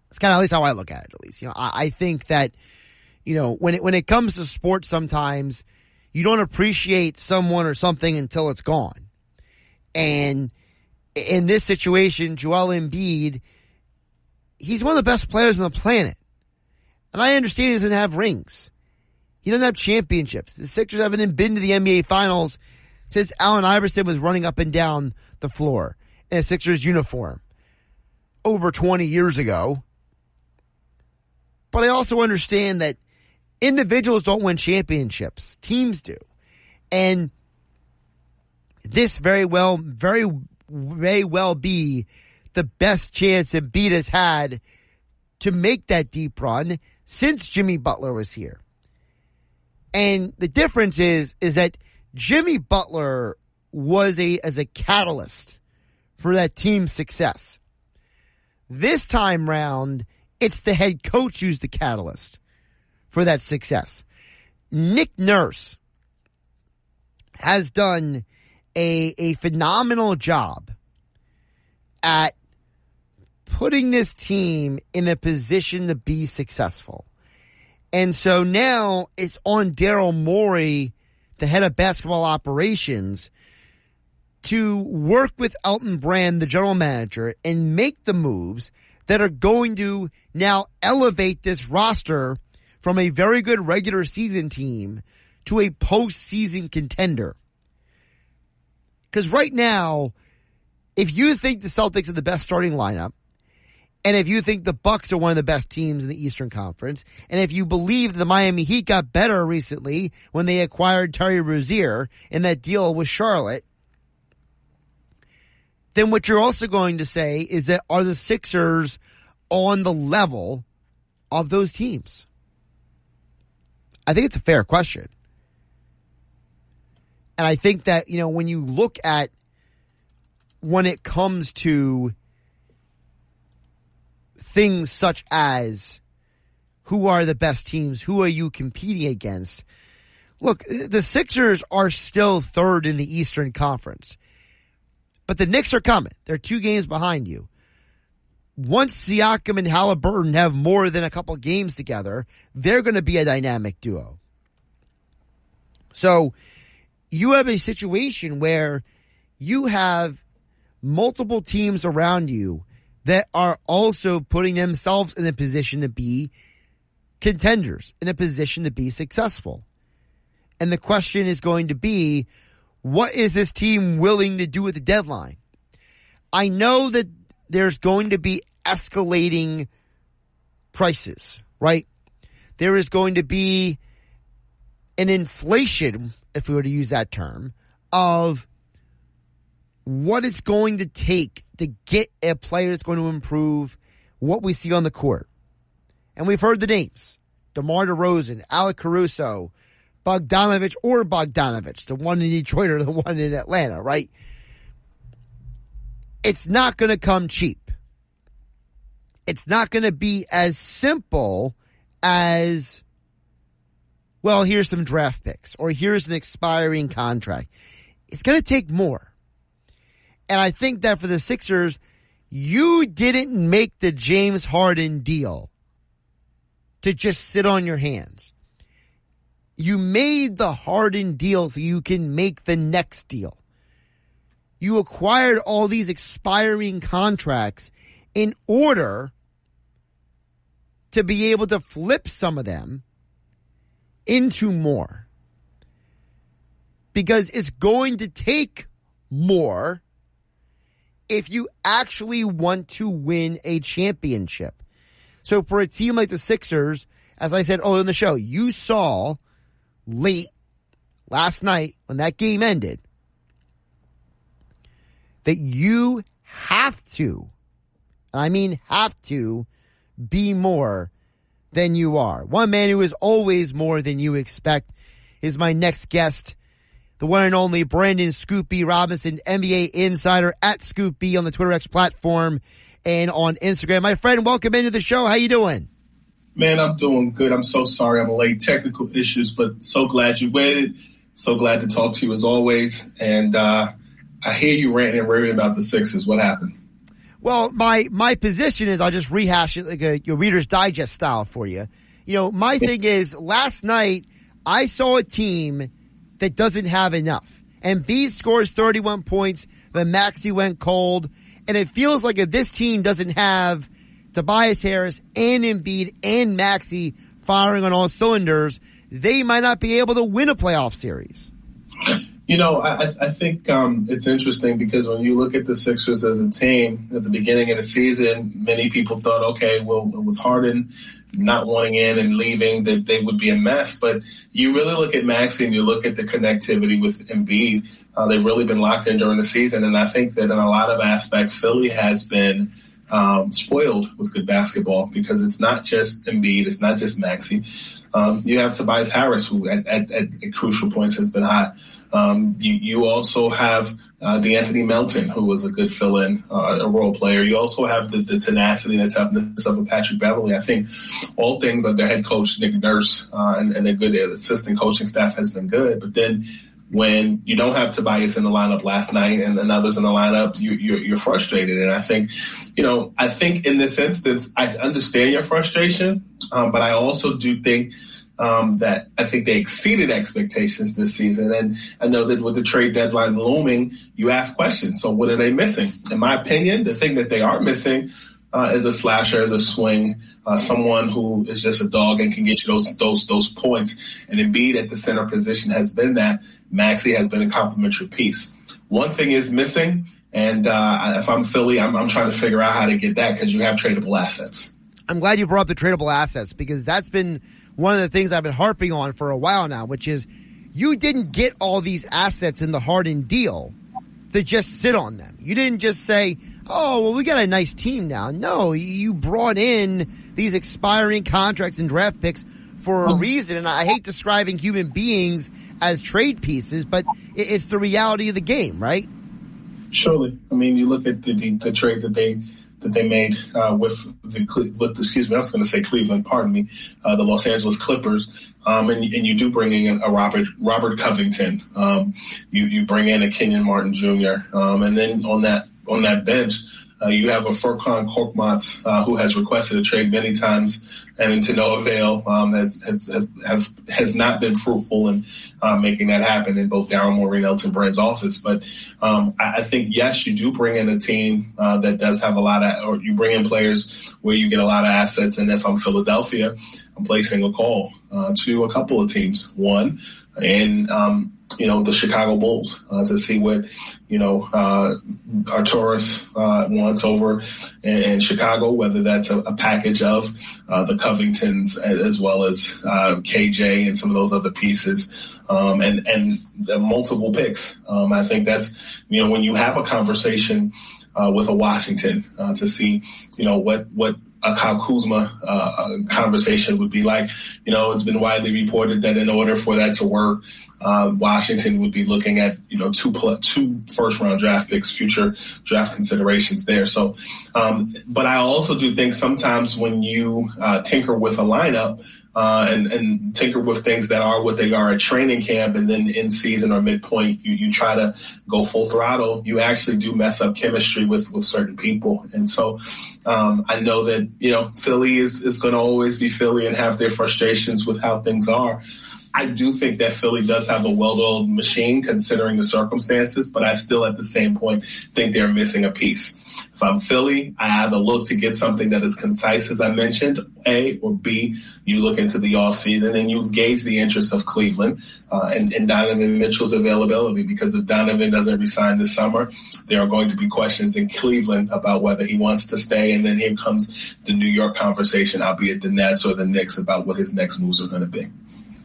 It's kind of at least how I look at it, at least. You know, I think that, you know, when it comes to sports, sometimes you don't appreciate someone or something until it's gone. And in this situation, Joel Embiid, he's one of the best players on the planet. And I understand he doesn't have rings. He doesn't have championships. The Sixers haven't been to the NBA Finals since Allen Iverson was running up and down the floor in a Sixers uniform over 20 years ago. But I also understand that individuals don't win championships. Teams do. And this very well be the best chance Embiid has had to make that deep run since Jimmy Butler was here. And the difference is that Jimmy Butler was as a catalyst for that team's success. This time round, it's the head coach who's the catalyst for that success. Nick Nurse has done a phenomenal job at putting this team in a position to be successful. And so now it's on Daryl Morey, the head of basketball operations, to work with Elton Brand, the general manager, and make the moves that are going to now elevate this roster from a very good regular season team to a postseason contender. Because right now, if you think the Celtics are the best starting lineup, and if you think the Bucks are one of the best teams in the Eastern Conference, and if you believe the Miami Heat got better recently when they acquired Terry Rozier in that deal with Charlotte, then what you're also going to say is that are the Sixers on the level of those teams? I think it's a fair question. And I think that, you know, when you look at when it comes to things such as who are the best teams, who are you competing against? Look, the Sixers are still third in the Eastern Conference. But the Knicks are coming. They're 2 games behind you. once Siakam and Haliburton have more than a couple games together, they're going to be a dynamic duo. So you have a situation where you have multiple teams around you that are also putting themselves in a position to be contenders, in a position to be successful. And the question is going to be, what is this team willing to do at the deadline? I know that there's going to be escalating prices, right? There is going to be an inflation, if we were to use that term, of what it's going to take to get a player that's going to improve what we see on the court. And we've heard the names. DeMar DeRozan, Alec Caruso, Bogdanovich, the one in Detroit or the one in Atlanta, right? It's not going to come cheap. It's not going to be as simple as, well, here's some draft picks or here's an expiring contract. It's going to take more. And I think that for the Sixers, you didn't make the James Harden deal to just sit on your hands. You made the Harden deal so you can make the next deal. You acquired all these expiring contracts in order to be able to flip some of them into more. Because it's going to take more if you actually want to win a championship. So for a team like the Sixers, as I said earlier in the show, you saw late last night when that game ended, that you have to, and I mean have to, be more than you are. One man who is always more than you expect is my next guest, the one and only Brandon Scoop B Robinson, NBA insider at Scoop B on the TwitterX platform and on Instagram. My friend, welcome into the show. How you doing? Man, I'm doing good. I'm so sorry I'm late. Technical issues, but so glad you waited. So glad to talk to you as always. And, I hear you ranting and raving about the Sixers. What happened? Well, my position is, I'll just rehash it like your Reader's Digest style for you. You know, my thing is, last night I saw a team that doesn't have enough. Embiid scores 31 points, but Maxey went cold. And it feels like if this team doesn't have Tobias Harris and Embiid and Maxey firing on all cylinders, they might not be able to win a playoff series. You know, I think it's interesting because when you look at the Sixers as a team at the beginning of the season, many people thought, okay, well, with Harden not wanting in and leaving, that they would be a mess. But you really look at Maxey and you look at the connectivity with Embiid. They've really been locked in during the season. And I think that in a lot of aspects, Philly has been spoiled with good basketball because it's not just Embiid. It's not just Maxey. You have Tobias Harris, who at crucial points has been hot. You also have DeAnthony Melton, who was a good fill-in, a role player. You also have the tenacity and the toughness of Patrick Beverly. I think all things like their head coach, Nick Nurse, and their assistant coaching staff has been good. But then when you don't have Tobias in the lineup last night and others in the lineup, you're frustrated. And I think, you know, I think in this instance, I understand your frustration, but I also do think that I think they exceeded expectations this season. And I know that with the trade deadline looming, you ask questions. So what are they missing? In my opinion, the thing that they are missing is a slasher, is a swing, someone who is just a dog and can get you those points. And Embiid at the center position has been that. Maxey has been a complimentary piece. One thing is missing, and if I'm Philly, I'm trying to figure out how to get that because you have tradable assets. I'm glad you brought up the tradable assets because that's been one of the things I've been harping on for a while now, which is you didn't get all these assets in the Harden deal to just sit on them. You didn't just say, oh, well, we got a nice team now. No, you brought in these expiring contracts and draft picks for a reason. And I hate describing human beings as trade pieces, but it's the reality of the game, right? Surely. I mean, you look at the trade that they made the Los Angeles Clippers, and you do bring in a Robert Covington, you bring in a Kenyon Martin Jr., and then on that bench, You have a Furkan Korkmaz who has requested a trade many times and to no avail, has not been fruitful in making that happen in both Daryl Morey and Elton Brand's office. But I think, yes, you do bring in a team that does have a lot of – or you bring in players where you get a lot of assets. And if I'm Philadelphia, I'm placing a call to a couple of teams. One, and the Chicago Bulls to see what, Arturis wants over in Chicago, whether that's a package of the Covingtons as well as KJ and some of those other pieces and the multiple picks. I think that's, when you have a conversation with a Washington to see, what a Kyle Kuzma conversation would be like. It's been widely reported that in order for that to work, Washington would be looking at, two first-round draft picks, future draft considerations there. So, but I also do think sometimes when you tinker with a lineup and tinker with things that are what they are at training camp and then in season or midpoint, you try to go full throttle, you actually do mess up chemistry with certain people. And so I know that, Philly is going to always be Philly and have their frustrations with how things are. I do think that Philly does have a well-oiled machine considering the circumstances, but I still at the same point think they're missing a piece. If I'm Philly, I either look to get something that is concise, as I mentioned, A, or B, you look into the offseason and you gauge the interest of Cleveland and Donovan Mitchell's availability, because if Donovan doesn't resign this summer, there are going to be questions in Cleveland about whether he wants to stay. And then here comes the New York conversation, albeit the Nets or the Knicks, about what his next moves are going to be.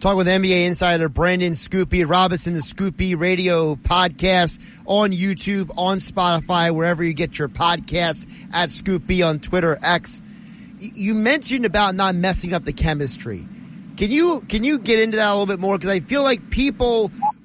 Talk with NBA insider Brandon Scoopy Robinson, the Scoopy Radio Podcast on YouTube, on Spotify, wherever you get your podcast, at Scoopy on Twitter, X. You mentioned about not messing up the chemistry. Can you get into that a little bit more? Because I feel like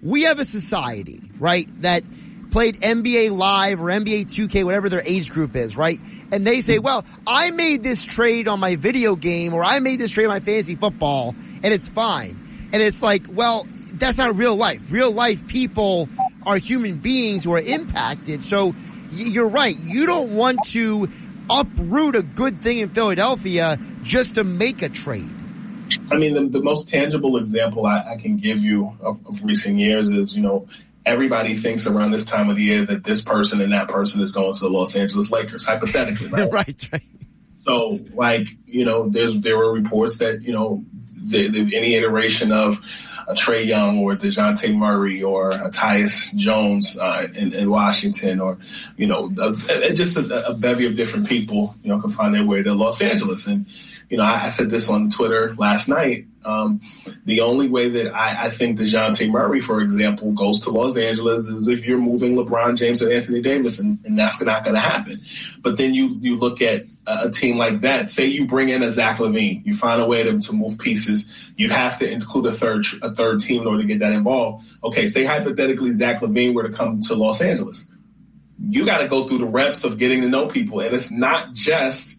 we have a society, right, that played NBA Live or NBA 2K, whatever their age group is, right? And they say, well, I made this trade on my video game, or I made this trade on my fantasy football, and it's fine. And it's like, well, that's not real life. Real life people are human beings who are impacted. So you're right. You don't want to uproot a good thing in Philadelphia just to make a trade. I mean, the most tangible example I can give you of recent years is, everybody thinks around this time of the year that this person and that person is going to the Los Angeles Lakers, hypothetically. Right? right. So, there were reports that, any iteration of Trae Young or DeJounte Murray or Tyus Jones in Washington or, just a bevy of different people, can find their way to Los Angeles. And, I said this on Twitter last night. The only way that I think DeJounte Murray, for example, goes to Los Angeles is if you're moving LeBron James and Anthony Davis, and that's not going to happen. But then you look at a team like that. Say you bring in a Zach LaVine, you find a way to move pieces. You have to include a third team in order to get that involved. Okay, say hypothetically Zach LaVine were to come to Los Angeles. You got to go through the reps of getting to know people, and it's not just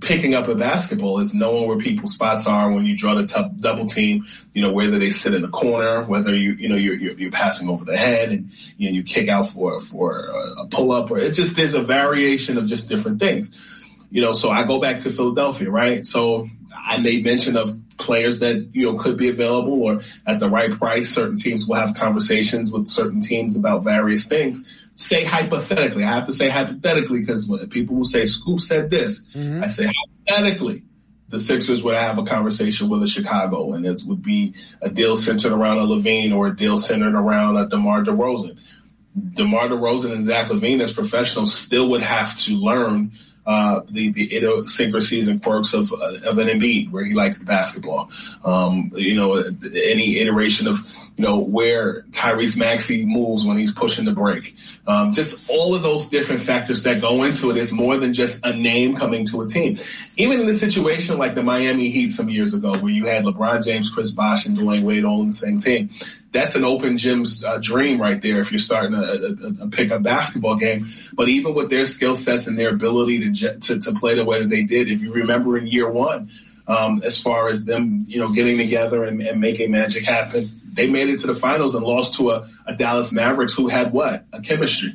picking up a basketball. Is knowing where people's spots are when you draw the double team, whether they sit in a corner, whether you're passing over the head and you kick out for a pull up, or it's just, there's a variation of just different things. So I go back to Philadelphia, right? So I made mention of players that, could be available or at the right price. Certain teams will have conversations with certain teams about various things. Say hypothetically. I have to say hypothetically because people will say, Scoop said this. Mm-hmm. I say hypothetically, the Sixers would have a conversation with a Chicago, and it would be a deal centered around a LaVine or a deal centered around a DeMar DeRozan. DeMar DeRozan and Zach LaVine as professionals still would have to learn the idiosyncrasies and quirks of an Embiid, where he likes the basketball. Any iteration of where Tyrese Maxey moves when he's pushing the break. Just all of those different factors that go into it is more than just a name coming to a team. Even in a situation like the Miami Heat some years ago, where you had LeBron James, Chris Bosh, and Dwayne Wade all on the same team. That's an open gym's dream right there if you're starting a pickup basketball game. But even with their skill sets and their ability to play the way that they did, if you remember in year one, as far as them, getting together and making magic happen, they made it to the finals and lost to a Dallas Mavericks who had what? A chemistry.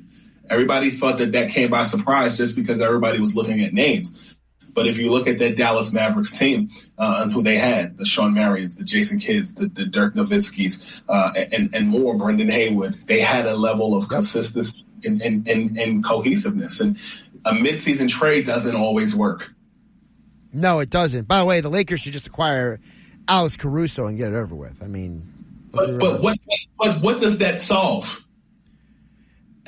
Everybody thought that that came by surprise just because everybody was looking at names. But if you look at that Dallas Mavericks team, who they had, the Sean Marions, the Jason Kidds, the Dirk Nowitzkis, and more, Brendan Haywood, they had a level of consistency and cohesiveness. And a midseason trade doesn't always work. No, it doesn't. By the way, the Lakers should just acquire Alex Caruso and get it over with. I mean, but what does that solve?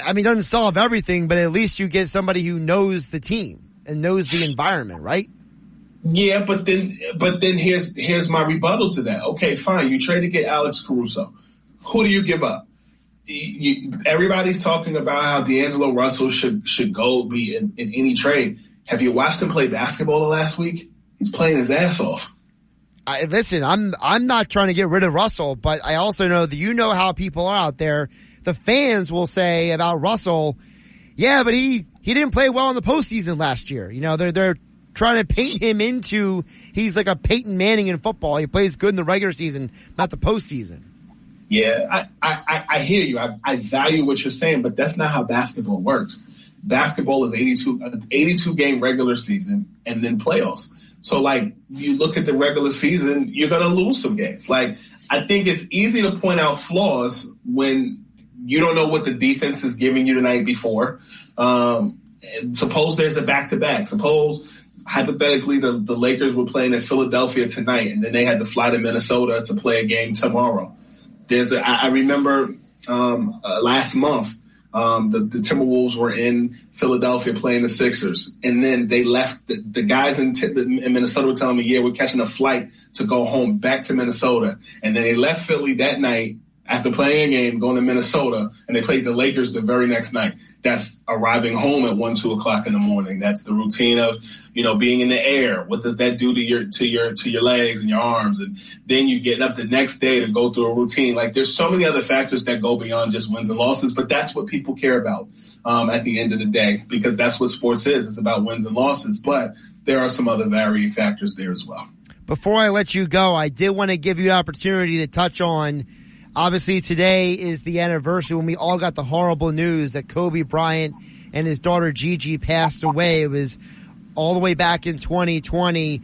I mean, it doesn't solve everything, but at least you get somebody who knows the team and knows the environment, right? Yeah, but then here's my rebuttal to that. Okay, fine. You trade to get Alex Caruso. Who do you give up? Everybody's talking about how D'Angelo Russell should go be in any trade. Have you watched him play basketball last week? He's playing his ass off. Listen, I'm not trying to get rid of Russell, but I also know that you know how people are out there. The fans will say about Russell, yeah, but he didn't play well in the postseason last year. You know, they're trying to paint him into he's like a Peyton Manning in football. He plays good in the regular season, not the postseason. Yeah, I hear you. I value what you're saying, but that's not how basketball works. Basketball is 82 game regular season and then playoffs. So, like, you look at the regular season, you're going to lose some games. Like, I think it's easy to point out flaws when you don't know what the defense is giving you the night before. Suppose there's a back-to-back. Suppose, hypothetically, the Lakers were playing in Philadelphia tonight, and then they had to fly to Minnesota to play a game tomorrow. I remember last month, the Timberwolves were in Philadelphia playing the Sixers, and then they left. The guys in Minnesota were telling me, yeah, we're catching a flight to go home back to Minnesota. And then they left Philly that night after playing a game, going to Minnesota, and they played the Lakers the very next night. That's arriving home at 1, 2 o'clock in the morning. That's the routine of, you know, being in the air. What does that do to your legs and your arms? And then you getting up the next day to go through a routine. Like, there's so many other factors that go beyond just wins and losses, but that's what people care about at the end of the day, because that's what sports is. It's about wins and losses, but there are some other varying factors there as well. Before I let you go, I did want to give you an opportunity to touch on, obviously, today is the anniversary when we all got the horrible news that Kobe Bryant and his daughter Gigi passed away. It was all the way back in 2020.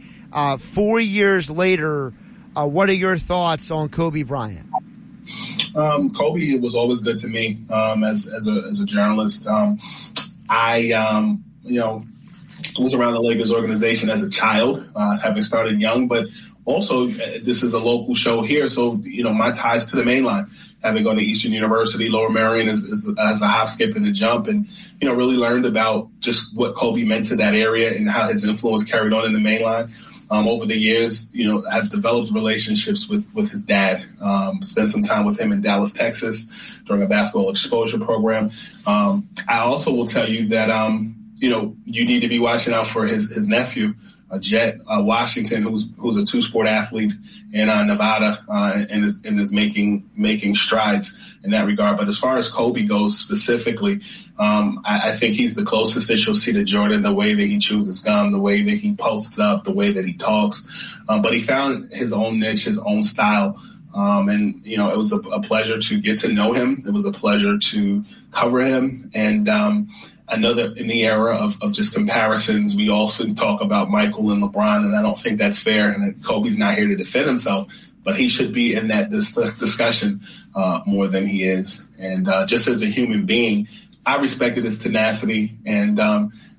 4 years later, what are your thoughts on Kobe Bryant? Kobe was always good to me as a journalist. I was around the Lakers organization as a child, having started young, but also, this is a local show here, so, you know, my ties to the mainline, having gone to Eastern University, Lower Merion as a hop, skip, and a jump, and, you know, really learned about just what Kobe meant to that area and how his influence carried on in the mainline. Over the years, you know, I've developed relationships with his dad, spent some time with him in Dallas, Texas, during a basketball exposure program. I also will tell you that, you know, you need to be watching out for his nephew, Jet Washington, who's a two-sport athlete in Nevada and is making strides in that regard. But as far as Kobe goes specifically, I think he's the closest that you'll see to Jordan, the way that he chews his gum, the way that he posts up, the way that he talks. But he found his own niche, his own style. And, you know, it was a pleasure to get to know him. It was a pleasure to cover him. And I know that in the era of just comparisons, we often talk about Michael and LeBron, and I don't think that's fair. And Kobe's not here to defend himself, but he should be in that discussion more than he is. And just as a human being, I respected his tenacity and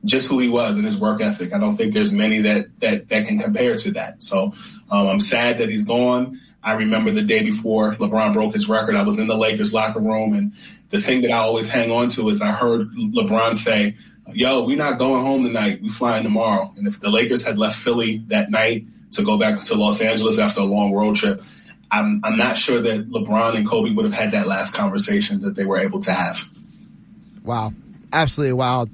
just who he was and his work ethic. I don't think there's many that can compare to that. So I'm sad that he's gone. I remember the day before LeBron broke his record, I was in the Lakers locker room, and the thing that I always hang on to is I heard LeBron say, yo, we're not going home tonight. We're flying tomorrow. And if the Lakers had left Philly that night to go back to Los Angeles after a long road trip, I'm not sure that LeBron and Kobe would have had that last conversation that they were able to have. Wow. Absolutely wild.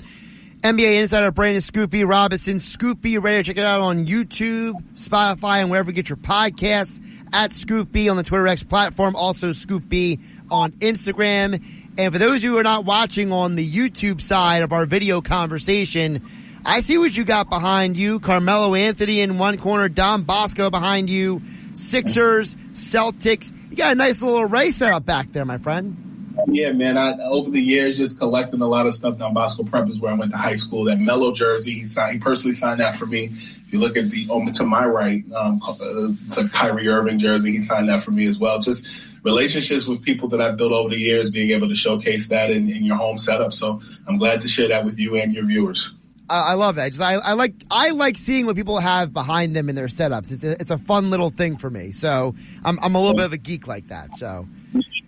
NBA Insider Brandon Scoopy Robinson. Scoopy Radio. Check it out on YouTube, Spotify, and wherever you get your podcasts. At Scoopy on the Twitter X platform. Also Scoopy on Instagram. And for those who are not watching on the YouTube side of our video conversation, I see what you got behind you. Carmelo Anthony in one corner. Don Bosco behind you. Sixers, Celtics. You got a nice little array set up back there, my friend. Yeah, man. Over the years, just collecting a lot of stuff. Don Bosco Prep is where I went to high school. That Mellow jersey, he personally signed that for me. If you look at to my right, it's a Kyrie Irving jersey. He signed that for me as well. Just relationships with people that I've built over the years, being able to showcase that in your home setup. So I'm glad to share that with you and your viewers. I love that. I like seeing what people have behind them in their setups. It's a fun little thing for me. So I'm a little bit of a geek like that. So.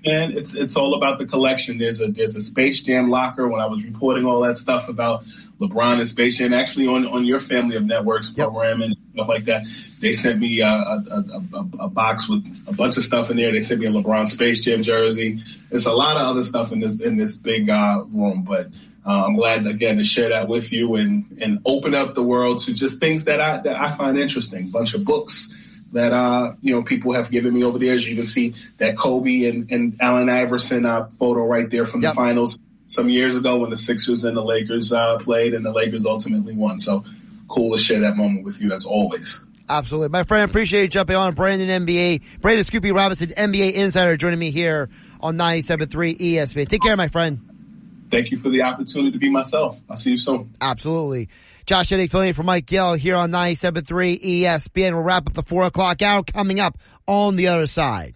And it's all about the collection. There's a Space Jam locker. When I was reporting all that stuff about LeBron and Space Jam, actually on your Family of Networks program and stuff like that, they sent me a box with a bunch of stuff in there. They sent me a LeBron Space Jam jersey. There's a lot of other stuff in this big room, but I'm glad again to share that with you and open up the world to just things that I find interesting. A bunch of books that people have given me over the years. You can see that Kobe and Allen Iverson photo right there from the finals some years ago when the Sixers and the Lakers played, and the Lakers ultimately won. So cool to share that moment with you as always. Absolutely. My friend, appreciate you jumping on. Brandon Scoopy Robinson, NBA Insider, joining me here on 97.3 ESPN. Take care, my friend. Thank you for the opportunity to be myself. I'll see you soon. Absolutely. Josh Eddy filling in for Mike Gill here on 97.3 ESPN. We'll wrap up the 4 o'clock hour coming up on the other side.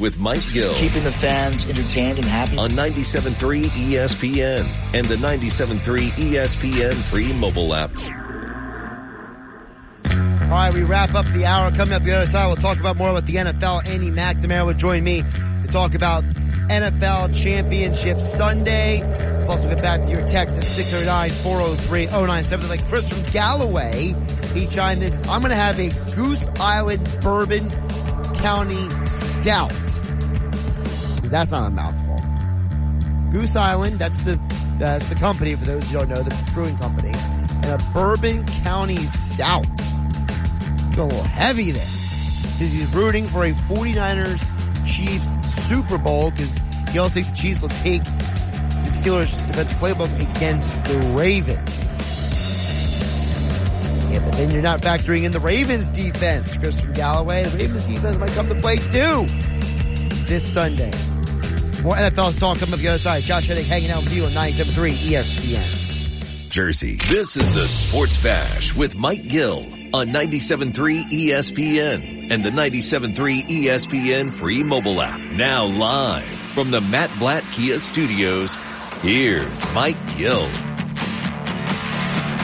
With Mike Gill. Keeping the fans entertained and happy. On 97.3 ESPN and the 97.3 ESPN free mobile app. All right, we wrap up the hour. Coming up the other side, we'll talk about more about the NFL. Andy McNamara will join me to talk about NFL Championship Sunday. Plus, we'll get back to your text at 609-403-097. Like Chris from Galloway, he chimed this. I'm going to have a Goose Island Bourbon County Stout. That's not a mouthful. Goose Island, that's the company, for those who don't know, the brewing company. And a Bourbon County Stout. It's a little heavy there. Says he's rooting for a 49ers Chiefs Super Bowl because he also thinks the Chiefs will take the Steelers' defensive playbook against the Ravens. Yeah, but then you're not factoring in the Ravens' defense. Chris from Galloway, the Ravens' defense might come to play too this Sunday. More NFL talk coming up the other side. Josh Eddick hanging out with you on 97.3 ESPN. Jersey. This is the Sports Bash with Mike Gill on 97.3 ESPN and the 97.3 ESPN free mobile app. Now live from the Matt Blatt Kia Studios, here's Mike Gill.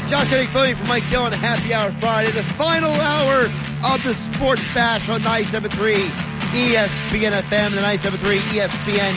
Josh Eddick filling in for Mike Gill on a happy hour Friday, the final hour of the Sports Bash on 97.3 ESPN FM, the 97.3 ESPN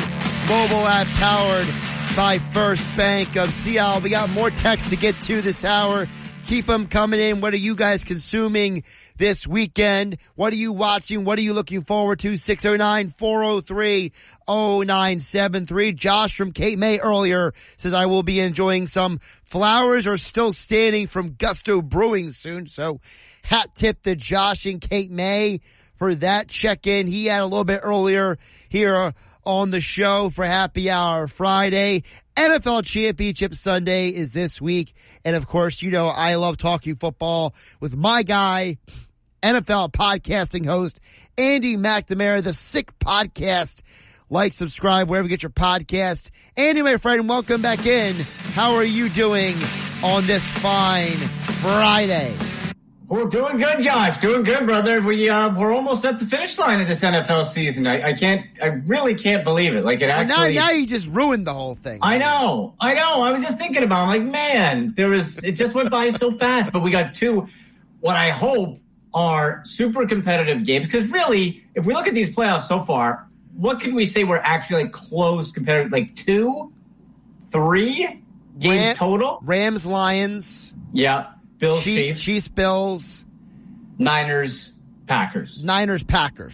mobile app powered by First Bank of Sea Isle. We got more texts to get to this hour. Keep them coming in. What are you guys consuming this weekend? What are you watching? What are you looking forward to? 609-403-0973. Josh from Cape May earlier says, I will be enjoying some flowers are still standing from Gusto Brewing soon. So hat tip to Josh and Cape May for that check-in. He had a little bit earlier here on the show for Happy Hour Friday. NFL Championship Sunday is this week. And, of course, you know I love talking football with my guy, NFL podcasting host, Andy McNamara, the Sick Podcast. Like, subscribe, wherever you get your podcasts. Andy, my friend, welcome back in. How are you doing on this fine Friday? We're doing good, Josh. Doing good, brother. We're almost at the finish line of this NFL season. I really can't believe it. Like, it actually. Now you just ruined the whole thing. I know. I was just thinking about it. I'm like, man, it just went by so fast. But we got two, what I hope are super competitive games. Because really, if we look at these playoffs so far, what can we say we're actually like close competitive? Like 2, 3 games total? Rams, Lions. Yeah. Bills, Chiefs, Bills, Niners, Packers.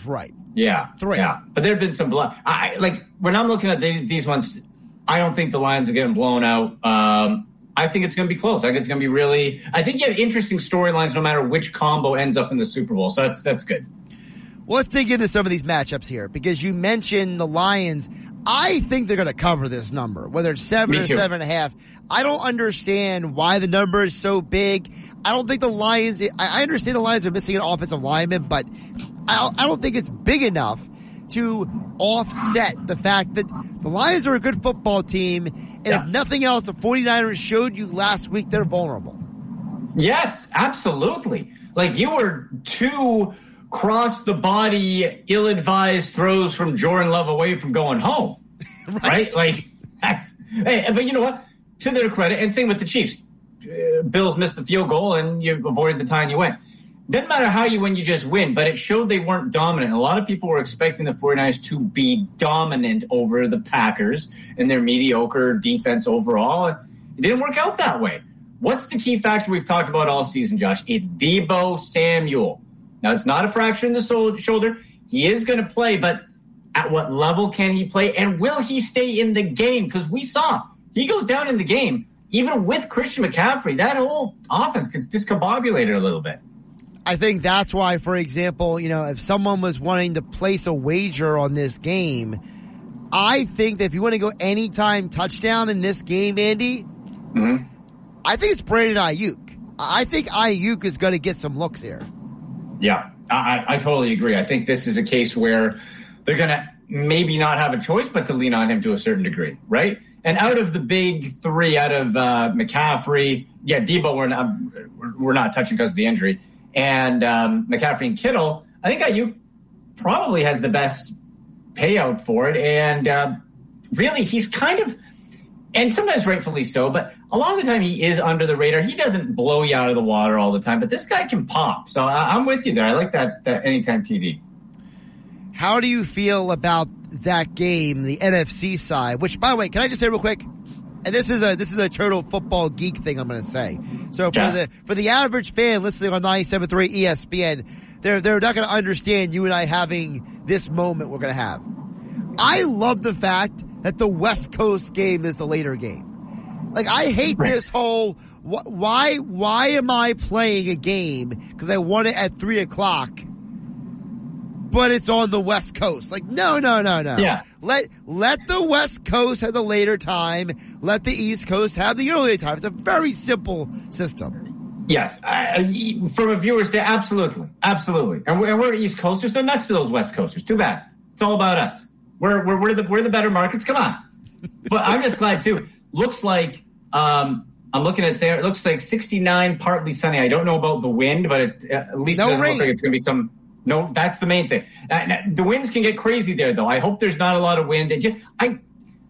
Right. Yeah. Three. Yeah. But there have been some blown. Like, when I'm looking at these ones, I don't think the Lions are getting blown out. I think it's going to be close. I think it's going to be really – I think you have interesting storylines no matter which combo ends up in the Super Bowl. So that's good. Well, let's dig into some of these matchups here because you mentioned the Lions. I think they're going to cover this number, whether it's 7 or 7.5. I don't understand why the number is so big. I don't think the Lions – I understand the Lions are missing an offensive lineman, but I don't think it's big enough to offset the fact that the Lions are a good football team, and if nothing else, the 49ers showed you last week they're vulnerable. Yes, absolutely. Like, you were two cross-the-body, ill-advised throws from Jordan Love away from going home. Right? Like, that's, hey, but you know what? To their credit, and same with the Chiefs. Bills missed the field goal, and you avoided the tie and you went. Doesn't matter how you win, you just win. But it showed they weren't dominant. A lot of people were expecting the 49ers to be dominant over the Packers and their mediocre defense overall. It didn't work out that way. What's the key factor we've talked about all season, Josh? It's Deebo Samuel. Now, it's not a fracture in the shoulder. He is going to play, but at what level can he play? And will he stay in the game? Because we saw he goes down in the game. Even with Christian McCaffrey, that whole offense gets discombobulated a little bit. I think that's why, for example, you know, if someone was wanting to place a wager on this game, I think that if you want to go anytime touchdown in this game, Andy, I think it's Brandon Ayuk. I think Ayuk is going to get some looks here. Yeah, I totally agree. I think this is a case where they're going to maybe not have a choice but to lean on him to a certain degree, right? And out of the big three, out of McCaffrey, Deebo we're not touching because of the injury. And McCaffrey and Kittle, I think Ayuk probably has the best payout for it. And really, he's kind of, and sometimes rightfully so, but a lot of the time he is under the radar. He doesn't blow you out of the water all the time, but this guy can pop. So I'm with you there. I like that anytime TD. How do you feel about that game, the NFC side? Which, by the way, can I just say real quick? And this is a total football geek thing I'm going to say. So for the average fan listening on 97.3 ESPN, they're not going to understand you and I having this moment we're going to have. I love the fact that the West Coast game is the later game. Like, I hate this whole why am I playing a game because I want it at 3:00, but it's on the West Coast. Like, no. Yeah. Let the West Coast have the later time. Let the East Coast have the earlier time. It's a very simple system. Yes. From a viewer's standpoint, absolutely. Absolutely. And we're East Coasters, so next to those West Coasters. Too bad. It's all about us. We're the better markets. Come on. But I'm just glad, too. Looks like I'm looking at it looks like 69, partly sunny. I don't know about the wind, but at least it doesn't look like it's going to be some... No, that's the main thing. The winds can get crazy there, though. I hope there's not a lot of wind.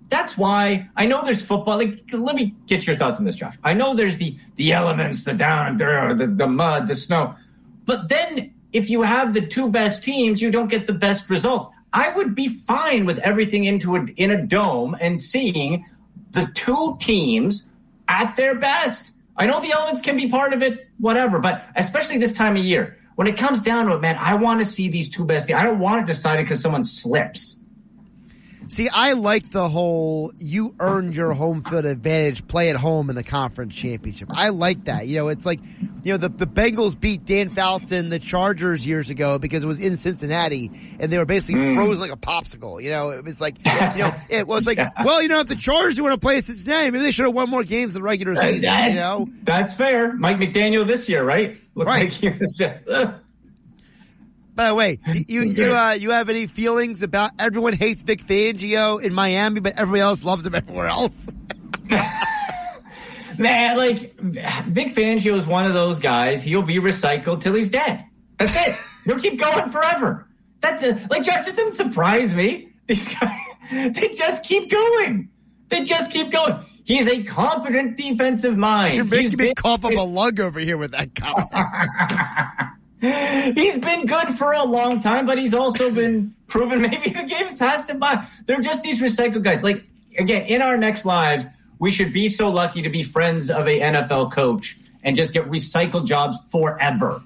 That's why I know there's football. Like, let me get your thoughts on this, Josh. I know there's the elements, the down, the mud, the snow. But then if you have the two best teams, you don't get the best results. I would be fine with everything in a dome and seeing the two teams at their best. I know the elements can be part of it, whatever, but especially this time of year. When it comes down to it, man, I want to see these two best teams. I don't want it decided because someone slips. See, I like the whole you earned your home field advantage, play at home in the conference championship. I like that. You know, it's like, you know, the Bengals beat Dan Fouts and the Chargers years ago because it was in Cincinnati and they were basically frozen like a popsicle. You know, it was like, you know, it was like, well, you know, if the Chargers want to play at Cincinnati, maybe they should have won more games in the regular season. You know, that's fair. Mike McDaniel this year, right? Looks like he was just. By the way, you have any feelings about everyone hates Vic Fangio in Miami, but everybody else loves him everywhere else? Man, like, Vic Fangio is one of those guys. He'll be recycled till he's dead. That's it. He'll keep going forever. Like, Josh, this doesn't surprise me. These guys, they just keep going. He's a competent defensive mind. You're making me cough up a lung over here with that comment. He's been good for a long time, but he's also been proven maybe the game's passed him by. They're just these recycled guys. Like, again, in our next lives, we should be so lucky to be friends of a NFL coach and just get recycled jobs forever.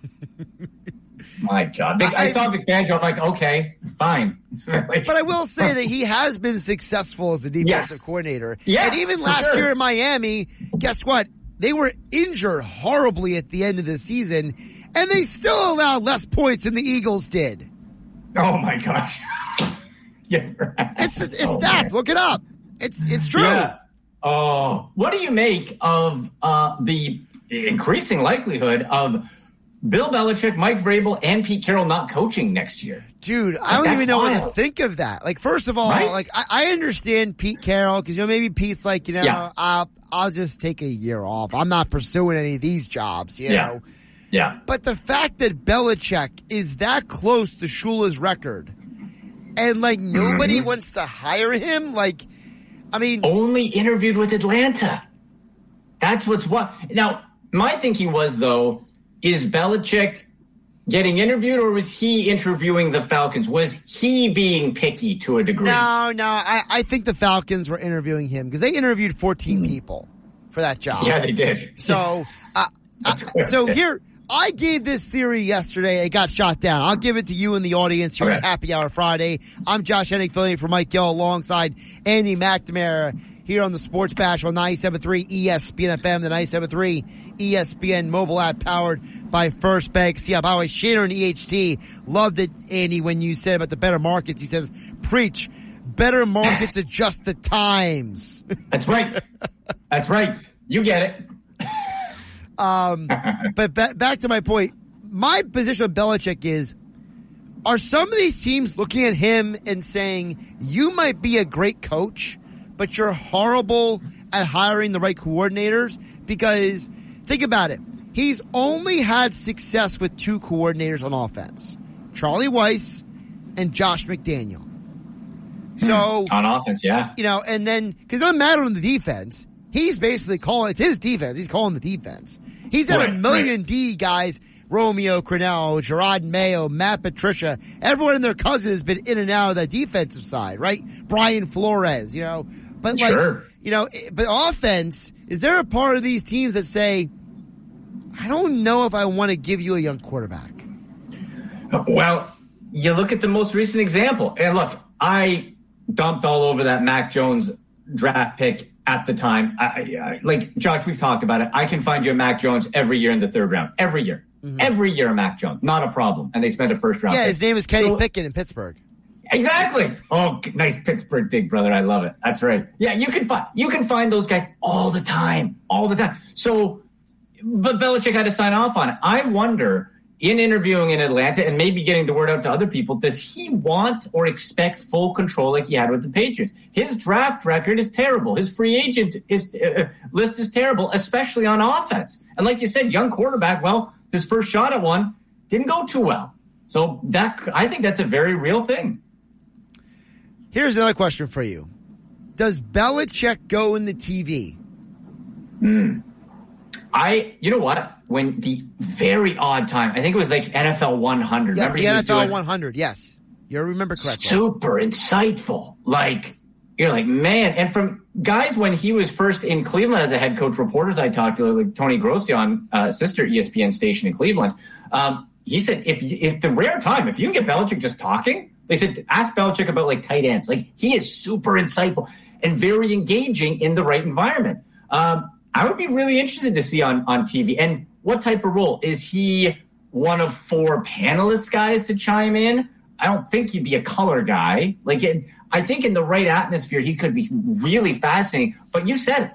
My God. I saw Vic Fangio. I'm like, okay, fine. Like, but I will say that he has been successful as a defensive coordinator. Yeah, and even last year in Miami, guess what? They were injured horribly at the end of the season, and they still allowed less points than the Eagles did. Oh, my gosh. Yeah, right. It's stats. Look it up. It's true. Yeah. What do you make of the increasing likelihood of Bill Belichick, Mike Vrabel, and Pete Carroll not coaching next year? Dude, like, I don't even know what to think of that. Like, first of all, like I understand Pete Carroll because, you know, maybe Pete's like, you know, I'll just take a year off. I'm not pursuing any of these jobs, you know. Yeah. But the fact that Belichick is that close to Shula's record and, like, nobody wants to hire him, like, I mean, only interviewed with Atlanta. That's what's what. Now, my thinking was, though, is Belichick getting interviewed, or was he interviewing the Falcons? Was he being picky to a degree? No. I think the Falcons were interviewing him because they interviewed 14 people for that job. Yeah, they did. So, so here, I gave this theory yesterday. It got shot down. I'll give it to you in the audience here at Happy Hour Friday. I'm Josh Hennig, filling in for Mike Gill alongside Andy McNamara here on the Sports Bash on 97.3 ESPN FM, the 97.3 ESPN mobile app powered by First Bank. See, by the way, Shader and EHT loved it, Andy, when you said about the better markets. He says, preach, better markets adjust the times. That's right. That's right. You get it. But back to my point, my position with Belichick is, are some of these teams looking at him and saying, you might be a great coach, but you're horrible at hiring the right coordinators? Because think about it. He's only had success with two coordinators on offense, Charlie Weiss and Josh McDaniel. So on offense, you know, and then, cause it doesn't matter on the defense. He's basically calling, it's his defense. He's calling the defense. He's had a million D guys, Romeo Crennel, Gerard Mayo, Matt Patricia. Everyone and their cousin has been in and out of that defensive side, right? Brian Flores, you know. But like, you know, but offense, is there a part of these teams that say, I don't know if I want to give you a young quarterback? Well, you look at the most recent example. And look, I dumped all over that Mac Jones draft pick. At the time, I like Josh, we've talked about it. I can find you a Mac Jones every year in the third round. Every year. Every year a Mac Jones. Not a problem. And they spent a first round. Yeah, pick. His name is Kenny Pickett in Pittsburgh. Exactly. Oh, nice Pittsburgh dig, brother. I love it. That's right. Yeah, you can find those guys all the time. All the time. So, but Belichick had to sign off on it. I wonder, in interviewing in Atlanta and maybe getting the word out to other people, does he want or expect full control like he had with the Patriots? His draft record is terrible. His free agent list is terrible, especially on offense. And like you said, young quarterback, well, his first shot at one didn't go too well. So that, I think that's a very real thing. Here's another question for you. Does Belichick go in the TV? You know what? When the very odd time, I think it was like NFL 100. Yes, remember the NFL 100, yes. You remember correctly. Super insightful. Like, you're like, man. And from guys when he was first in Cleveland as a head coach, reporters I talked to, like Tony Grossi on sister ESPN station in Cleveland, he said, if the rare time, if you can get Belichick just talking, they said, ask Belichick about like tight ends. Like, he is super insightful and very engaging in the right environment. I would be really interested to see on TV. And what type of role? Is he one of four panelist guys to chime in? I don't think he'd be a color guy. Like, I think in the right atmosphere, he could be really fascinating. But you said it.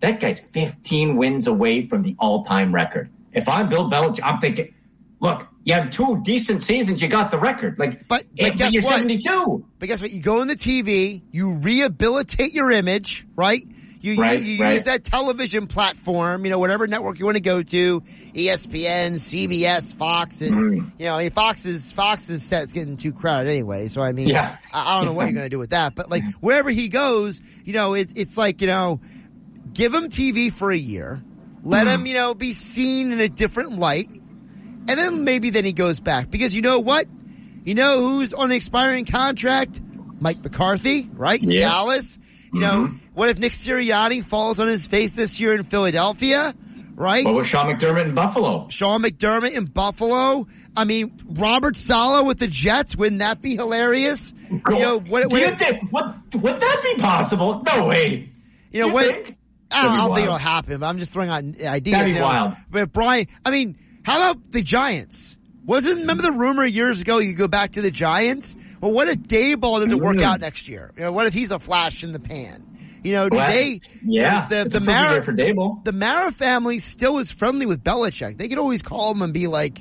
That guy's 15 wins away from the all-time record. If I'm Bill Belichick, I'm thinking, look, you have two decent seasons, you got the record. Like, but guess you're what? 72. But guess what? You go on the TV, you rehabilitate your image, right? You use that television platform, you know, whatever network you want to go to, ESPN, CBS, Fox, and, you know, I mean, Fox's set's getting too crowded anyway. So, I mean, I don't know what you're going to do with that, but like wherever he goes, you know, it's like, you know, give him TV for a year, let him, you know, be seen in a different light. And then maybe then he goes back because you know what? You know who's on an expiring contract? Mike McCarthy, right? Yeah. Dallas. You know, what if Nick Sirianni falls on his face this year in Philadelphia, right? What was Sean McDermott in Buffalo? Sean McDermott in Buffalo. I mean, Robert Saleh with the Jets. Wouldn't that be hilarious? Cool. You know, would that be possible? No way. You know, I don't think it'll happen, but I'm just throwing out ideas. That'd be wild. But Brian, I mean, how about the Giants? Remember the rumor years ago you go back to the Giants? Well, what if Daboll doesn't work out next year? You know, what if he's a flash in the pan? You know, the Mara family still is friendly with Belichick. They could always call him and be like,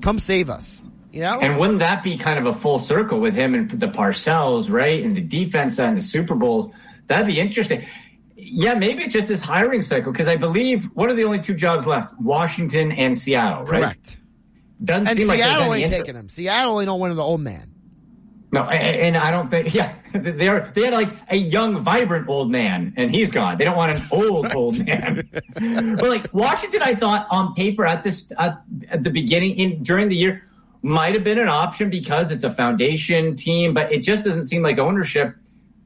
come save us, you know? And wouldn't that be kind of a full circle with him and the Parcells, right? And the defense and the Super Bowl? That'd be interesting. Yeah, maybe it's just this hiring cycle, because I believe, what are the only two jobs left? Washington and Seattle, right? Correct. And Seattle ain't taking him. Seattle ain't on one of the old man. No, and I don't think, they had like a young, vibrant old man, and he's gone. They don't want an old man. But like Washington, I thought on paper at the beginning during the year might have been an option because it's a foundation team, but it just doesn't seem like ownership.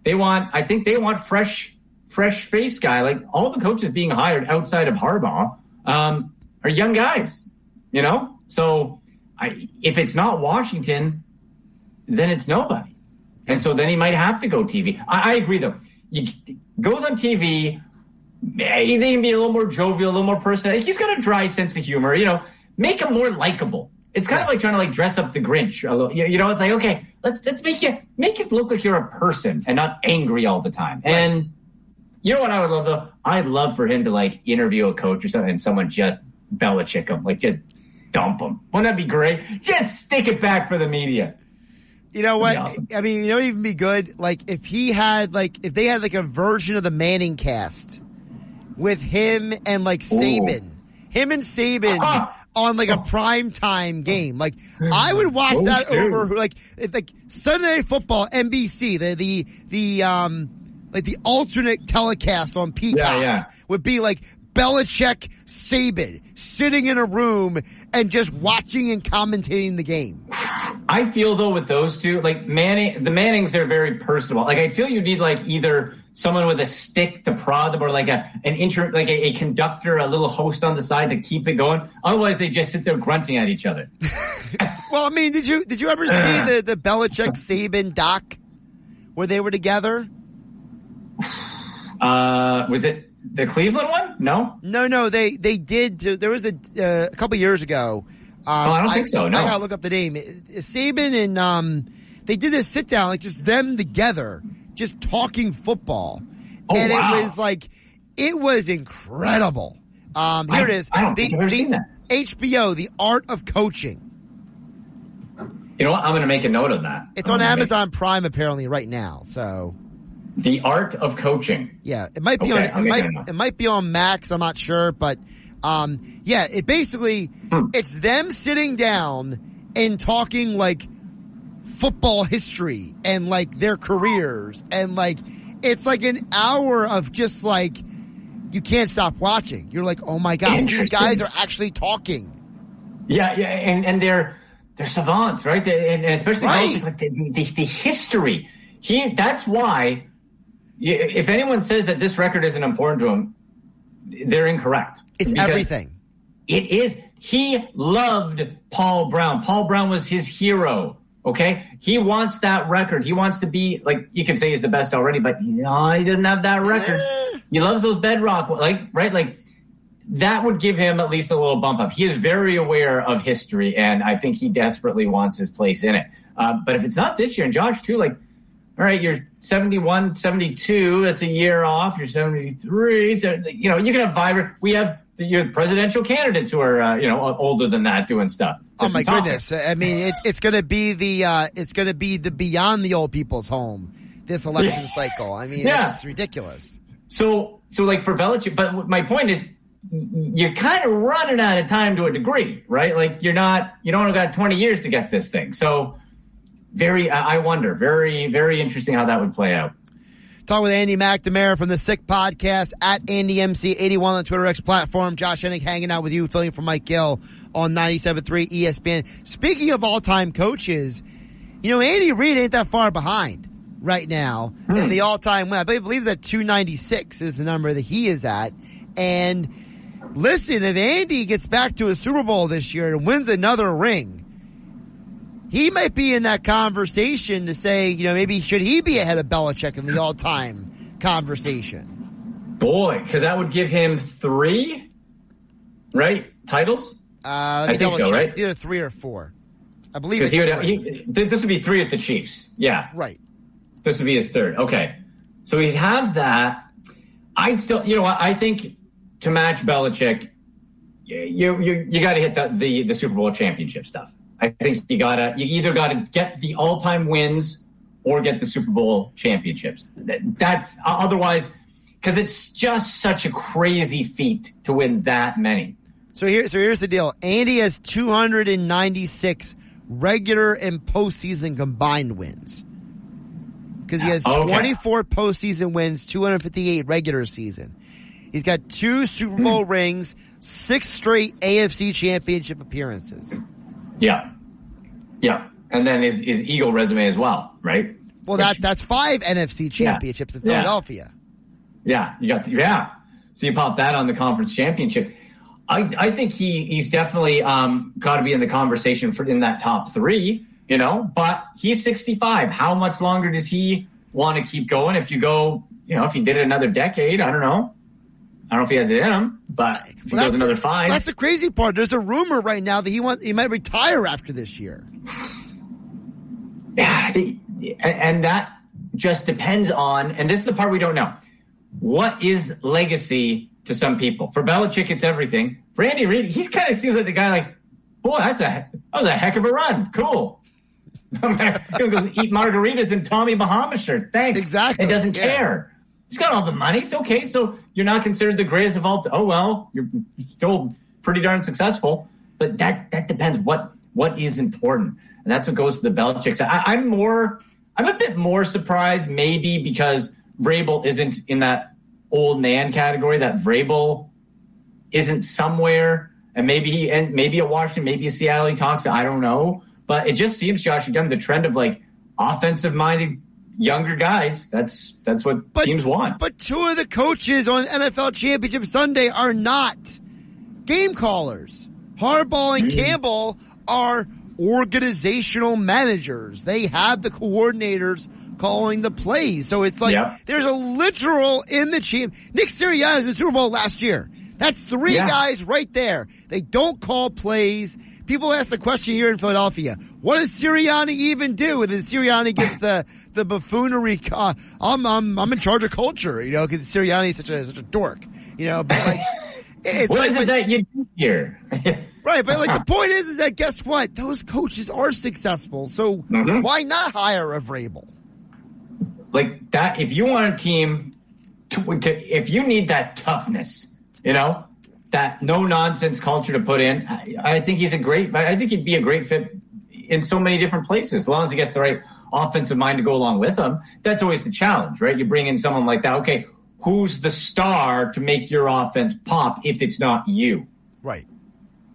I think they want fresh face guy. Like all the coaches being hired outside of Harbaugh are young guys, you know? So if it's not Washington, then it's nobody. And so then he might have to go TV. I agree, though. He goes on TV. Maybe they can be a little more jovial, a little more personal. He's got a dry sense of humor. You know, make him more likable. It's kind of like trying to like dress up the Grinch a little. You know, it's like, okay, let's make it look like you're a person and not angry all the time. Right. And you know what I would love, though? I'd love for him to like interview a coach or something, and someone just Belichick him, like just dump him. Wouldn't that be great? Just stick it back for the media. You know what? Awesome. I mean, you know what would even be good? Like, if they had, like, a version of the Manning cast with him and, like, Saban. Ooh. Him and Saban on, like, a primetime game. Like, I would watch that over, like Sunday Night Football, NBC, the alternate telecast on Peacock would be, like, Belichick, Saban, sitting in a room and just watching and commentating the game. I feel, though, with those two, like the Mannings are very personable. Like, I feel you need, like, either someone with a stick to prod them or, like, a conductor, a little host on the side to keep it going. Otherwise, they just sit there grunting at each other. Well, I mean, did you ever see the Belichick-Saban doc where they were together? Was it the Cleveland one? No. They did. There was a couple years ago. I don't think so. No, I gotta look up the name. Saban and they did this sit down, like just them together, just talking football, and wow. It was like incredible. Here it is. I don't think I've ever seen that. HBO, The Art of Coaching. You know what? I'm gonna make a note of that. It's on Amazon Prime apparently right now. So. The Art of Coaching. Yeah, it might be it might be on Max. I'm not sure, but it basically it's them sitting down and talking like football history and like their careers and like it's like an hour of just like you can't stop watching. You're like, oh my gosh, these guys are actually talking. Yeah, and they're savants, right? And especially like the history. That's why. If anyone says that this record isn't important to him, they're incorrect. It's everything. It is. He loved Paul Brown. Paul Brown was his hero, okay? He wants that record. He wants to be, like, you can say he's the best already, but he doesn't have that record. He loves those bedrock, that would give him at least a little bump up. He is very aware of history, and I think he desperately wants his place in it. But if it's not this year, and Josh, too, like, all right, you're 71, 72. That's a year off. You're 73. So, you know, you can have vibrant. We have your presidential candidates who are, older than that doing stuff. Oh my goodness! I mean, it's going to be the beyond the old people's home this election cycle. I mean, it's ridiculous. So like for Belichick, but my point is, you're kind of running out of time to a degree, right? Like you don't have got 20 years to get this thing. So. I wonder. Very, very interesting how that would play out. Talking with Andy McNamara from the Sick Podcast at AndyMC81 on the Twitter X platform. Josh Hennick hanging out with you, filling for Mike Gill on 97.3 ESPN. Speaking of all-time coaches, you know, Andy Reid ain't that far behind right now in the all-time win. I believe that 296 is the number that he is at. And listen, if Andy gets back to a Super Bowl this year and wins another ring, he might be in that conversation to say, you know, maybe should he be ahead of Belichick in the all-time conversation? Boy, because that would give him three, right, titles? I think so, right? It's either three or four. I believe it's this would be three at the Chiefs. Yeah. Right. This would be his third. Okay. So he'd have that. I'd still, you know what, I think to match Belichick, you got to hit the Super Bowl championship stuff. I think you either got to get the all-time wins or get the Super Bowl championships. That's otherwise, because it's just such a crazy feat to win that many. So here's the deal. Andy has 296 regular and postseason combined wins, because he has 24 postseason wins, 258 regular season. He's got two Super Bowl rings, six straight AFC championship appearances. Yeah. And then his Eagle resume as well, right? Well, that's five NFC championships in Philadelphia. Yeah. So you pop that on the conference championship. I think he's definitely got to be in the conversation for in that top three, you know, but he's 65. How much longer does he want to keep going? If you go, you know, if he did it another decade, I don't know. I don't know if he has it in him, but if he goes another five. That's the crazy part. There's a rumor right now that he might retire after this year. Yeah, and that just depends on, and this is the part we don't know. What is legacy to some people? For Belichick, it's everything. For Andy Reid, he kind of seems like the guy like, boy, that was a heck of a run. Cool. I'm going to eat margaritas in Tommy Bahama shirt. Thanks. Exactly. It doesn't care. He's got all the money. It's okay. So you're not considered the greatest of all. You're still pretty darn successful. But that depends what is important. And that's what goes to the Belichick side. I'm a bit more surprised maybe because Vrabel isn't in that old man category, that Vrabel isn't somewhere. And maybe at Washington, maybe at Seattle he talks. I don't know. But it just seems, Josh, again, the trend of like offensive-minded younger guys, that's what teams want. But two of the coaches on NFL Championship Sunday are not game callers. Harbaugh and Campbell are organizational managers. They have the coordinators calling the plays. So it's like there's a literal in the champ. Nick Sirianni was in the Super Bowl last year. That's three guys right there. They don't call plays. People ask the question here in Philadelphia, what does Sirianni even do? And then Sirianni gives the buffoonery, I'm in charge of culture, you know, because Sirianni is such a dork, you know. But like, it's what is it that you do here? Right, but like the point is that guess what? Those coaches are successful, so why not hire a Vrabel? Like that, if you want a team, if you need that toughness, you know, that no-nonsense culture to put in, I think he'd be a great fit in so many different places, as long as he gets the right offensive mind to go along with him. That's always the challenge, right? You bring in someone like that. Okay, who's the star to make your offense pop if it's not you? Right.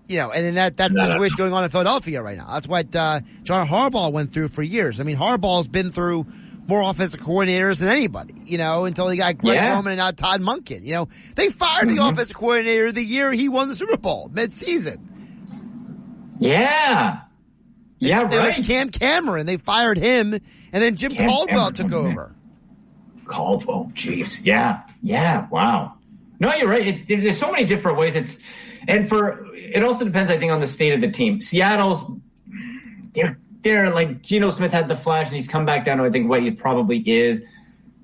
You know, and then that's the situation going on in Philadelphia right now. That's what John Harbaugh went through for years. I mean, Harbaugh's been through more offensive coordinators than anybody, you know, until they got Greg Roman and now Todd Monken. You know, they fired the offensive coordinator of the year he won the Super Bowl mid-season. Yeah. Yeah, right. It was Cam Cameron. They fired him, and then Jim Caldwell took over. Caldwell, jeez. Yeah. Yeah, wow. No, you're right. There's so many different ways. It also depends, I think, on the state of the team. Seattle's – they're like Geno Smith had the flash and he's come back down to I think what he probably is.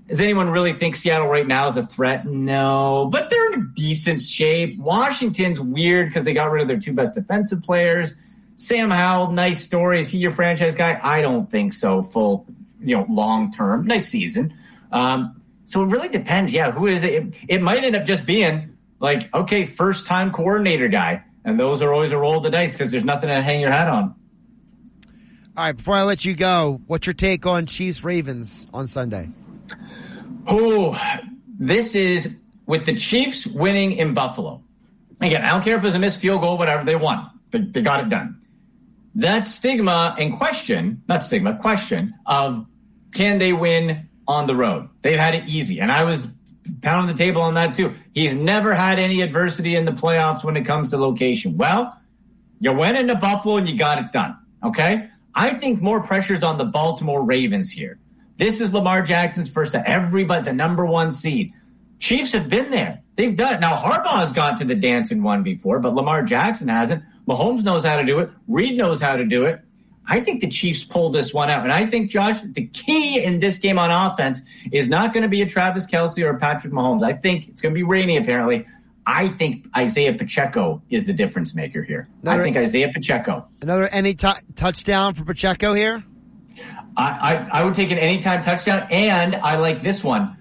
Does anyone really think Seattle right now is a threat? No, but they're in decent shape. Washington's weird because they got rid of their two best defensive players. Sam Howell, nice story. Is he your franchise guy? I don't think so. Long term, nice season. So it really depends. Yeah, who is it? It might end up just being like, okay, first time coordinator guy, and those are always a roll of the dice because there's nothing to hang your hat on. All right, before I let you go, what's your take on Chiefs-Ravens on Sunday? Oh, this is with the Chiefs winning in Buffalo. Again, I don't care if it was a missed field goal, whatever, they won. They got it done. That question of can they win on the road? They've had it easy. And I was pounding the table on that too. He's never had any adversity in the playoffs when it comes to location. Well, you went into Buffalo and you got it done, okay? I think more pressure's on the Baltimore Ravens here. This is Lamar Jackson's first to everybody, the number one seed. Chiefs have been there. They've done it. Now, Harbaugh has gone to the dance and won before, but Lamar Jackson hasn't. Mahomes knows how to do it. Reid knows how to do it. I think the Chiefs pull this one out. And I think, Josh, the key in this game on offense is not going to be a Travis Kelce or a Patrick Mahomes. I think it's going to be rainy, apparently. I think Isaiah Pacheco is the difference maker here. I think Isaiah Pacheco. Another any touchdown for Pacheco here? I would take an anytime touchdown, and I like this one,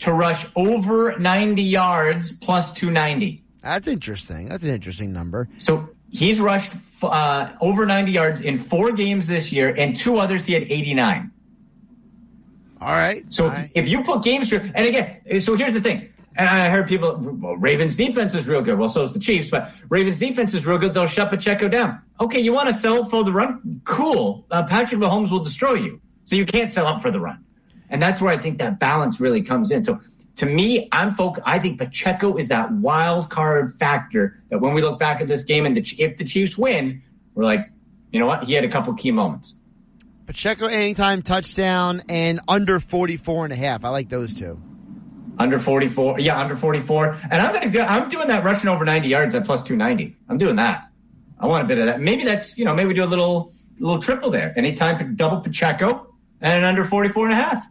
to rush over 90 yards plus 290. That's interesting. That's an interesting number. So he's rushed over 90 yards in four games this year, and two others he had 89. All right. So if you put games through, and again, so here's the thing. And I heard people, well, Ravens defense is real good. Well, so is the Chiefs, but Ravens defense is real good. They'll shut Pacheco down. Okay, you want to sell up for the run? Cool. Patrick Mahomes will destroy you. So you can't sell up for the run. And that's where I think that balance really comes in. So to me, I think Pacheco is that wild card factor that when we look back at this game and if the Chiefs win, we're like, you know what? He had a couple key moments. Pacheco anytime touchdown and under 44.5. I like those two. Under 44. Yeah, under 44. And I'm doing that rushing over 90 yards at plus 290. I'm doing that. I want a bit of that. Maybe that's, you know, maybe we do a little triple there. Anytime double Pacheco and an under 44.5.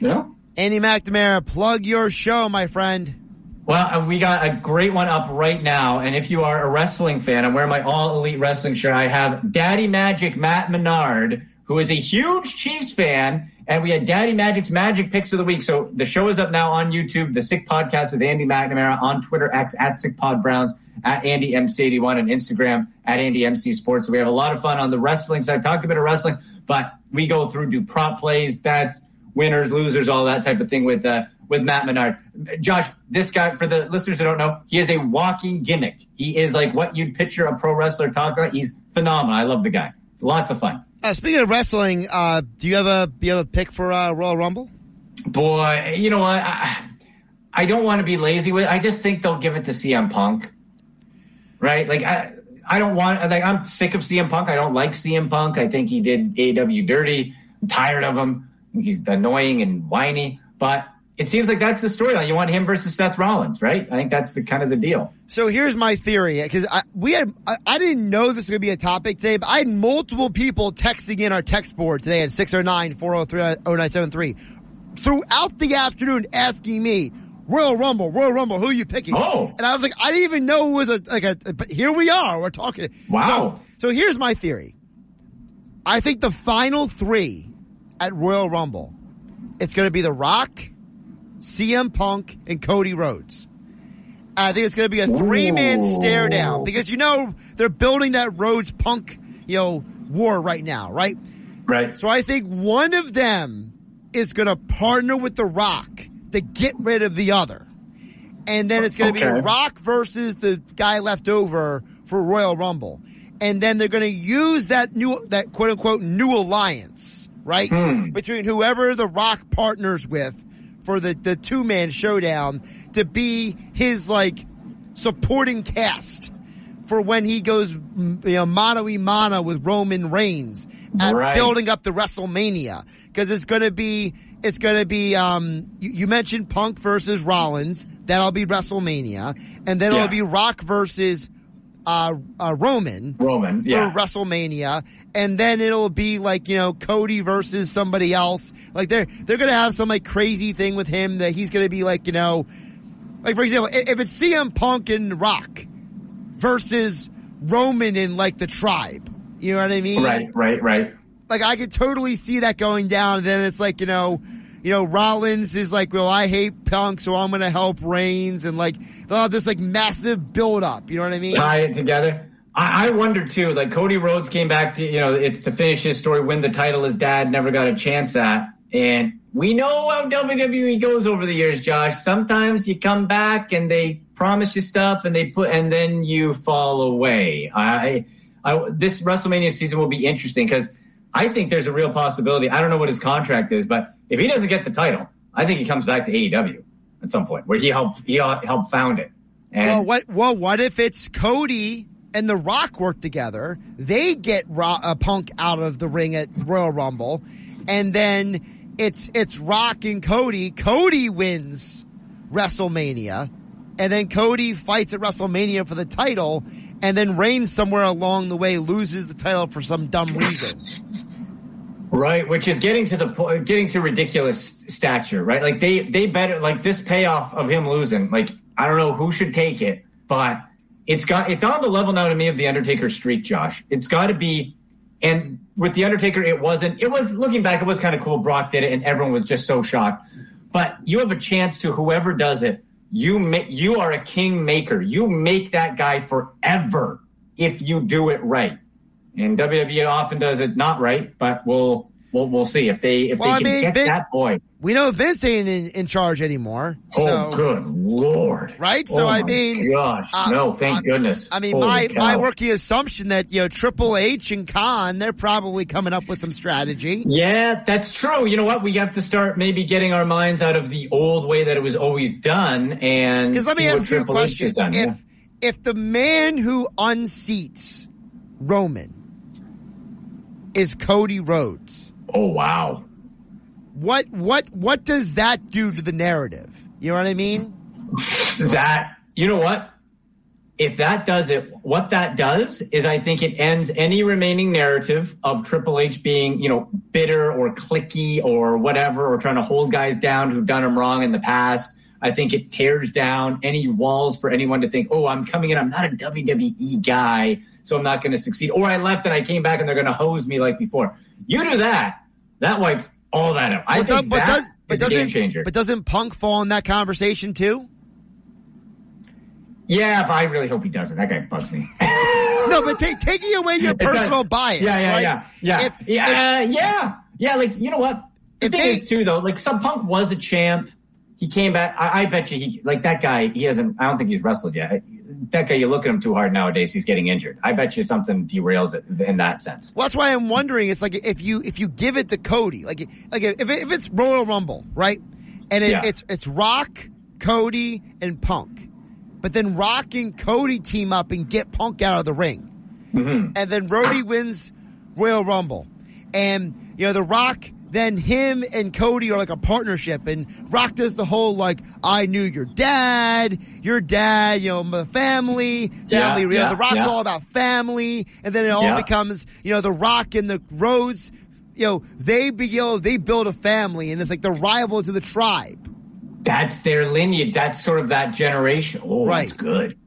You know? Andy McNamara, plug your show, my friend. Well, we got a great one up right now. And if you are a wrestling fan, I'm wearing my All Elite Wrestling shirt. I have Daddy Magic Matt Menard, who is a huge Chiefs fan. And we had Daddy Magic's Magic Picks of the Week. So the show is up now on YouTube, The Sick Podcast with Andy McNamara, on Twitter, X, at SickPodBrowns, at AndyMC81, and Instagram, at AndyMCSports. So we have a lot of fun on the wrestling side. Talked a bit of wrestling, but we go through, do prop plays, bets, winners, losers, all that type of thing with Matt Menard. Josh, this guy, for the listeners who don't know, he is a walking gimmick. He is like what you'd picture a pro wrestler talking about. He's phenomenal. I love the guy. Lots of fun. Speaking of wrestling, do you have a pick for Royal Rumble? Boy, you know what? I don't want to be lazy with it. I just think they'll give it to CM Punk, right? Like I don't want. Like I'm sick of CM Punk. I don't like CM Punk. I think he did AEW dirty. I'm tired of him. He's annoying and whiny. But it seems like that's the storyline. You want him versus Seth Rollins, right? I think that's the kind of the deal. So here's my theory, because I didn't know this was going to be a topic today, but I had multiple people texting in our text board today at 609-403-0973 throughout the afternoon asking me, Royal Rumble, who are you picking? Oh. And I was like, I didn't even know it was but here we are, we're talking. Wow. So here's my theory. I think the final three at Royal Rumble, it's going to be The Rock, CM Punk, and Cody Rhodes. I think it's going to be a three-man stare down because, you know, they're building that Rhodes-Punk, you know, war right now, right? Right. So I think one of them is going to partner with The Rock to get rid of the other. And then it's going to be Rock versus the guy left over for Royal Rumble. And then they're going to use that quote-unquote new alliance, right, between whoever The Rock partners with for the two-man showdown to be his, like, supporting cast for when he goes, you know, mano-a-mano with Roman Reigns and building up the WrestleMania. Because it's going to be, you mentioned Punk versus Rollins. That'll be WrestleMania. And then it'll be Rock versus Roman for WrestleMania. And then it'll be like, you know, Cody versus somebody else. Like they're going to have some like crazy thing with him that he's going to be like, you know, like for example, if it's CM Punk and Rock versus Roman and like the Tribe, you know what I mean? Right. Like I could totally see that going down. And then it's like, you know, Rollins is like, well, I hate Punk, so I'm going to help Reigns. And like they'll have this like massive build up. You know what I mean? Tie it together. I wonder, too, like Cody Rhodes came back to, you know, it's to finish his story, win the title his dad never got a chance at. And we know how WWE goes over the years, Josh. Sometimes you come back and they promise you stuff and then you fall away. This WrestleMania season will be interesting because I think there's a real possibility. I don't know what his contract is, but if he doesn't get the title, I think he comes back to AEW at some point, where he helped found it. And what if it's Cody and The Rock work together? They get Punk out of the ring at Royal Rumble, and then it's Rock and Cody. Cody wins WrestleMania, and then Cody fights at WrestleMania for the title, and then Reigns somewhere along the way loses the title for some dumb reason. Right, which is getting to ridiculous stature, right? Like they better, like this payoff of him losing, like I don't know who should take it, but it's on the level now to me of the Undertaker streak, Josh. It's got to be, and with the Undertaker, it was looking back, it was kind of cool. Brock did it and everyone was just so shocked, but you have a chance to whoever does it. You are a king maker. You make that guy forever if you do it right. And WWE often does it not right, but we'll see if they can get that point. We know Vince ain't in charge anymore. Oh, so, good Lord. Right? So, gosh. No, thank goodness. I mean, my working assumption that, Triple H and Khan, they're probably coming up with some strategy. Yeah, that's true. You know what? We have to start maybe getting our minds out of the old way that it was always done. And because let me ask you a question. If the man who unseats Roman is Cody Rhodes. Oh, wow. What does that do to the narrative? You know what I mean? That, you know what? If that does it, what that does is I think it ends any remaining narrative of Triple H being, bitter or cliquey or whatever, or trying to hold guys down who've done them wrong in the past. I think it tears down any walls for anyone to think, oh, I'm coming in, I'm not a WWE guy, so I'm not going to succeed. Or I left and I came back and they're going to hose me like before. You do that, that wipes all that out. I think that's a game changer. But doesn't Punk fall in that conversation too? Yeah, but I really hope he doesn't. That guy bugs me. No, but taking away your personal bias, right? Yeah, like, you know what? The thing is too, though, like, Sub Punk was a champ. He came back. I bet you that guy, he hasn't, I don't think he's wrestled yet. That guy, you look at him too hard nowadays, he's getting injured. I bet you something derails it in that sense. Well, that's why I'm wondering. It's like if you give it to Cody, like if it's Royal Rumble, right? And it's Rock, Cody, and Punk. But then Rock and Cody team up and get Punk out of the ring. Mm-hmm. And then Roddy wins Royal Rumble. And, The Rock... Then him and Cody are like a partnership, and Rock does the whole, like, I knew your dad, my family, The Rock's all about family, and then it all becomes, The Rock and the Rhodes, they build a family, and it's like the rival to the tribe. That's their lineage. That's sort of that generation. Oh, right. That's good.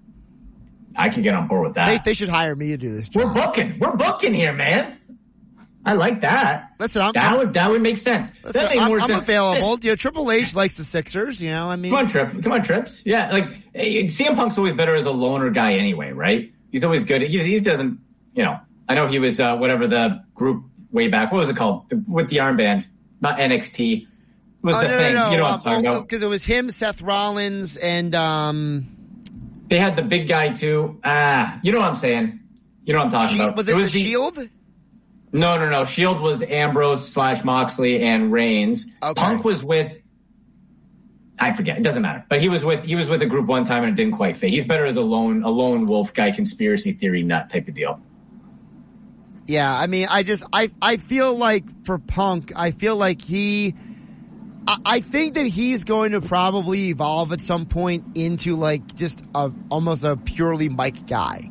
I can get on board with that. They should hire me to do this job. We're booking here, man. I like that. Listen, that would make sense. Listen, I'm available. Triple H likes the Sixers. Come on, Trips. Yeah, like CM Punk's always better as a loner guy anyway, right? He's always good. He doesn't, I know he was whatever the group way back. What was it called with the armband? Not NXT. It was the thing. No. You know what I'm talking about? Because it was him, Seth Rollins, and they had the big guy too. You know what I'm saying? You know what I'm talking about? Was it the Shield? No. Shield was Ambrose / Moxley and Reigns. Okay. Punk was with, I forget. It doesn't matter. But he was with a group one time and it didn't quite fit. He's better as a lone wolf guy, conspiracy theory nut type of deal. Yeah, I mean, I feel like for Punk, I think that he's going to probably evolve at some point into like just almost a purely mic guy.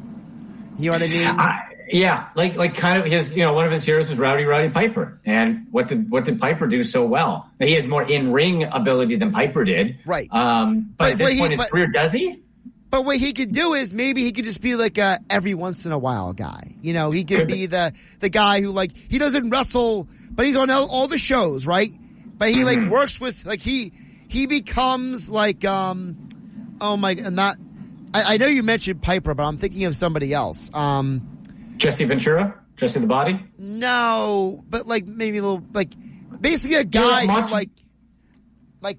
You know what I mean? Yeah, like kind of his, one of his heroes was Rowdy Piper. And what did Piper do so well? He has more in-ring ability than Piper did. Right. But at this point in his career, does he? But what he could do is maybe he could just be like a every once in a while guy. He could be the guy who like, he doesn't wrestle, but he's on all the shows, right? But he like works with, like he becomes like, I know you mentioned Piper, but I'm thinking of somebody else. Jesse Ventura? Jesse the Body? No, but like maybe a little, like basically a guy who like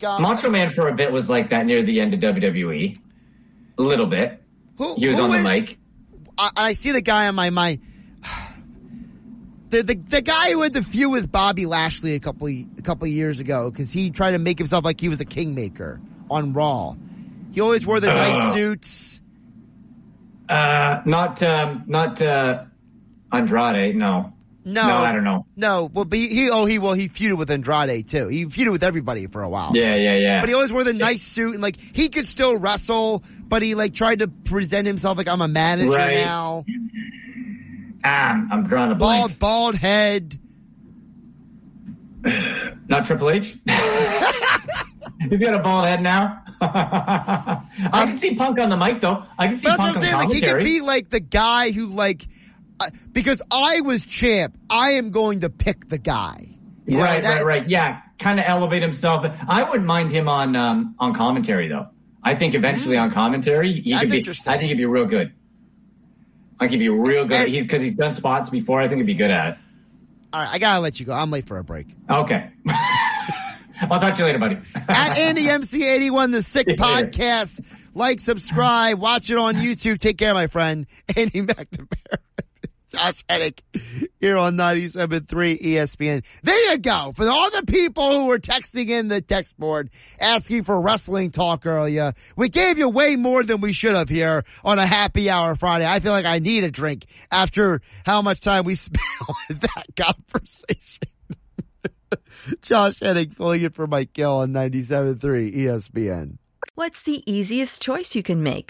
Macho Man for a bit was like that near the end of WWE. A little bit. He was on the mic. I see the guy on my mind. The guy who had the feud with Bobby Lashley a couple years ago because he tried to make himself like he was a kingmaker on Raw. He always wore the nice suits. Not Andrade. No. I don't know. No, well, but he feuded with Andrade too. He feuded with everybody for a while. Yeah. But he always wore the nice suit and like he could still wrestle, but he like tried to present himself like I'm a manager now. I'm drawing a blank. Bald head. Not Triple H. He's got a bald head now. I can see Punk on the mic though. I can see Punk on the commentary. Like, he could be like the guy who like. Because I was champ, I am going to pick the guy. You know, right. Yeah, kind of elevate himself. I wouldn't mind him on commentary, though. I think eventually on commentary, I think he'd be real good. I think he'd be real good because he's done spots before. I think he'd be good at it. All right, I got to let you go. I'm late for a break. Okay. I'll talk to you later, buddy. At AndyMC81, the Sick Podcast. Like, subscribe, watch it on YouTube. Take care, my friend. Andy McNamara. Josh Hennick here on 97.3 ESPN. There you go. For all the people who were texting in the text board asking for wrestling talk earlier, we gave you way more than we should have here on a happy hour Friday. I feel like I need a drink after how much time we spent on that conversation. Josh Hennick filling in for Mike Gill on 97.3 ESPN. What's the easiest choice you can make?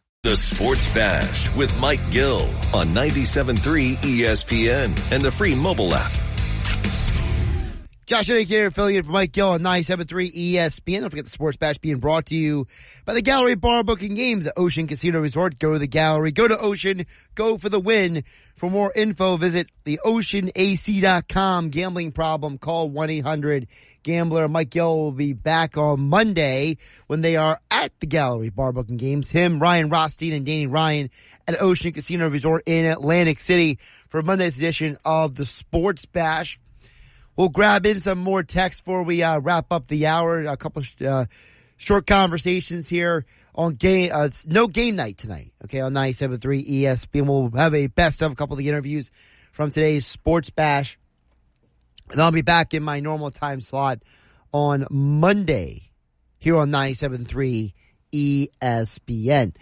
The Sports Bash with Mike Gill on 97.3 ESPN and the free mobile app. Josh Hennick here, filling in for Mike Gill on 97.3 ESPN. Don't forget the Sports Bash being brought to you by the Gallery Bar Booking Games at Ocean Casino Resort. Go to the Gallery. Go to Ocean. Go for the win. For more info, visit theoceanac.com. Gambling problem, call 1-800-GAMBLER. Mike Gill will be back on Monday when they are at the Gallery Bar Booking Games. Him, Ryan Rothstein, and Danny Ryan at Ocean Casino Resort in Atlantic City for Monday's edition of the Sports Bash. We'll grab in some more texts before we wrap up the hour. A couple short conversations here on game. No game night tonight, okay, on 97.3 ESPN. We'll have a best of a couple of the interviews from today's Sports Bash. And I'll be back in my normal time slot on Monday here on 97.3 ESPN.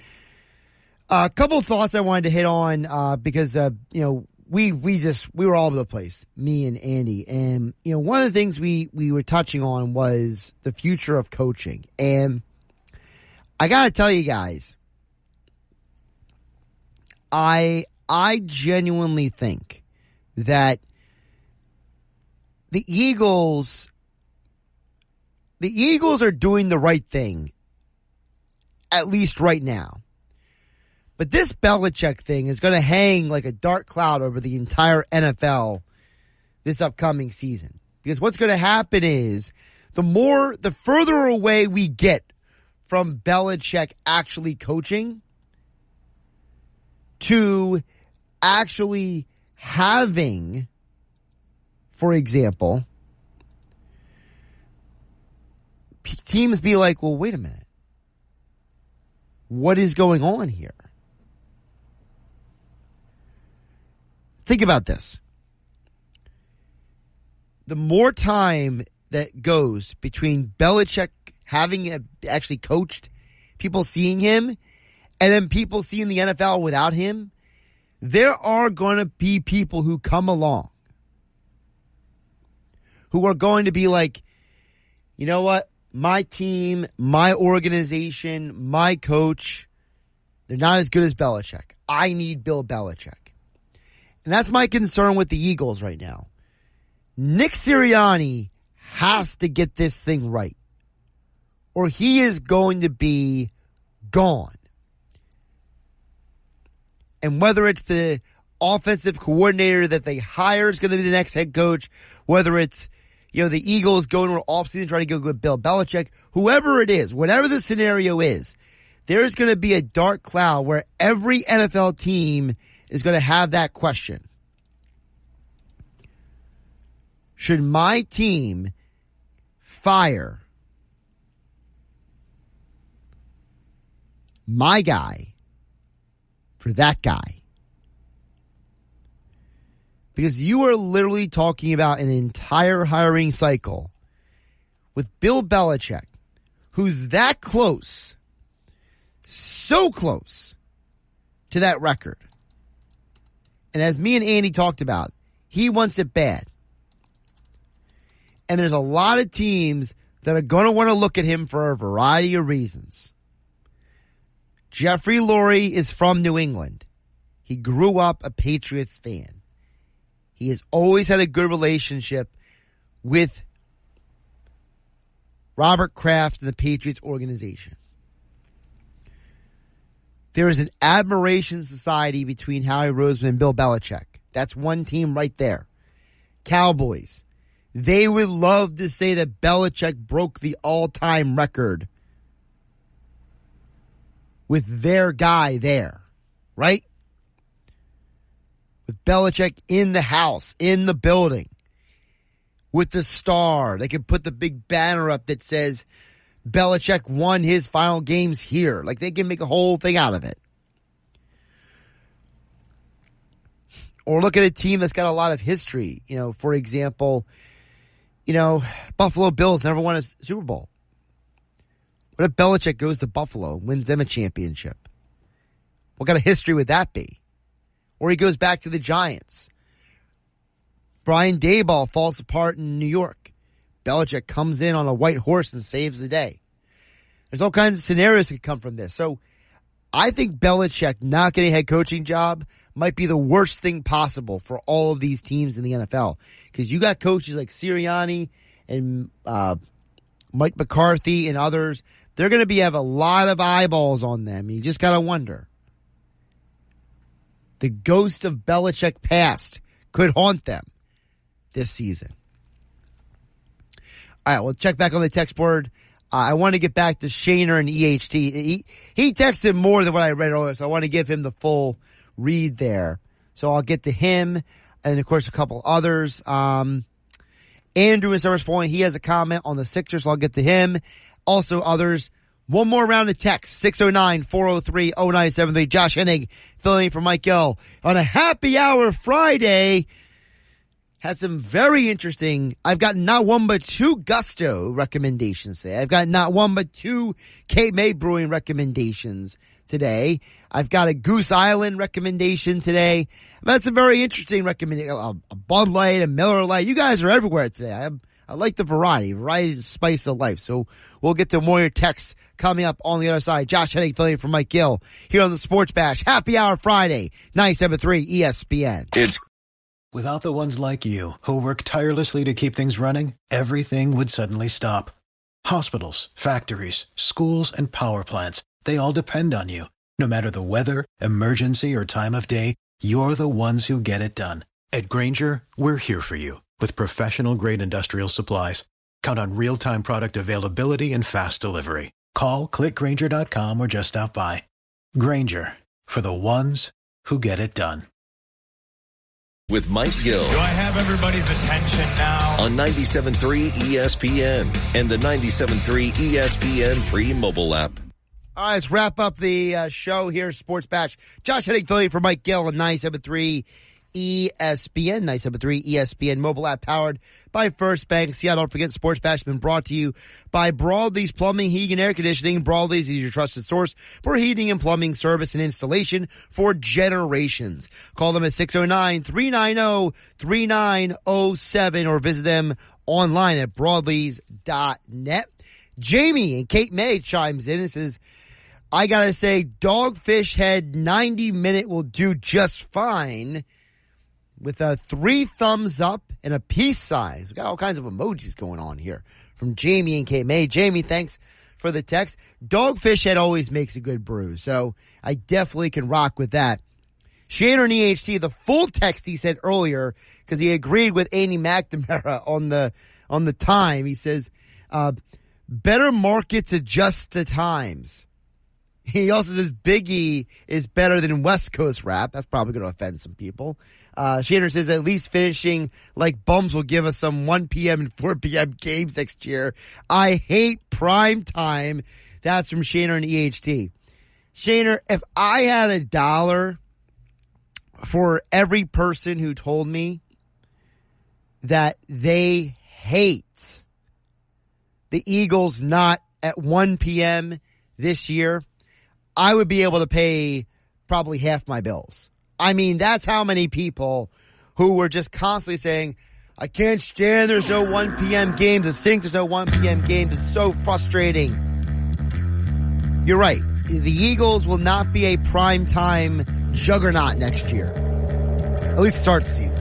A couple of thoughts I wanted to hit on because, We were all over the place, me and Andy. And, you know, one of the things we were touching on was the future of coaching. And I gotta tell you guys, I genuinely think that the Eagles are doing the right thing, at least right now. But this Belichick thing is going to hang like a dark cloud over the entire NFL this upcoming season. Because what's going to happen is the further away we get from Belichick actually coaching to actually having, for example, teams be like, well, wait a minute. What is going on here? Think about this. The more time that goes between Belichick having actually coached, people seeing him, and then people seeing the NFL without him, there are going to be people who come along who are going to be like, you know what? My team, my organization, my coach, they're not as good as Belichick. I need Bill Belichick. And that's my concern with the Eagles right now. Nick Sirianni has to get this thing right, or he is going to be gone. And whether it's the offensive coordinator that they hire is going to be the next head coach, whether it's, you know, the Eagles going to offseason trying to go with Bill Belichick, whoever it is, whatever the scenario is, there's going to be a dark cloud where every NFL team is going to have that question. Should my team fire my guy for that guy? Because you are literally talking about an entire hiring cycle with Bill Belichick, who's that close, so close to that record. And as me and Andy talked about, he wants it bad. And there's a lot of teams that are going to want to look at him for a variety of reasons. Jeffrey Lurie is from New England. He grew up a Patriots fan. He has always had a good relationship with Robert Kraft and the Patriots organization. There is an admiration society between Howie Roseman and Bill Belichick. That's one team right there. Cowboys. They would love to say that Belichick broke the all-time record with their guy there, right? With Belichick in the house, in the building, with the star. They can put the big banner up that says Belichick won his final games here. Like, they can make a whole thing out of it. Or look at a team that's got a lot of history. You know, for example, you know, Buffalo Bills never won a Super Bowl. What if Belichick goes to Buffalo and wins them a championship? What kind of history would that be? Or he goes back to the Giants. Brian Daboll falls apart in New York. Belichick comes in on a white horse and saves the day. There's all kinds of scenarios that could come from this. So I think Belichick not getting a head coaching job might be the worst thing possible for all of these teams in the NFL. Because you got coaches like Sirianni and Mike McCarthy and others. They're going to have a lot of eyeballs on them. You just got to wonder. The ghost of Belichick past could haunt them this season. All right, we'll check back on the text board. I want to get back to Shaner and EHT. He texted more than what I read earlier, so I want to give him the full read there. So I'll get to him and, of course, a couple others. Andrew in Service Point, he has a comment on the Sixers, so I'll get to him. Also others. One more round of text, 609-403-0973. Josh Hennig filling in for Mike Gill on a happy hour Friday. Had some very interesting, I've gotten not one but two Gusto recommendations today. I've gotten not one but two K-May Brewing recommendations today. I've got a Goose Island recommendation today. I've had some very interesting recommendations, a Bud Light, a Miller Light. You guys are everywhere today. I like the variety. Variety is the spice of life. So we'll get to more of your texts coming up on the other side. Josh Hennig filling in for Mike Gill here on the Sports Bash. Happy Hour Friday, 97.3 ESPN. It's without the ones like you who work tirelessly to keep things running, everything would suddenly stop. Hospitals, factories, schools, and power plants, they all depend on you. No matter the weather, emergency, or time of day, you're the ones who get it done. At Grainger, we're here for you. With professional-grade industrial supplies, count on real-time product availability and fast delivery. Call, clickgrainger.com, or just stop by. Grainger, for the ones who get it done. With Mike Gill. Do I have everybody's attention now? On 97.3 ESPN and the 97.3 ESPN free mobile app. All right, let's wrap up the show here, Sports Bash. Josh Hennig filling in for Mike Gill on 97.3 ESPN, 97.3 ESPN mobile app powered by First Bank. See, I don't forget Sports Bash has been brought to you by Broadleys Plumbing, Heating, and Air Conditioning. Broadleys is your trusted source for heating and plumbing service and installation for generations. Call them at 609-390-3907 or visit them online at broadleaves.net. Jamie and Kate May chimes in and says, I got to say, Dogfish Head 90-minute will do just fine with three thumbs up and a peace sign. We've got all kinds of emojis going on here from Jamie and Kate May. Jamie, thanks for the text. Dogfish Head always makes a good brew, so I definitely can rock with that. Shader and EHC, the full text he said earlier, because he agreed with Andy McNamara on the time. He says, better markets adjust to times. He also says Biggie is better than West Coast rap. That's probably going to offend some people. Shader says at least finishing like bums will give us some 1 p.m. and 4 p.m. games next year. I hate prime time. That's from Shader and EHT. Shader, if I had $1 for every person who told me that they hate the Eagles not at 1 p.m. this year, I would be able to pay probably half my bills. I mean, that's how many people who were just constantly saying, I can't stand, there's no 1 p.m. games. It stinks, there's no 1 p.m. games. It's so frustrating. You're right. The Eagles will not be a primetime juggernaut next year. At least start the season.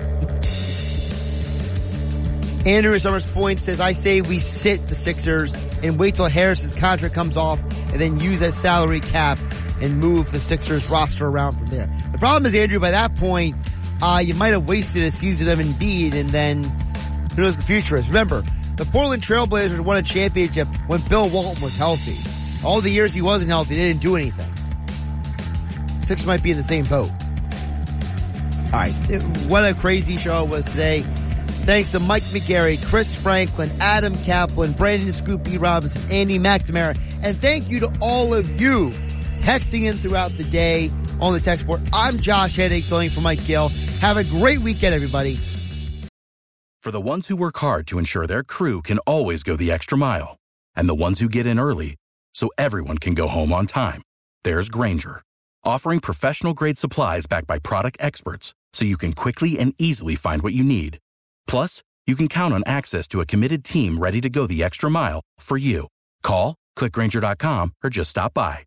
Andrew Summers Point says, I say we sit the Sixers and wait till Harris's contract comes off and then use that salary cap and move the Sixers roster around from there. The problem is, Andrew, by that point, you might have wasted a season of Embiid, and then who knows what the future is. Remember, the Portland Trailblazers won a championship when Bill Walton was healthy. All the years he wasn't healthy, they didn't do anything. Sixers might be in the same boat. All right, what a crazy show it was today. Thanks to Mike McGarry, Chris Franklin, Adam Kaplan, Brandon Scoopy Robinson, Andy McNamara. And thank you to all of you texting in throughout the day on the text board. I'm Josh Hennig, filling for Mike Gill. Have a great weekend, everybody. For the ones who work hard to ensure their crew can always go the extra mile, and the ones who get in early so everyone can go home on time, there's Grainger, offering professional-grade supplies backed by product experts so you can quickly and easily find what you need. Plus, you can count on access to a committed team ready to go the extra mile for you. Call, click Grainger.com, or just stop by.